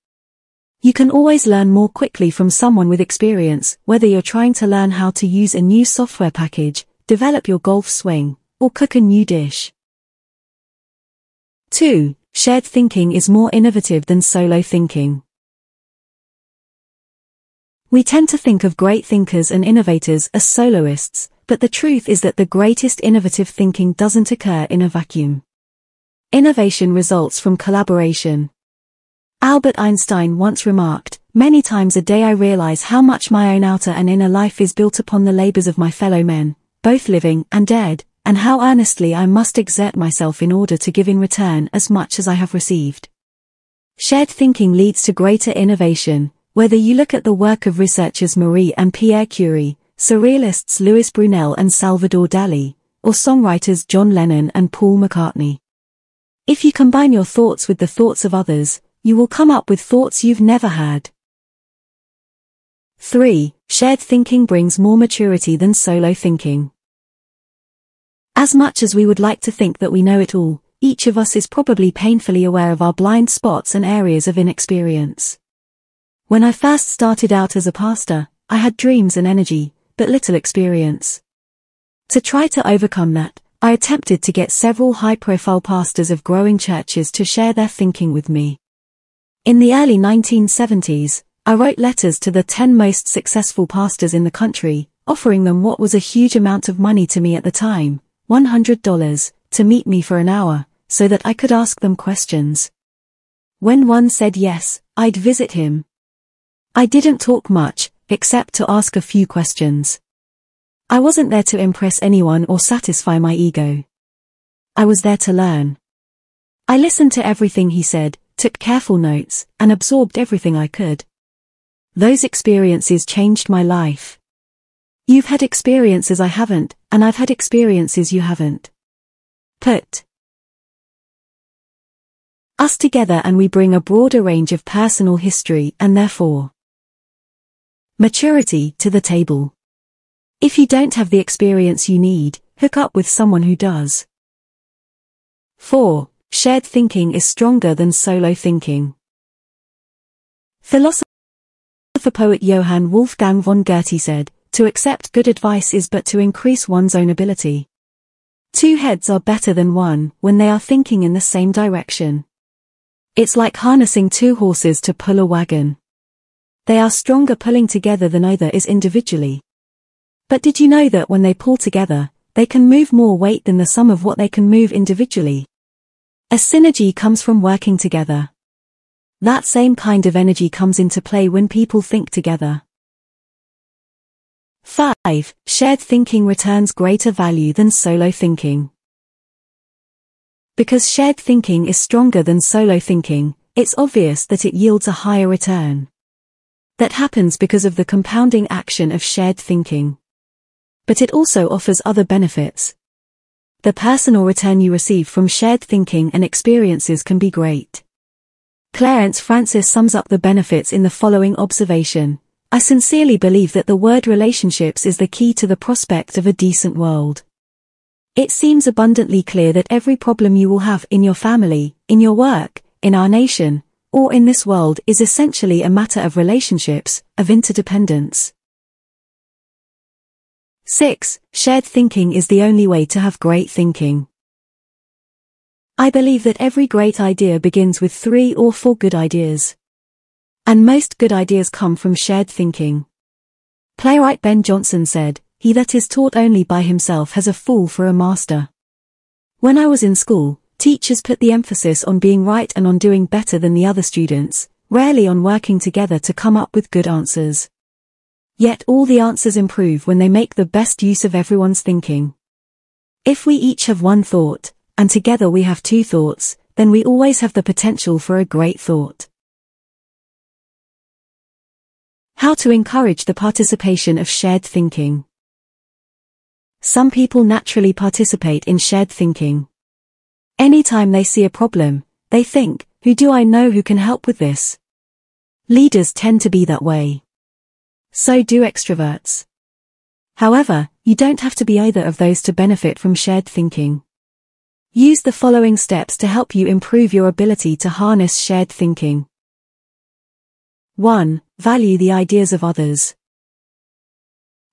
You can always learn more quickly from someone with experience, whether you're trying to learn how to use a new software package, develop your golf swing, or cook a new dish. two. Shared thinking is more innovative than solo thinking. We tend to think of great thinkers and innovators as soloists, but the truth is that the greatest innovative thinking doesn't occur in a vacuum. Innovation results from collaboration. Albert Einstein once remarked, "Many times a day I realize how much my own outer and inner life is built upon the labors of my fellow men, both living and dead, and how earnestly I must exert myself in order to give in return as much as I have received." Shared thinking leads to greater innovation, whether you look at the work of researchers Marie and Pierre Curie, surrealists Louis Brunel and Salvador Dali, or songwriters John Lennon and Paul McCartney. If you combine your thoughts with the thoughts of others, you will come up with thoughts you've never had. three. Shared thinking brings more maturity than solo thinking. As much as we would like to think that we know it all, each of us is probably painfully aware of our blind spots and areas of inexperience. When I first started out as a pastor, I had dreams and energy, but little experience. To try to overcome that, I attempted to get several high-profile pastors of growing churches to share their thinking with me. In the early nineteen seventies, I wrote letters to the ten most successful pastors in the country, offering them what was a huge amount of money to me at the time, one hundred dollars, to meet me for an hour, so that I could ask them questions. When one said yes, I'd visit him. I didn't talk much, except to ask a few questions. I wasn't there to impress anyone or satisfy my ego. I was there to learn. I listened to everything he said, took careful notes, and absorbed everything I could. Those experiences changed my life. You've had experiences I haven't, and I've had experiences you haven't. Put us together and we bring a broader range of personal history and therefore maturity to the table. If you don't have the experience you need, hook up with someone who does. four. Shared thinking is stronger than solo thinking. Philosopher-poet Johann Wolfgang von Goethe said, "To accept good advice is but to increase one's own ability." Two heads are better than one when they are thinking in the same direction. It's like harnessing two horses to pull a wagon. They are stronger pulling together than either is individually. But did you know that when they pull together, they can move more weight than the sum of what they can move individually? A synergy comes from working together. That same kind of energy comes into play when people think together. five. Shared thinking returns greater value than solo thinking. Because shared thinking is stronger than solo thinking, it's obvious that it yields a higher return. That happens because of the compounding action of shared thinking. But it also offers other benefits. The personal return you receive from shared thinking and experiences can be great. Clarence Francis sums up the benefits in the following observation: "I sincerely believe that the word relationships is the key to the prospect of a decent world. It seems abundantly clear that every problem you will have in your family, in your work, in our nation, or in this world is essentially a matter of relationships, of interdependence." six. Shared thinking is the only way to have great thinking. I believe that every great idea begins with three or four good ideas. And most good ideas come from shared thinking. Playwright Ben Jonson said, "He that is taught only by himself has a fool for a master." When I was in school, teachers put the emphasis on being right and on doing better than the other students, rarely on working together to come up with good answers. Yet all the answers improve when they make the best use of everyone's thinking. If we each have one thought, and together we have two thoughts, then we always have the potential for a great thought. How to encourage the participation of shared thinking. Some people naturally participate in shared thinking. Anytime they see a problem, they think, "Who do I know who can help with this?" Leaders tend to be that way. So do extroverts. However, you don't have to be either of those to benefit from shared thinking. Use the following steps to help you improve your ability to harness shared thinking. one. Value the ideas of others.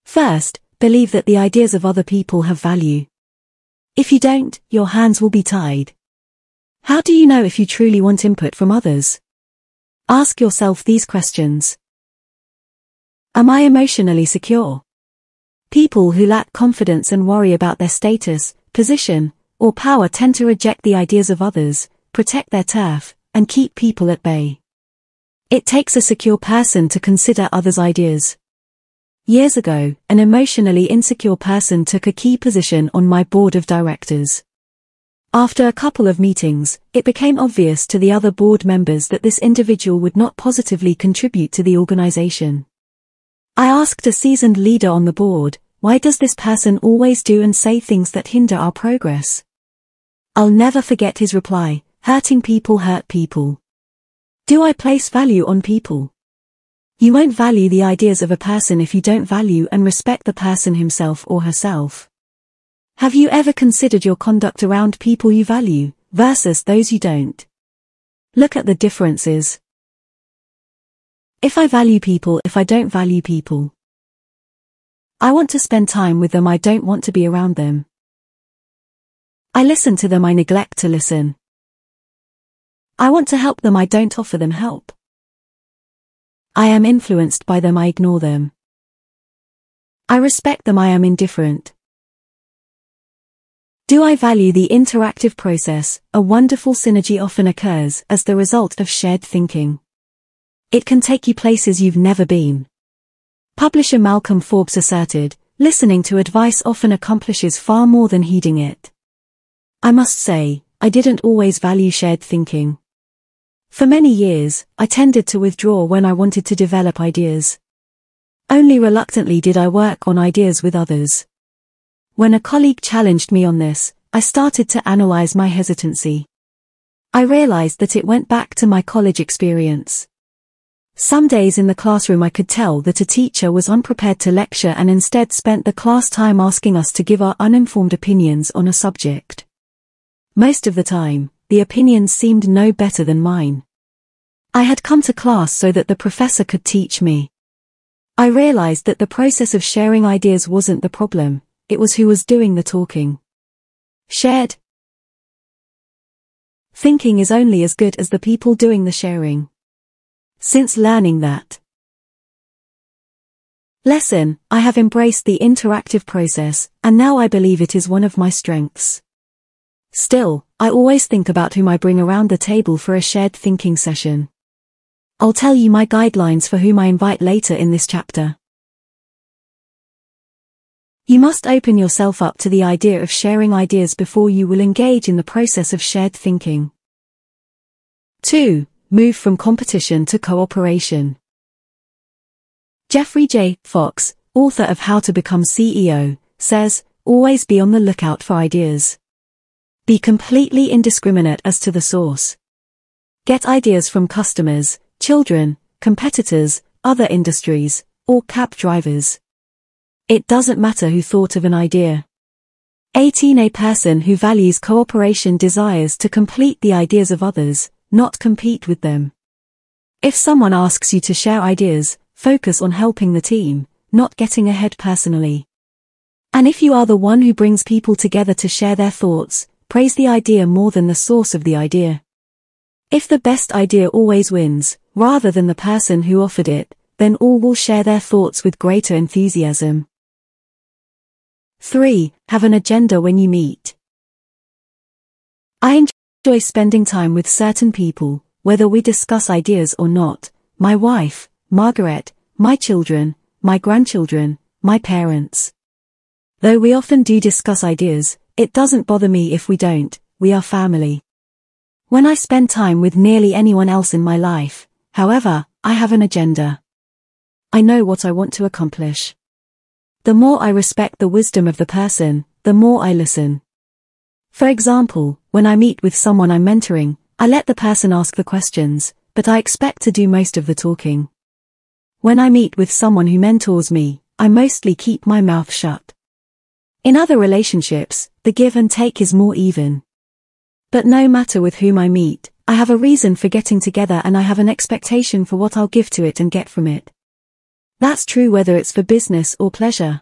First, believe that the ideas of other people have value. If you don't, your hands will be tied. How do you know if you truly want input from others? Ask yourself these questions. Am I emotionally secure? People who lack confidence and worry about their status, position, or power tend to reject the ideas of others, protect their turf, and keep people at bay. It takes a secure person to consider others' ideas. Years ago, an emotionally insecure person took a key position on my board of directors. After a couple of meetings, it became obvious to the other board members that this individual would not positively contribute to the organization. I asked a seasoned leader on the board, "Why does this person always do and say things that hinder our progress?" I'll never forget his reply, "Hurting people hurt people." Do I place value on people? You won't value the ideas of a person if you don't value and respect the person himself or herself. Have you ever considered your conduct around people you value, versus those you don't? Look at the differences. If I value people, if I don't value people. I want to spend time with them, I don't want to be around them. I listen to them, I neglect to listen. I want to help them, I don't offer them help. I am influenced by them, I ignore them. I respect them, I am indifferent. Do I value the interactive process? A wonderful synergy often occurs as the result of shared thinking. It can take you places you've never been. Publisher Malcolm Forbes asserted, listening to advice often accomplishes far more than heeding it. I must say, I didn't always value shared thinking. For many years, I tended to withdraw when I wanted to develop ideas. Only reluctantly did I work on ideas with others. When a colleague challenged me on this, I started to analyze my hesitancy. I realized that it went back to my college experience. Some days in the classroom I could tell that a teacher was unprepared to lecture and instead spent the class time asking us to give our uninformed opinions on a subject. Most of the time, the opinions seemed no better than mine. I had come to class so that the professor could teach me. I realized that the process of sharing ideas wasn't the problem, it was who was doing the talking. Shared thinking is only as good as the people doing the sharing. Since learning that lesson, I have embraced the interactive process, and now I believe it is one of my strengths. Still, I always think about whom I bring around the table for a shared thinking session. I'll tell you my guidelines for whom I invite later in this chapter. You must open yourself up to the idea of sharing ideas before you will engage in the process of shared thinking. two. Move from competition to cooperation. Jeffrey J. Fox, author of How to Become C E O, says, "Always be on the lookout for ideas. Be completely indiscriminate as to the source. Get ideas from customers, children, competitors, other industries, or cab drivers. It doesn't matter who thought of an idea." eighteen. A person who values cooperation desires to complete the ideas of others, not compete with them. If someone asks you to share ideas, focus on helping the team, not getting ahead personally. And if you are the one who brings people together to share their thoughts, praise the idea more than the source of the idea. If the best idea always wins, rather than the person who offered it, then all will share their thoughts with greater enthusiasm. three. Have an agenda when you meet. I enjoy spending time with certain people, whether we discuss ideas or not: my wife, Margaret, my children, my grandchildren, my parents. Though we often do discuss ideas, it doesn't bother me if we don't, we are family. When I spend time with nearly anyone else in my life, however, I have an agenda. I know what I want to accomplish. The more I respect the wisdom of the person, the more I listen. For example, when I meet with someone I'm mentoring, I let the person ask the questions, but I expect to do most of the talking. When I meet with someone who mentors me, I mostly keep my mouth shut. In other relationships, the give and take is more even. But no matter with whom I meet, I have a reason for getting together and I have an expectation for what I'll give to it and get from it. That's true whether it's for business or pleasure.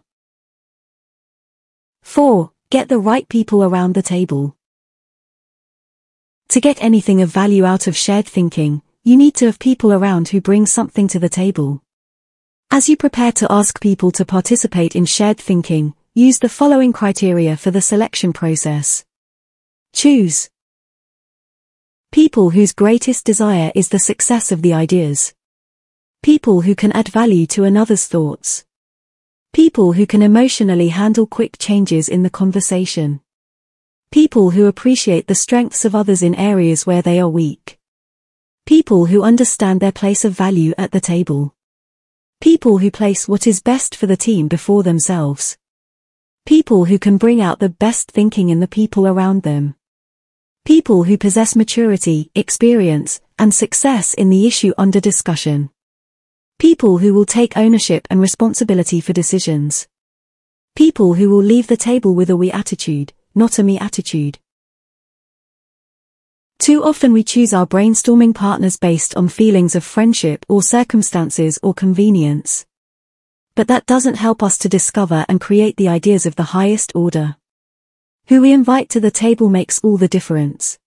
four. Get the right people around the table. To get anything of value out of shared thinking, you need to have people around who bring something to the table. As you prepare to ask people to participate in shared thinking, use the following criteria for the selection process. Choose people whose greatest desire is the success of the ideas. People who can add value to another's thoughts. People who can emotionally handle quick changes in the conversation. People who appreciate the strengths of others in areas where they are weak. People who understand their place of value at the table. People who place what is best for the team before themselves. People who can bring out the best thinking in the people around them. People who possess maturity, experience, and success in the issue under discussion. People who will take ownership and responsibility for decisions. People who will leave the table with a we attitude, not a me attitude. Too often we choose our brainstorming partners based on feelings of friendship or circumstances or convenience. But that doesn't help us to discover and create the ideas of the highest order. Who we invite to the table makes all the difference.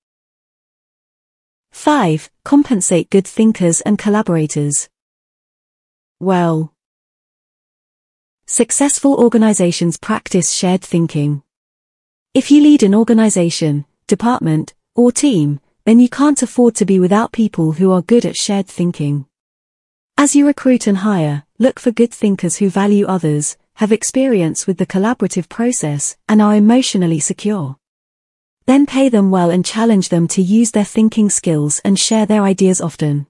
five. Compensate good thinkers and collaborators. Well, successful organizations practice shared thinking. If you lead an organization, department, or team, then you can't afford to be without people who are good at shared thinking. As you recruit and hire, look for good thinkers who value others, have experience with the collaborative process, and are emotionally secure. Then pay them well and challenge them to use their thinking skills and share their ideas often.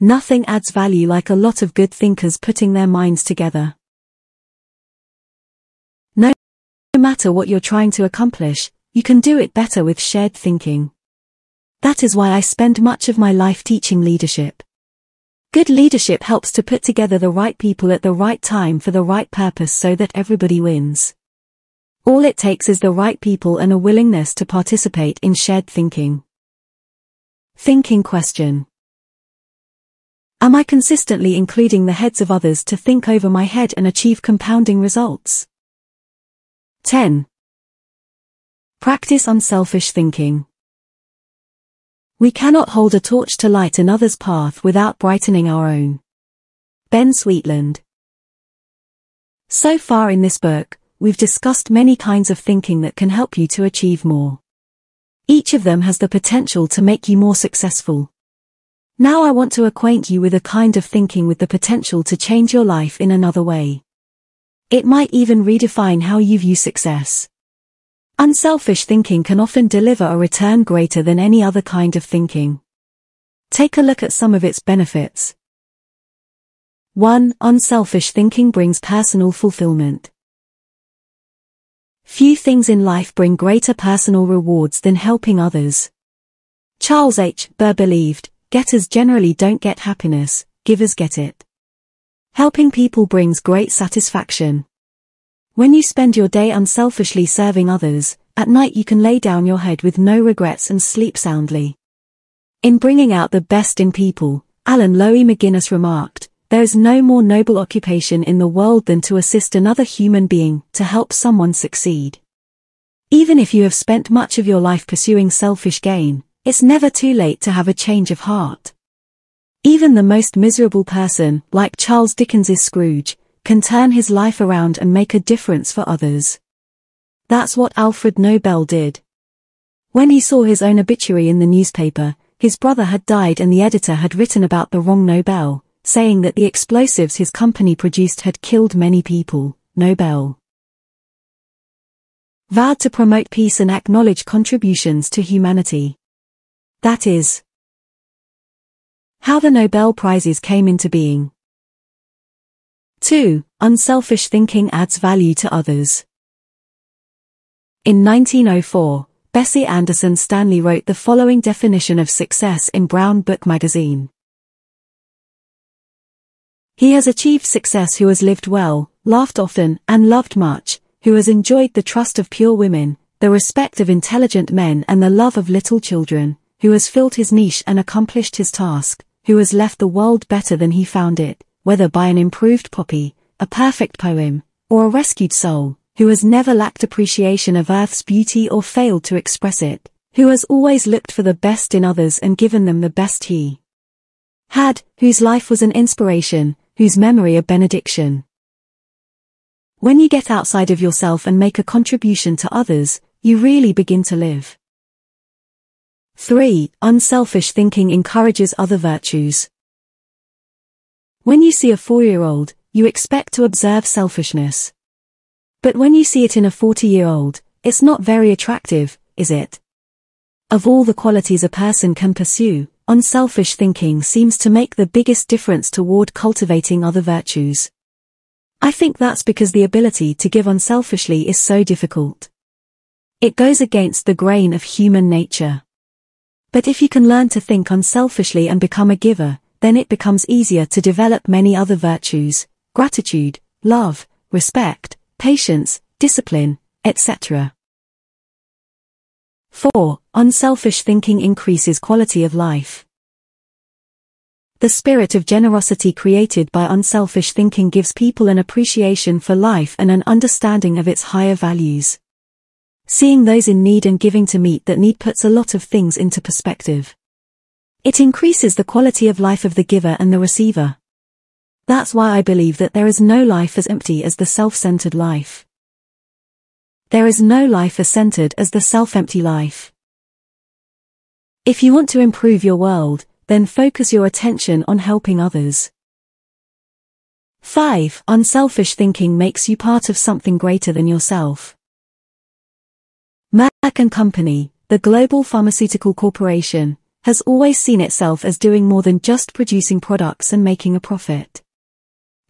Nothing adds value like a lot of good thinkers putting their minds together. No matter what you're trying to accomplish, you can do it better with shared thinking. That is why I spend much of my life teaching leadership. Good leadership helps to put together the right people at the right time for the right purpose so that everybody wins. All it takes is the right people and a willingness to participate in shared thinking. Thinking question. Am I consistently including the heads of others to think over my head and achieve compounding results? ten. Practice unselfish thinking. We cannot hold a torch to light another's path without brightening our own. Ben Sweetland. So far in this book, we've discussed many kinds of thinking that can help you to achieve more. Each of them has the potential to make you more successful. Now I want to acquaint you with a kind of thinking with the potential to change your life in another way. It might even redefine how you view success. Unselfish thinking can often deliver a return greater than any other kind of thinking. Take a look at some of its benefits. one. Unselfish thinking brings personal fulfillment. Few things in life bring greater personal rewards than helping others. Charles H. Burr believed, "Getters generally don't get happiness, givers get it." Helping people brings great satisfaction. When you spend your day unselfishly serving others, at night you can lay down your head with no regrets and sleep soundly. In bringing out the best in people, Alan Lowe McGuinness remarked, "There is no more noble occupation in the world than to assist another human being, to help someone succeed." Even if you have spent much of your life pursuing selfish gain, it's never too late to have a change of heart. Even the most miserable person, like Charles Dickens's Scrooge, can turn his life around and make a difference for others. That's what Alfred Nobel did. When he saw his own obituary in the newspaper, his brother had died and the editor had written about the wrong Nobel, saying that the explosives his company produced had killed many people. Nobel vowed to promote peace and acknowledge contributions to humanity. That is how the Nobel Prizes came into being. two. Unselfish thinking adds value to others. In nineteen oh four, Bessie Anderson Stanley wrote the following definition of success in Brown Book magazine. "He has achieved success who has lived well, laughed often, and loved much, who has enjoyed the trust of pure women, the respect of intelligent men and the love of little children, who has filled his niche and accomplished his task, who has left the world better than he found it, whether by an improved poppy, a perfect poem, or a rescued soul, who has never lacked appreciation of earth's beauty or failed to express it, who has always looked for the best in others and given them the best he had, whose life was an inspiration, whose memory a benediction." When you get outside of yourself and make a contribution to others, you really begin to live. three. Unselfish thinking encourages other virtues. When you see a four-year-old, you expect to observe selfishness. But when you see it in a forty-year-old, it's not very attractive, is it? Of all the qualities a person can pursue, unselfish thinking seems to make the biggest difference toward cultivating other virtues. I think that's because the ability to give unselfishly is so difficult. It goes against the grain of human nature. But if you can learn to think unselfishly and become a giver, then it becomes easier to develop many other virtues: gratitude, love, respect, patience, discipline, et cetera. four. Unselfish thinking increases quality of life. The spirit of generosity created by unselfish thinking gives people an appreciation for life and an understanding of its higher values. Seeing those in need and giving to meet that need puts a lot of things into perspective. It increases the quality of life of the giver and the receiver. That's why I believe that there is no life as empty as the self-centered life. There is no life as centered as the self-empty life. If you want to improve your world, then focus your attention on helping others. five. Unselfish thinking makes you part of something greater than yourself. Merck and Company, the global pharmaceutical corporation, has always seen itself as doing more than just producing products and making a profit.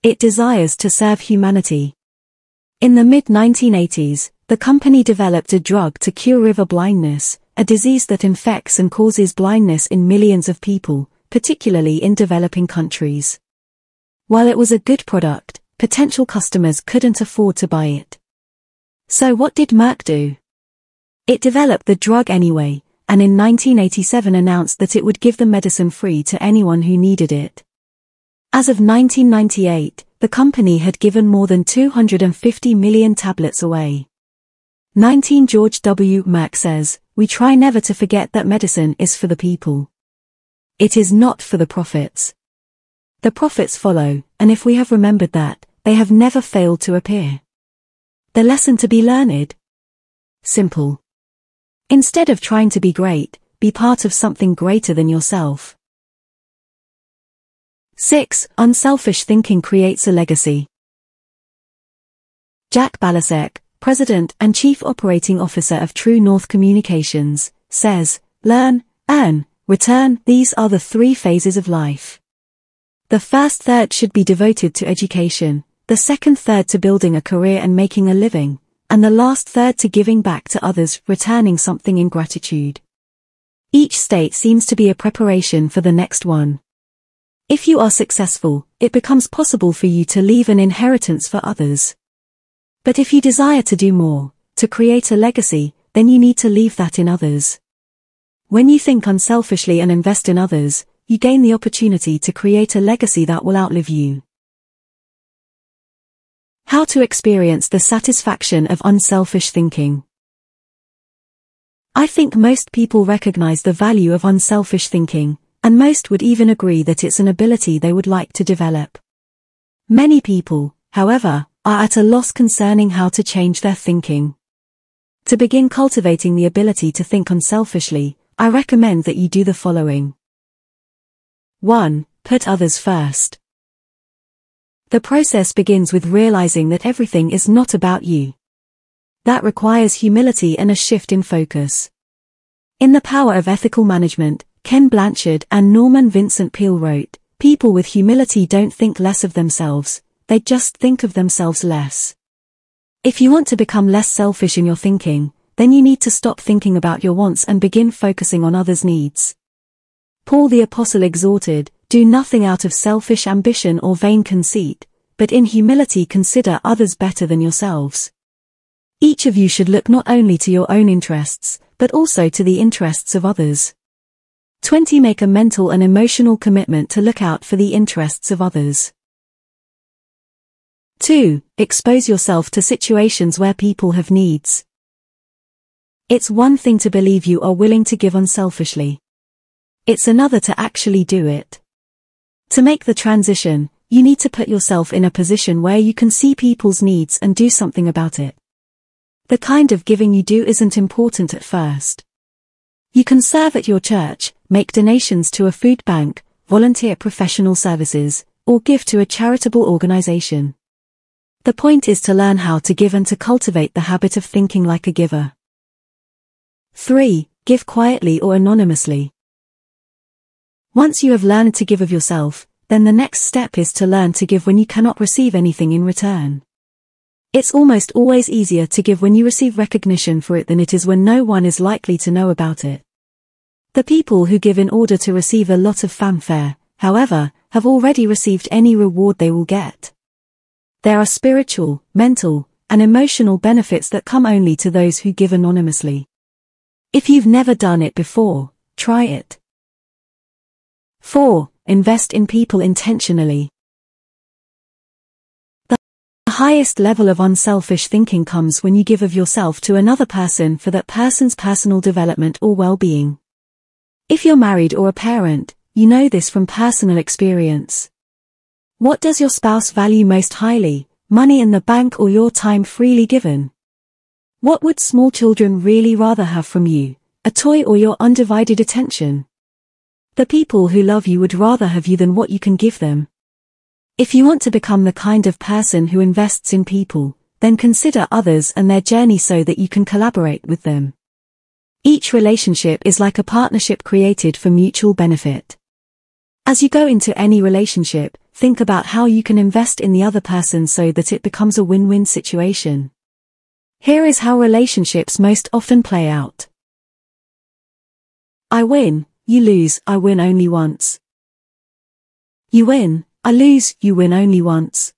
It desires to serve humanity. In the mid nineteen eighties, the company developed a drug to cure river blindness, a disease that infects and causes blindness in millions of people, particularly in developing countries. While it was a good product, potential customers couldn't afford to buy it. So what did Merck do? It developed the drug anyway, and in nineteen eighty-seven announced that it would give the medicine free to anyone who needed it. As of nineteen ninety-eight, the company had given more than two hundred fifty million tablets away. nineteen George W. Merck says, "We try never to forget that medicine is for the people. It is not for the profits. The profits follow, and if we have remembered that, they have never failed to appear. The lesson to be learned? Simple. Instead of trying to be great, be part of something greater than yourself." six. Unselfish thinking creates a legacy. Jack Balasek, President and Chief Operating Officer of True North Communications, says, "Learn, earn, return, these are the three phases of life. The first third should be devoted to education, the second third to building a career and making a living, and the last third to giving back to others, returning something in gratitude. Each state seems to be a preparation for the next one. If you are successful, it becomes possible for you to leave an inheritance for others. But if you desire to do more, to create a legacy, then you need to leave that in others. When you think unselfishly and invest in others, you gain the opportunity to create a legacy that will outlive you." How to experience the satisfaction of unselfish thinking. I think most people recognize the value of unselfish thinking, and most would even agree that it's an ability they would like to develop. Many people, however, are at a loss concerning how to change their thinking. To begin cultivating the ability to think unselfishly, I recommend that you do the following. one. Put others first. The process begins with realizing that everything is not about you. That requires humility and a shift in focus. In The Power of Ethical Management, Ken Blanchard and Norman Vincent Peale wrote, "People with humility don't think less of themselves, they just think of themselves less." If you want to become less selfish in your thinking, then you need to stop thinking about your wants and begin focusing on others' needs. Paul the Apostle exhorted, "Do nothing out of selfish ambition or vain conceit, but in humility consider others better than yourselves." Each of you should look not only to your own interests, but also to the interests of others. twenty Make a mental and emotional commitment to look out for the interests of others. two. Expose yourself to situations where people have needs. It's one thing to believe you are willing to give unselfishly. It's another to actually do it. To make the transition, you need to put yourself in a position where you can see people's needs and do something about it. The kind of giving you do isn't important at first. You can serve at your church, make donations to a food bank, volunteer professional services, or give to a charitable organization. The point is to learn how to give and to cultivate the habit of thinking like a giver. three. Give quietly or anonymously. Once you have learned to give of yourself, then the next step is to learn to give when you cannot receive anything in return. It's almost always easier to give when you receive recognition for it than it is when no one is likely to know about it. The people who give in order to receive a lot of fanfare, however, have already received any reward they will get. There are spiritual, mental, and emotional benefits that come only to those who give anonymously. If you've never done it before, try it. four. Invest in people intentionally. The highest level of unselfish thinking comes when you give of yourself to another person for that person's personal development or well-being. If you're married or a parent, you know this from personal experience. What does your spouse value most highly, money in the bank or your time freely given? What would small children really rather have from you, a toy or your undivided attention? The people who love you would rather have you than what you can give them. If you want to become the kind of person who invests in people, then consider others and their journey so that you can collaborate with them. Each relationship is like a partnership created for mutual benefit. As you go into any relationship, think about how you can invest in the other person so that it becomes a win-win situation. Here is how relationships most often play out. I win, you lose, I win only once. You win. I lose, you win only once.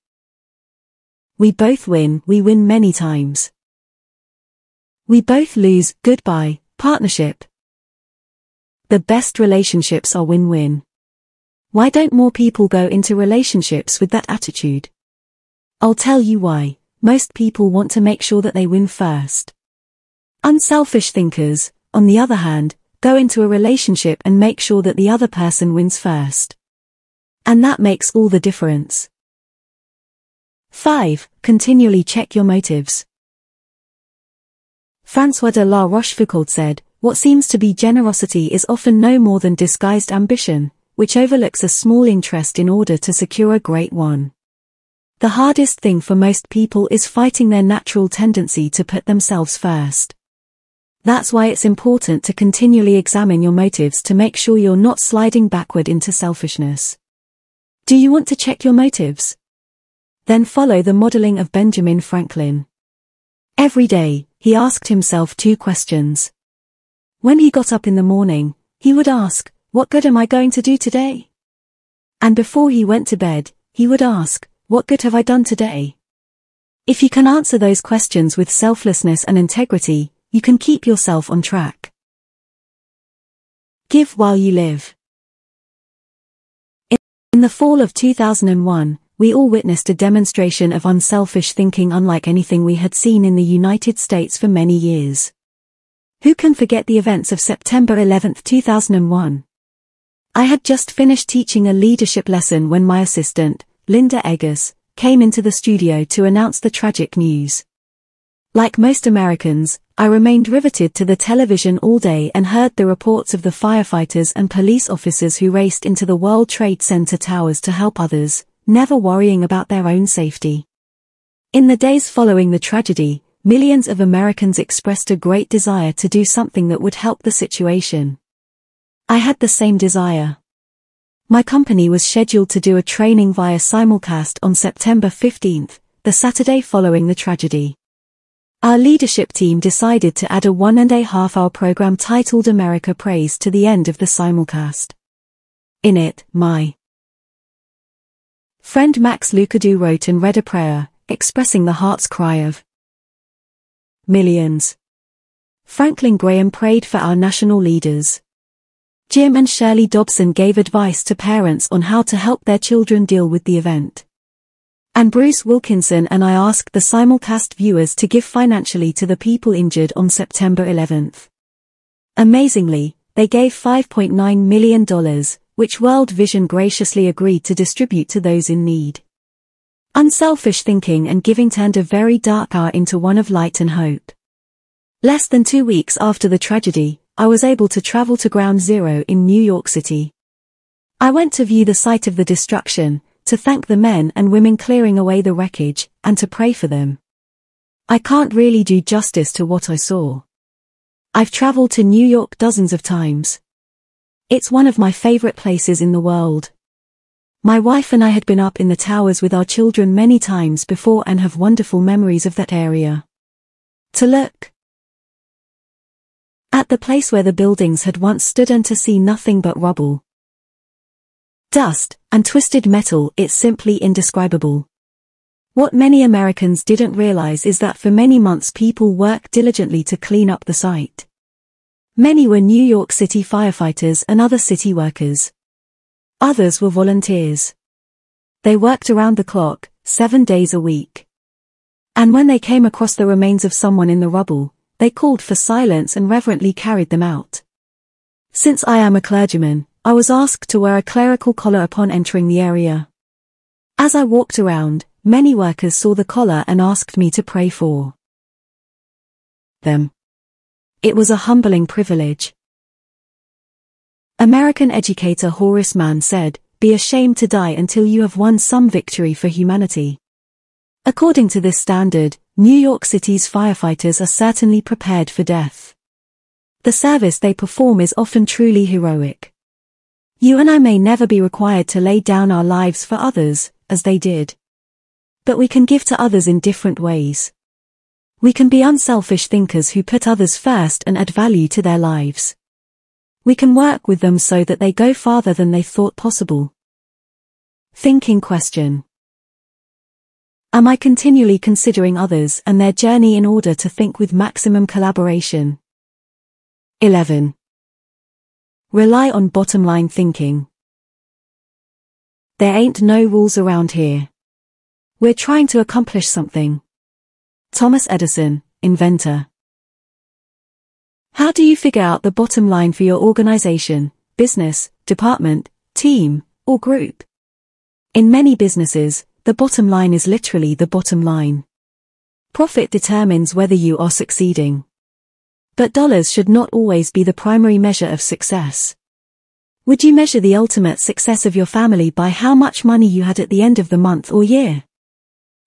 We both win, we win many times. We both lose, goodbye, partnership. The best relationships are win-win. Why don't more people go into relationships with that attitude? I'll tell you why. Most people want to make sure that they win first. Unselfish thinkers, on the other hand, go into a relationship and make sure that the other person wins first. And that makes all the difference. five. Continually check your motives. François de la Rochefoucauld said, "What seems to be generosity is often no more than disguised ambition, which overlooks a small interest in order to secure a great one." The hardest thing for most people is fighting their natural tendency to put themselves first. That's why it's important to continually examine your motives to make sure you're not sliding backward into selfishness. Do you want to check your motives? Then follow the modeling of Benjamin Franklin. Every day, he asked himself two questions. When he got up in the morning, he would ask, "What good am I going to do today?" And before he went to bed, he would ask, "What good have I done today?" If you can answer those questions with selflessness and integrity, you can keep yourself on track. Give while you live. In the fall of two thousand one, we all witnessed a demonstration of unselfish thinking unlike anything we had seen in the United States for many years. Who can forget the events of September eleventh two thousand one? I had just finished teaching a leadership lesson when my assistant, Linda Eggers, came into the studio to announce the tragic news. Like most Americans, I remained riveted to the television all day and heard the reports of the firefighters and police officers who raced into the World Trade Center towers to help others, never worrying about their own safety. In the days following the tragedy, millions of Americans expressed a great desire to do something that would help the situation. I had the same desire. My company was scheduled to do a training via simulcast on September fifteenth, the Saturday following the tragedy. Our leadership team decided to add a one and a half hour program titled America Prays to the end of the simulcast. In it, my friend Max Lucado wrote and read a prayer, expressing the heart's cry of millions. Franklin Graham prayed for our national leaders. Jim and Shirley Dobson gave advice to parents on how to help their children deal with the event. And Bruce Wilkinson and I asked the simulcast viewers to give financially to the people injured on September eleventh. Amazingly, they gave five point nine million dollars, which World Vision graciously agreed to distribute to those in need. Unselfish thinking and giving turned a very dark hour into one of light and hope. Less than two weeks after the tragedy, I was able to travel to Ground Zero in New York City. I went to view the site of the destruction, to thank the men and women clearing away the wreckage, and to pray for them. I can't really do justice to what I saw. I've traveled to New York dozens of times. It's one of my favorite places in the world. My wife and I had been up in the towers with our children many times before and have wonderful memories of that area. To look at the place where the buildings had once stood and to see nothing but rubble, dust, and twisted metal, it's simply indescribable. What many Americans didn't realize is that for many months people worked diligently to clean up the site. Many were New York City firefighters and other city workers. Others were volunteers. They worked around the clock, seven days a week. And when they came across the remains of someone in the rubble, they called for silence and reverently carried them out. Since I am a clergyman, I was asked to wear a clerical collar upon entering the area. As I walked around, many workers saw the collar and asked me to pray for them. It was a humbling privilege. American educator Horace Mann said, "Be ashamed to die until you have won some victory for humanity." According to this standard, New York City's firefighters are certainly prepared for death. The service they perform is often truly heroic. You and I may never be required to lay down our lives for others, as they did. But we can give to others in different ways. We can be unselfish thinkers who put others first and add value to their lives. We can work with them so that they go farther than they thought possible. Thinking question. Am I continually considering others and their journey in order to think with maximum collaboration? eleven. Rely on bottom-line thinking. There ain't no rules around here. We're trying to accomplish something. Thomas Edison, inventor. How do you figure out the bottom line for your organization, business, department, team, or group? In many businesses, the bottom line is literally the bottom line. Profit determines whether you are succeeding. But dollars should not always be the primary measure of success. Would you measure the ultimate success of your family by how much money you had at the end of the month or year?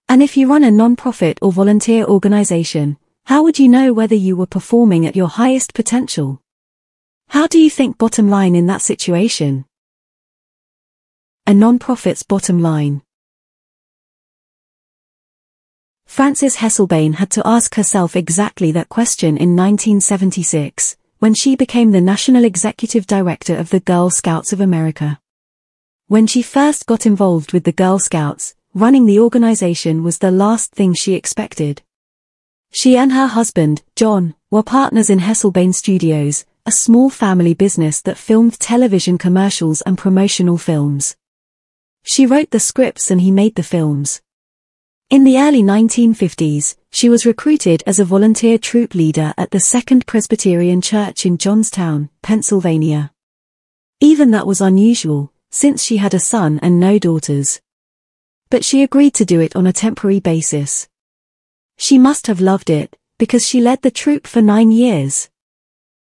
And if you run a non-profit or volunteer organization, how would you know whether you were performing at your highest potential? How do you think bottom line in that situation? A non-profit's bottom line. Frances Hesselbein had to ask herself exactly that question in nineteen seventy-six, when she became the National Executive Director of the Girl Scouts of America. When she first got involved with the Girl Scouts, running the organization was the last thing she expected. She and her husband, John, were partners in Hesselbein Studios, a small family business that filmed television commercials and promotional films. She wrote the scripts and he made the films. In the early nineteen fifties, she was recruited as a volunteer troop leader at the Second Presbyterian Church in Johnstown, Pennsylvania. Even that was unusual, since she had a son and no daughters. But she agreed to do it on a temporary basis. She must have loved it, because she led the troop for nine years.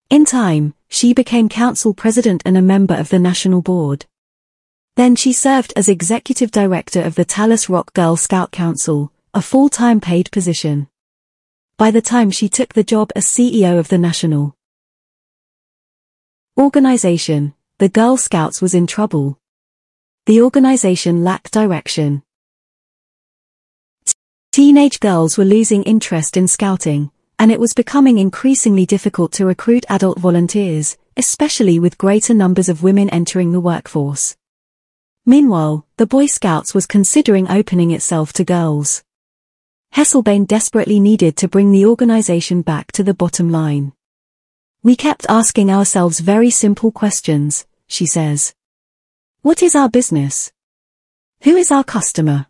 In time, she became council president and a member of the National Board. Then she served as executive director of the Talus Rock Girl Scout Council, a full-time paid position. By the time she took the job as C E O of the National Organization, the Girl Scouts was in trouble. The organization lacked direction. Teenage girls were losing interest in scouting, and it was becoming increasingly difficult to recruit adult volunteers, especially with greater numbers of women entering the workforce. Meanwhile, the Boy Scouts was considering opening itself to girls. Hesselbein desperately needed to bring the organization back to the bottom line. "We kept asking ourselves very simple questions," she says. "What is our business? Who is our customer?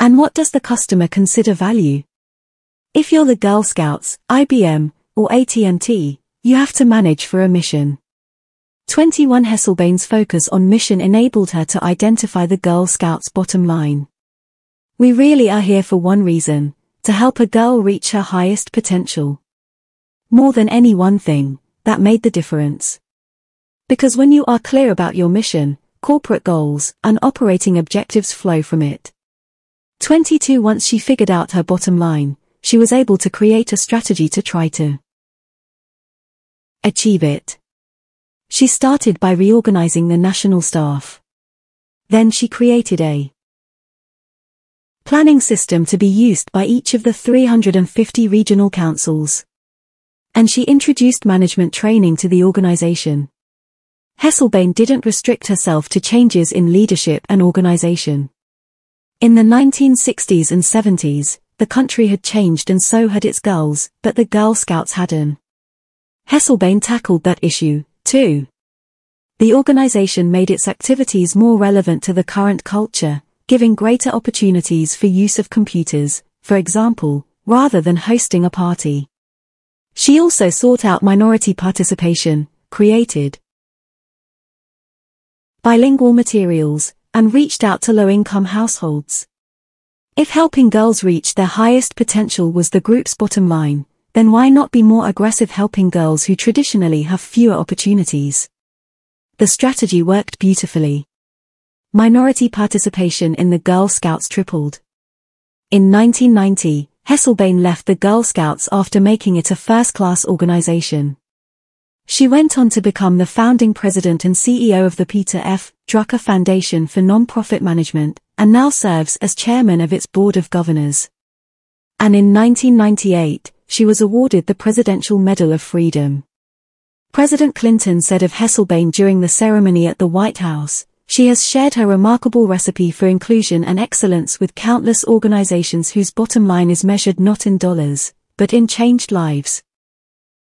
And what does the customer consider value?" If you're the Girl Scouts, I B M, or A T and T, you have to manage for a mission. twenty-one Hesselbein's focus on mission enabled her to identify the Girl Scouts' bottom line. "We really are here for one reason, to help a girl reach her highest potential." More than any one thing, that made the difference. Because when you are clear about your mission, corporate goals and operating objectives flow from it. twenty-two Once she figured out her bottom line, she was able to create a strategy to try to achieve it. She started by reorganizing the national staff. Then she created a planning system to be used by each of the three hundred fifty regional councils. And she introduced management training to the organization. Hesselbein didn't restrict herself to changes in leadership and organization. In the nineteen sixties and seventies, the country had changed and so had its girls, but the Girl Scouts hadn't. Hesselbein tackled that issue, two. The organization made its activities more relevant to the current culture, giving greater opportunities for use of computers, for example, rather than hosting a party. She also sought out minority participation, created bilingual materials, and reached out to low-income households. If helping girls reach their highest potential was the group's bottom line, then why not be more aggressive helping girls who traditionally have fewer opportunities? The strategy worked beautifully. Minority participation in the Girl Scouts tripled. In nineteen ninety, Hesselbein left the Girl Scouts after making it a first-class organization. She went on to become the founding president and C E O of the Peter F. Drucker Foundation for Nonprofit Management, and now serves as chairman of its board of governors. And in nineteen ninety-eight, she was awarded the Presidential Medal of Freedom. President Clinton said of Hesselbein during the ceremony at the White House, "She has shared her remarkable recipe for inclusion and excellence with countless organizations whose bottom line is measured not in dollars, but in changed lives."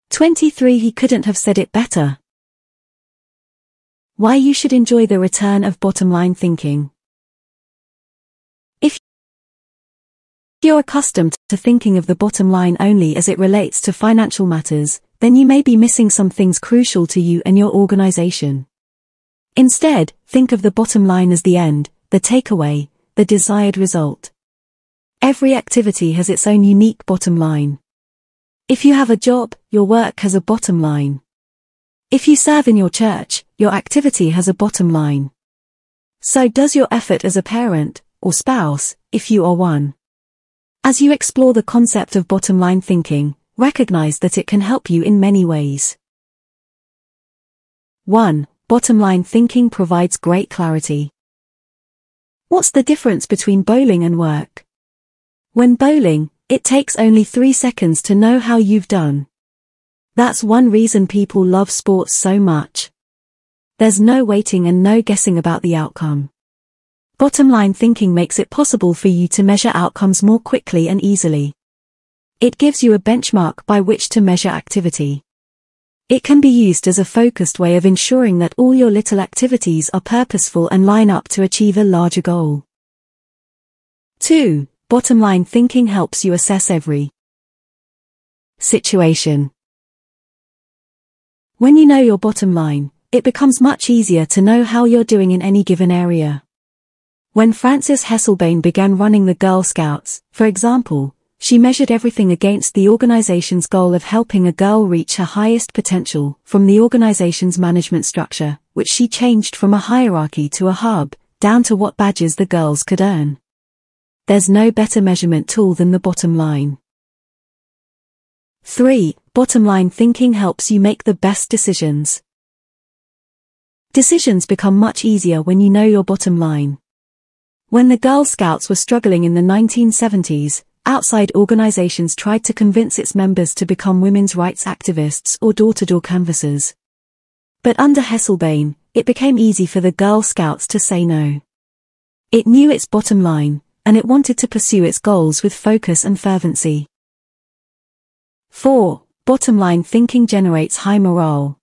twenty-three He couldn't have said it better. Why you should enjoy the return of bottom line thinking. If you're accustomed to thinking of the bottom line only as it relates to financial matters, then you may be missing some things crucial to you and your organization. Instead, think of the bottom line as the end, the takeaway, the desired result. Every activity has its own unique bottom line. If you have a job, your work has a bottom line. If you serve in your church, your activity has a bottom line. So does your effort as a parent, or spouse, if you are one. As you explore the concept of bottom line thinking, recognize that it can help you in many ways. one Bottom line thinking provides great clarity. What's the difference between bowling and work? When bowling, it takes only three seconds to know how you've done. That's one reason people love sports so much. There's no waiting and no guessing about the outcome. Bottom line thinking makes it possible for you to measure outcomes more quickly and easily. It gives you a benchmark by which to measure activity. It can be used as a focused way of ensuring that all your little activities are purposeful and line up to achieve a larger goal. two Bottom line thinking helps you assess every situation. When you know your bottom line, it becomes much easier to know how you're doing in any given area. When Frances Hesselbein began running the Girl Scouts, for example, she measured everything against the organization's goal of helping a girl reach her highest potential, from the organization's management structure, which she changed from a hierarchy to a hub, down to what badges the girls could earn. There's no better measurement tool than the bottom line. three Bottom line thinking helps you make the best decisions. Decisions become much easier when you know your bottom line. When the Girl Scouts were struggling in the nineteen seventies, outside organizations tried to convince its members to become women's rights activists or door-to-door canvassers. But under Hesselbein, it became easy for the Girl Scouts to say no. It knew its bottom line, and it wanted to pursue its goals with focus and fervency. four Bottom line thinking generates high morale.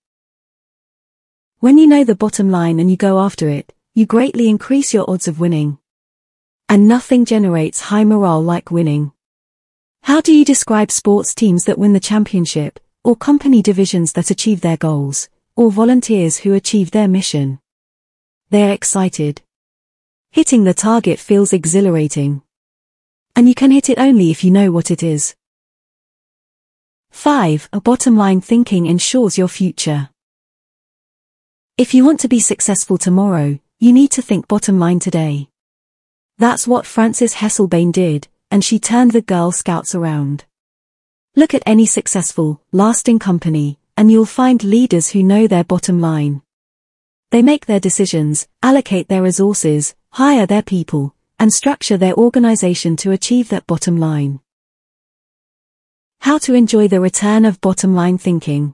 When you know the bottom line and you go after it, you greatly increase your odds of winning. And nothing generates high morale like winning. How do you describe sports teams that win the championship, or company divisions that achieve their goals, or volunteers who achieve their mission? They're excited. Hitting the target feels exhilarating. And you can hit it only if you know what it is. five A bottom line thinking ensures your future. If you want to be successful tomorrow, you need to think bottom line today. That's what Frances Hesselbein did, and she turned the Girl Scouts around. Look at any successful, lasting company, and you'll find leaders who know their bottom line. They make their decisions, allocate their resources, hire their people, and structure their organization to achieve that bottom line. How to enjoy the return of bottom line thinking.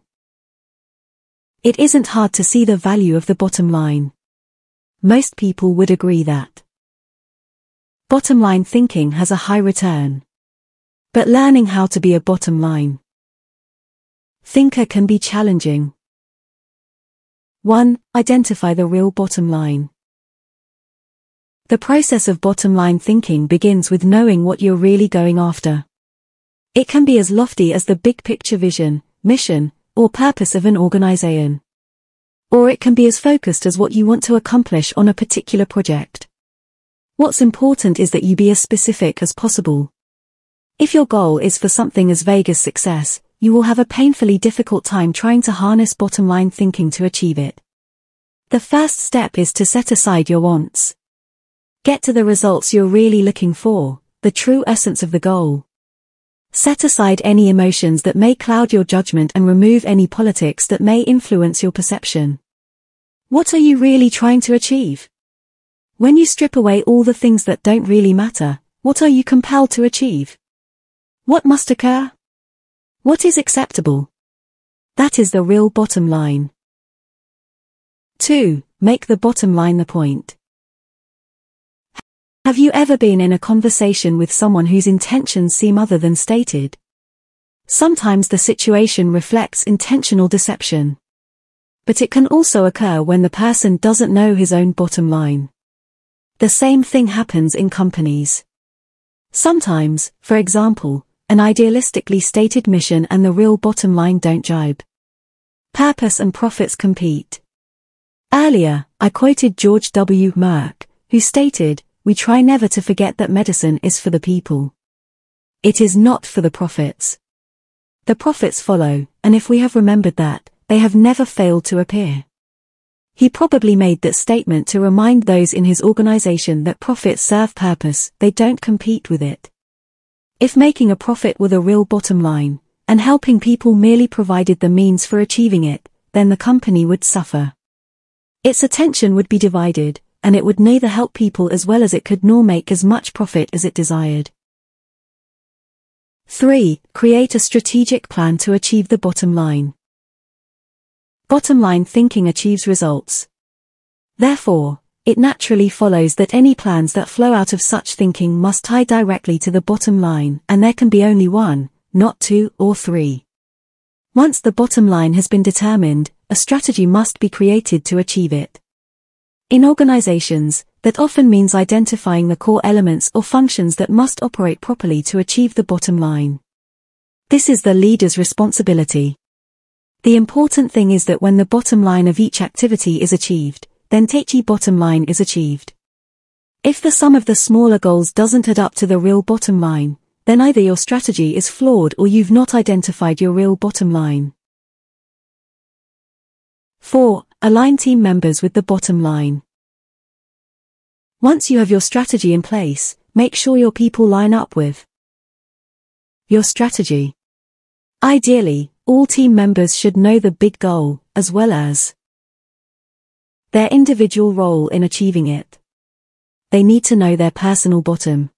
It isn't hard to see the value of the bottom line. Most people would agree that bottom line thinking has a high return. But learning how to be a bottom line thinker can be challenging. one Identify the real bottom line. The process of bottom-line thinking begins with knowing what you're really going after. It can be as lofty as the big-picture vision, mission, or purpose of an organization. Or it can be as focused as what you want to accomplish on a particular project. What's important is that you be as specific as possible. If your goal is for something as vague as success, you will have a painfully difficult time trying to harness bottom-line thinking to achieve it. The first step is to set aside your wants. Get to the results you're really looking for, the true essence of the goal. Set aside any emotions that may cloud your judgment and remove any politics that may influence your perception. What are you really trying to achieve? When you strip away all the things that don't really matter, what are you compelled to achieve? What must occur? What is acceptable? That is the real bottom line. two. Make the bottom line the point. Have you ever been in a conversation with someone whose intentions seem other than stated? Sometimes the situation reflects intentional deception. But it can also occur when the person doesn't know his own bottom line. The same thing happens in companies. Sometimes, for example, an idealistically stated mission and the real bottom line don't jibe. Purpose and profits compete. Earlier, I quoted George W. Merck, who stated, "We try never to forget that medicine is for the people. It is not for the profits. The profits follow, and if we have remembered that, they have never failed to appear." He probably made that statement to remind those in his organization that profits serve purpose, they don't compete with it. If making a profit were the real bottom line, and helping people merely provided the means for achieving it, then the company would suffer. Its attention would be divided, and it would neither help people as well as it could nor make as much profit as it desired. three. Create a strategic plan to achieve the bottom line. Bottom line thinking achieves results. Therefore, it naturally follows that any plans that flow out of such thinking must tie directly to the bottom line, and there can be only one, not two or three. Once the bottom line has been determined, a strategy must be created to achieve it. In organizations, that often means identifying the core elements or functions that must operate properly to achieve the bottom line. This is the leader's responsibility. The important thing is that when the bottom line of each activity is achieved, then Taichi bottom line is achieved. If the sum of the smaller goals doesn't add up to the real bottom line, then either your strategy is flawed or you've not identified your real bottom line. four. Align team members with the bottom line. Once you have your strategy in place, make sure your people line up with your strategy. Ideally, all team members should know the big goal, as well as their individual role in achieving it. They need to know their personal bottom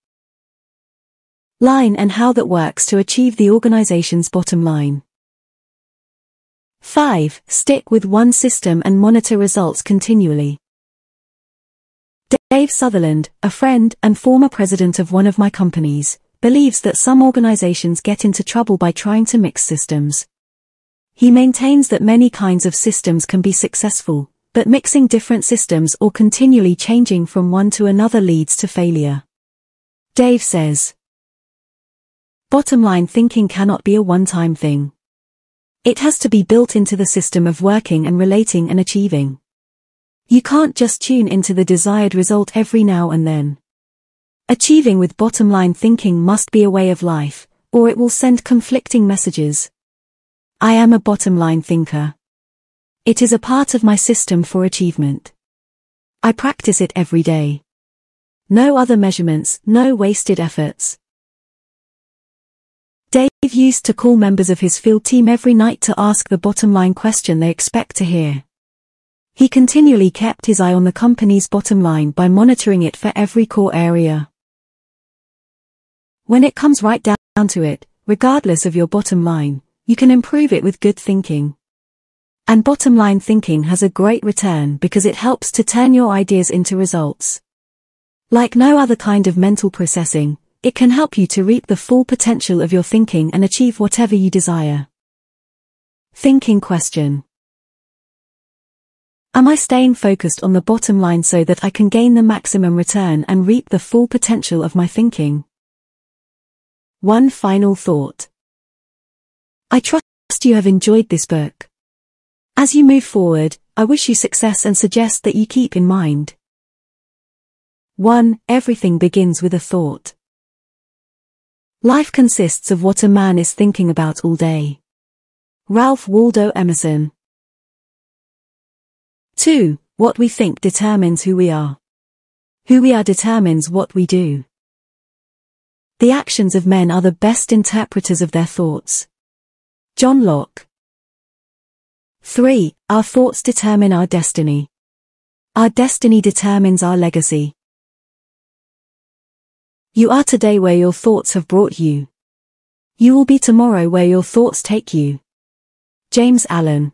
line and how that works to achieve the organization's bottom line. five. Stick with one system and monitor results continually. Dave Sutherland, a friend and former president of one of my companies, believes that some organizations get into trouble by trying to mix systems. He maintains that many kinds of systems can be successful, but mixing different systems or continually changing from one to another leads to failure. Dave says, "Bottom line thinking cannot be a one-time thing. It has to be built into the system of working and relating and achieving. You can't just tune into the desired result every now and then. Achieving with bottom line thinking must be a way of life, or it will send conflicting messages. I am a bottom line thinker. It is a part of my system for achievement. I practice it every day. No other measurements, no wasted efforts." Dave used to call members of his field team every night to ask the bottom line question they expect to hear. He continually kept his eye on the company's bottom line by monitoring it for every core area. When it comes right down to it, regardless of your bottom line, you can improve it with good thinking. And bottom line thinking has a great return because it helps to turn your ideas into results. Like no other kind of mental processing, it can help you to reap the full potential of your thinking and achieve whatever you desire. Thinking question. Am I staying focused on the bottom line so that I can gain the maximum return and reap the full potential of my thinking? One final thought. I trust you have enjoyed this book. As you move forward, I wish you success and suggest that you keep in mind. one. Everything begins with a thought. Life consists of what a man is thinking about all day. Ralph Waldo Emerson. two. What we think determines who we are. Who we are determines what we do. The actions of men are the best interpreters of their thoughts. John Locke. three. Our thoughts determine our destiny. Our destiny determines our legacy. You are today where your thoughts have brought you. You will be tomorrow where your thoughts take you. James Allen.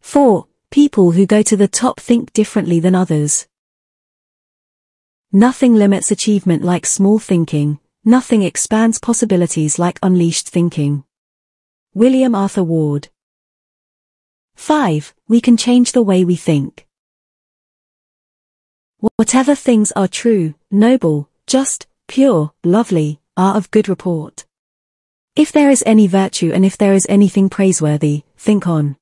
four. People who go to the top think differently than others. Nothing limits achievement like small thinking, nothing expands possibilities like unleashed thinking. William Arthur Ward. five. We can change the way we think. Whatever things are true, noble, just, pure, lovely, are of good report. If there is any virtue and if there is anything praiseworthy, think on.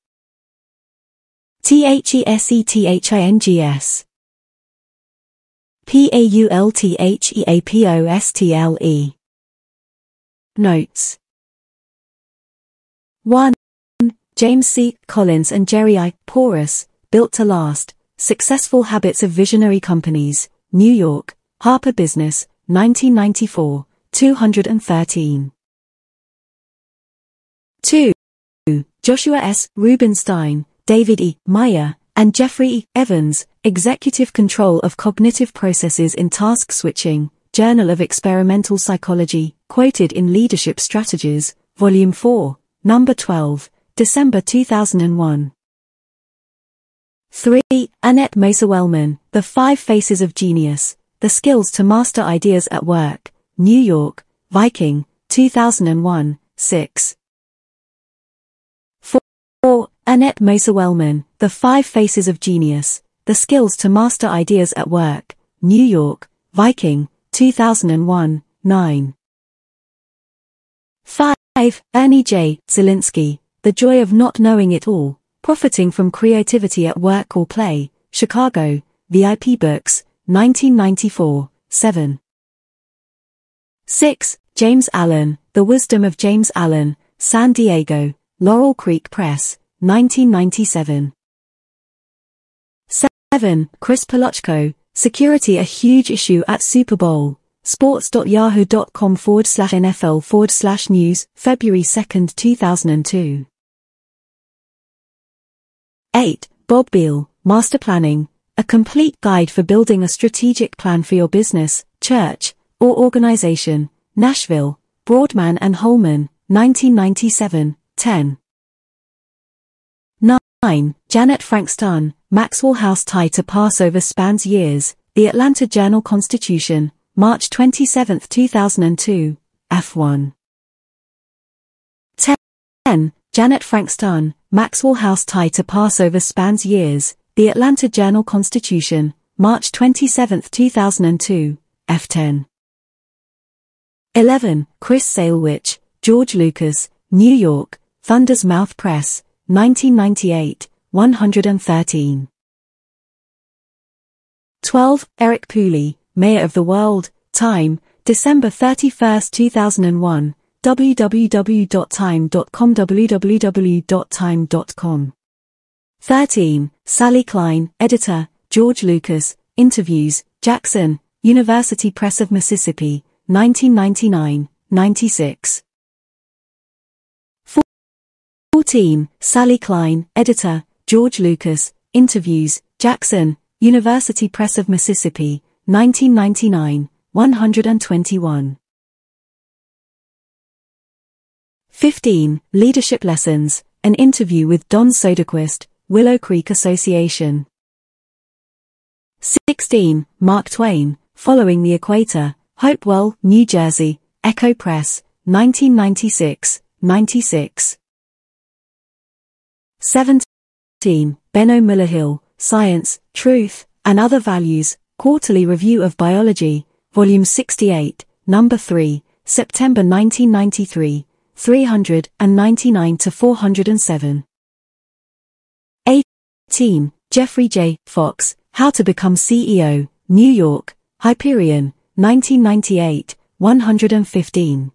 T H E S E T H I N G S. P A U L T H E A P O S T L E. Notes. one. James C. Collins and Jerry I. Porras, Built to Last, Successful Habits of Visionary Companies, New York, Harper Business, nineteen ninety-four, two hundred thirteen. two. Joshua S. Rubinstein, David E. Meyer, and Jeffrey E. Evans, Executive Control of Cognitive Processes in Task Switching, Journal of Experimental Psychology, quoted in Leadership Strategies, Volume four, Number twelve, December two thousand one. three. Annette Moser-Wellman, The Five Faces of Genius, The Skills to Master Ideas at Work, New York, Viking, two thousand one, six. four. Annette Moser-Wellman, The Five Faces of Genius, The Skills to Master Ideas at Work, New York, Viking, two thousand one, nine. five. Ernie J. Zielinski, The Joy of Not Knowing It All, Profiting from Creativity at Work or Play, Chicago, V I P Books, nineteen ninety-four, seven. six. James Allen, The Wisdom of James Allen, San Diego, Laurel Creek Press, nineteen ninety-seven. seven. Chris Polochko, Security a Huge Issue at Super Bowl, sports.yahoo.com forward slash NFL forward slash news, February second, two thousand two. eight. Bob Beale, Master Planning, A Complete Guide for Building a Strategic Plan for Your Business, Church, or Organization, Nashville, Broadman and Holman, nineteen ninety-seven, ten. nine. Janet Frankston, Maxwell House Tie to Passover Spans Years, The Atlanta Journal-Constitution, March twenty-seventh, two thousand two, F one. ten. Janet Frankston, Maxwell House Tie to Passover Spans Years, The Atlanta Journal-Constitution, March twenty-seventh, two thousand two, F ten. eleven. Chris Sailwich, George Lucas, New York, Thunder's Mouth Press, nineteen ninety-eight, one hundred thirteen. twelve. Eric Pooley, Mayor of the World, Time, December thirty-first, two thousand one, w w w dot time dot com w w w dot time dot com. thirteen. Sally Klein, Editor, George Lucas, Interviews, Jackson, University Press of Mississippi, nineteen ninety-nine, ninety-six. fourteen. Sally Klein, Editor, George Lucas, Interviews, Jackson, University Press of Mississippi, nineteen ninety-nine, one hundred twenty-one. fifteen. Leadership Lessons, An Interview with Don Soderquist, Willow Creek Association. sixteen. Mark Twain, Following the Equator, Hopewell, New Jersey, Echo Press, nineteen ninety-six, ninety-six. seventeen. Benno Muller-Hill, Science, Truth, and Other Values, Quarterly Review of Biology, Volume sixty-eight, Number three, September nineteen ninety-three, three ninety-nine to four oh seven. eighteen. Jeffrey J. Fox, How to Become C E O, New York, Hyperion, nineteen ninety-eight, one hundred fifteen.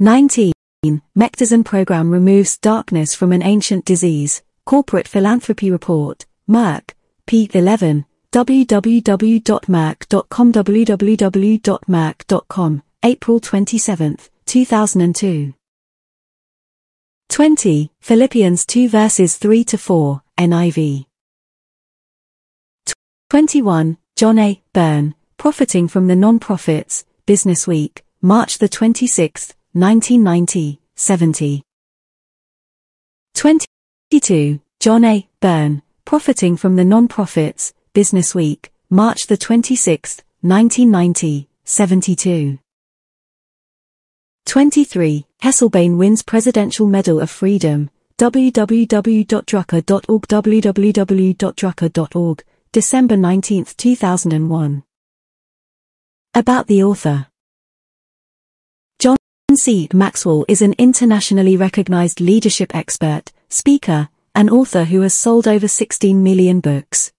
nineteen. Mectizan Program Removes Darkness from an Ancient Disease, Corporate Philanthropy Report, Merck, P eleven, w w w dot merck dot com, w w w dot merck dot com, April twenty-seventh, two thousand two. twenty. Philippians two verses three to four, N I V. twenty-one. John A. Byrne, Profiting from the Non-Profits, Business Week, March twenty-sixth, nineteen ninety, seventy. twenty-two. John A. Byrne, Profiting from the Non-Profits, Business Week, March twenty-sixth, nineteen ninety, seventy-two. twenty-three. Hesselbein wins Presidential Medal of Freedom, w w w dot drucker dot org, w w w dot drucker dot org, December nineteenth, two thousand one. About the author. John C. Maxwell is an internationally recognized leadership expert, speaker, and author who has sold over sixteen million books.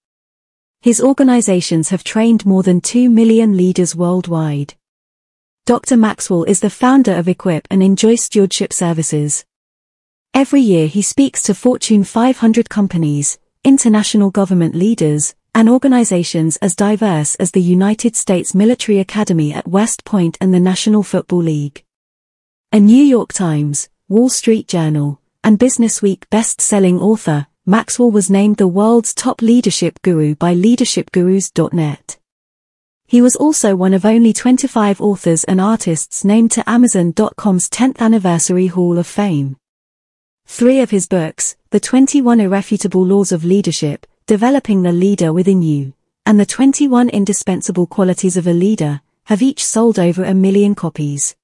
His organizations have trained more than two million leaders worldwide. Doctor Maxwell is the founder of Equip and Enjoy Stewardship Services. Every year he speaks to Fortune five hundred companies, international government leaders, and organizations as diverse as the United States Military Academy at West Point and the National Football League. A New York Times, Wall Street Journal, and Business Week best-selling author, Maxwell was named the world's top leadership guru by leadership gurus dot net. He was also one of only twenty-five authors and artists named to Amazon dot com's tenth Anniversary Hall of Fame. Three of his books, The twenty-one Irrefutable Laws of Leadership, Developing the Leader Within You, and The twenty-one Indispensable Qualities of a Leader, have each sold over a million copies.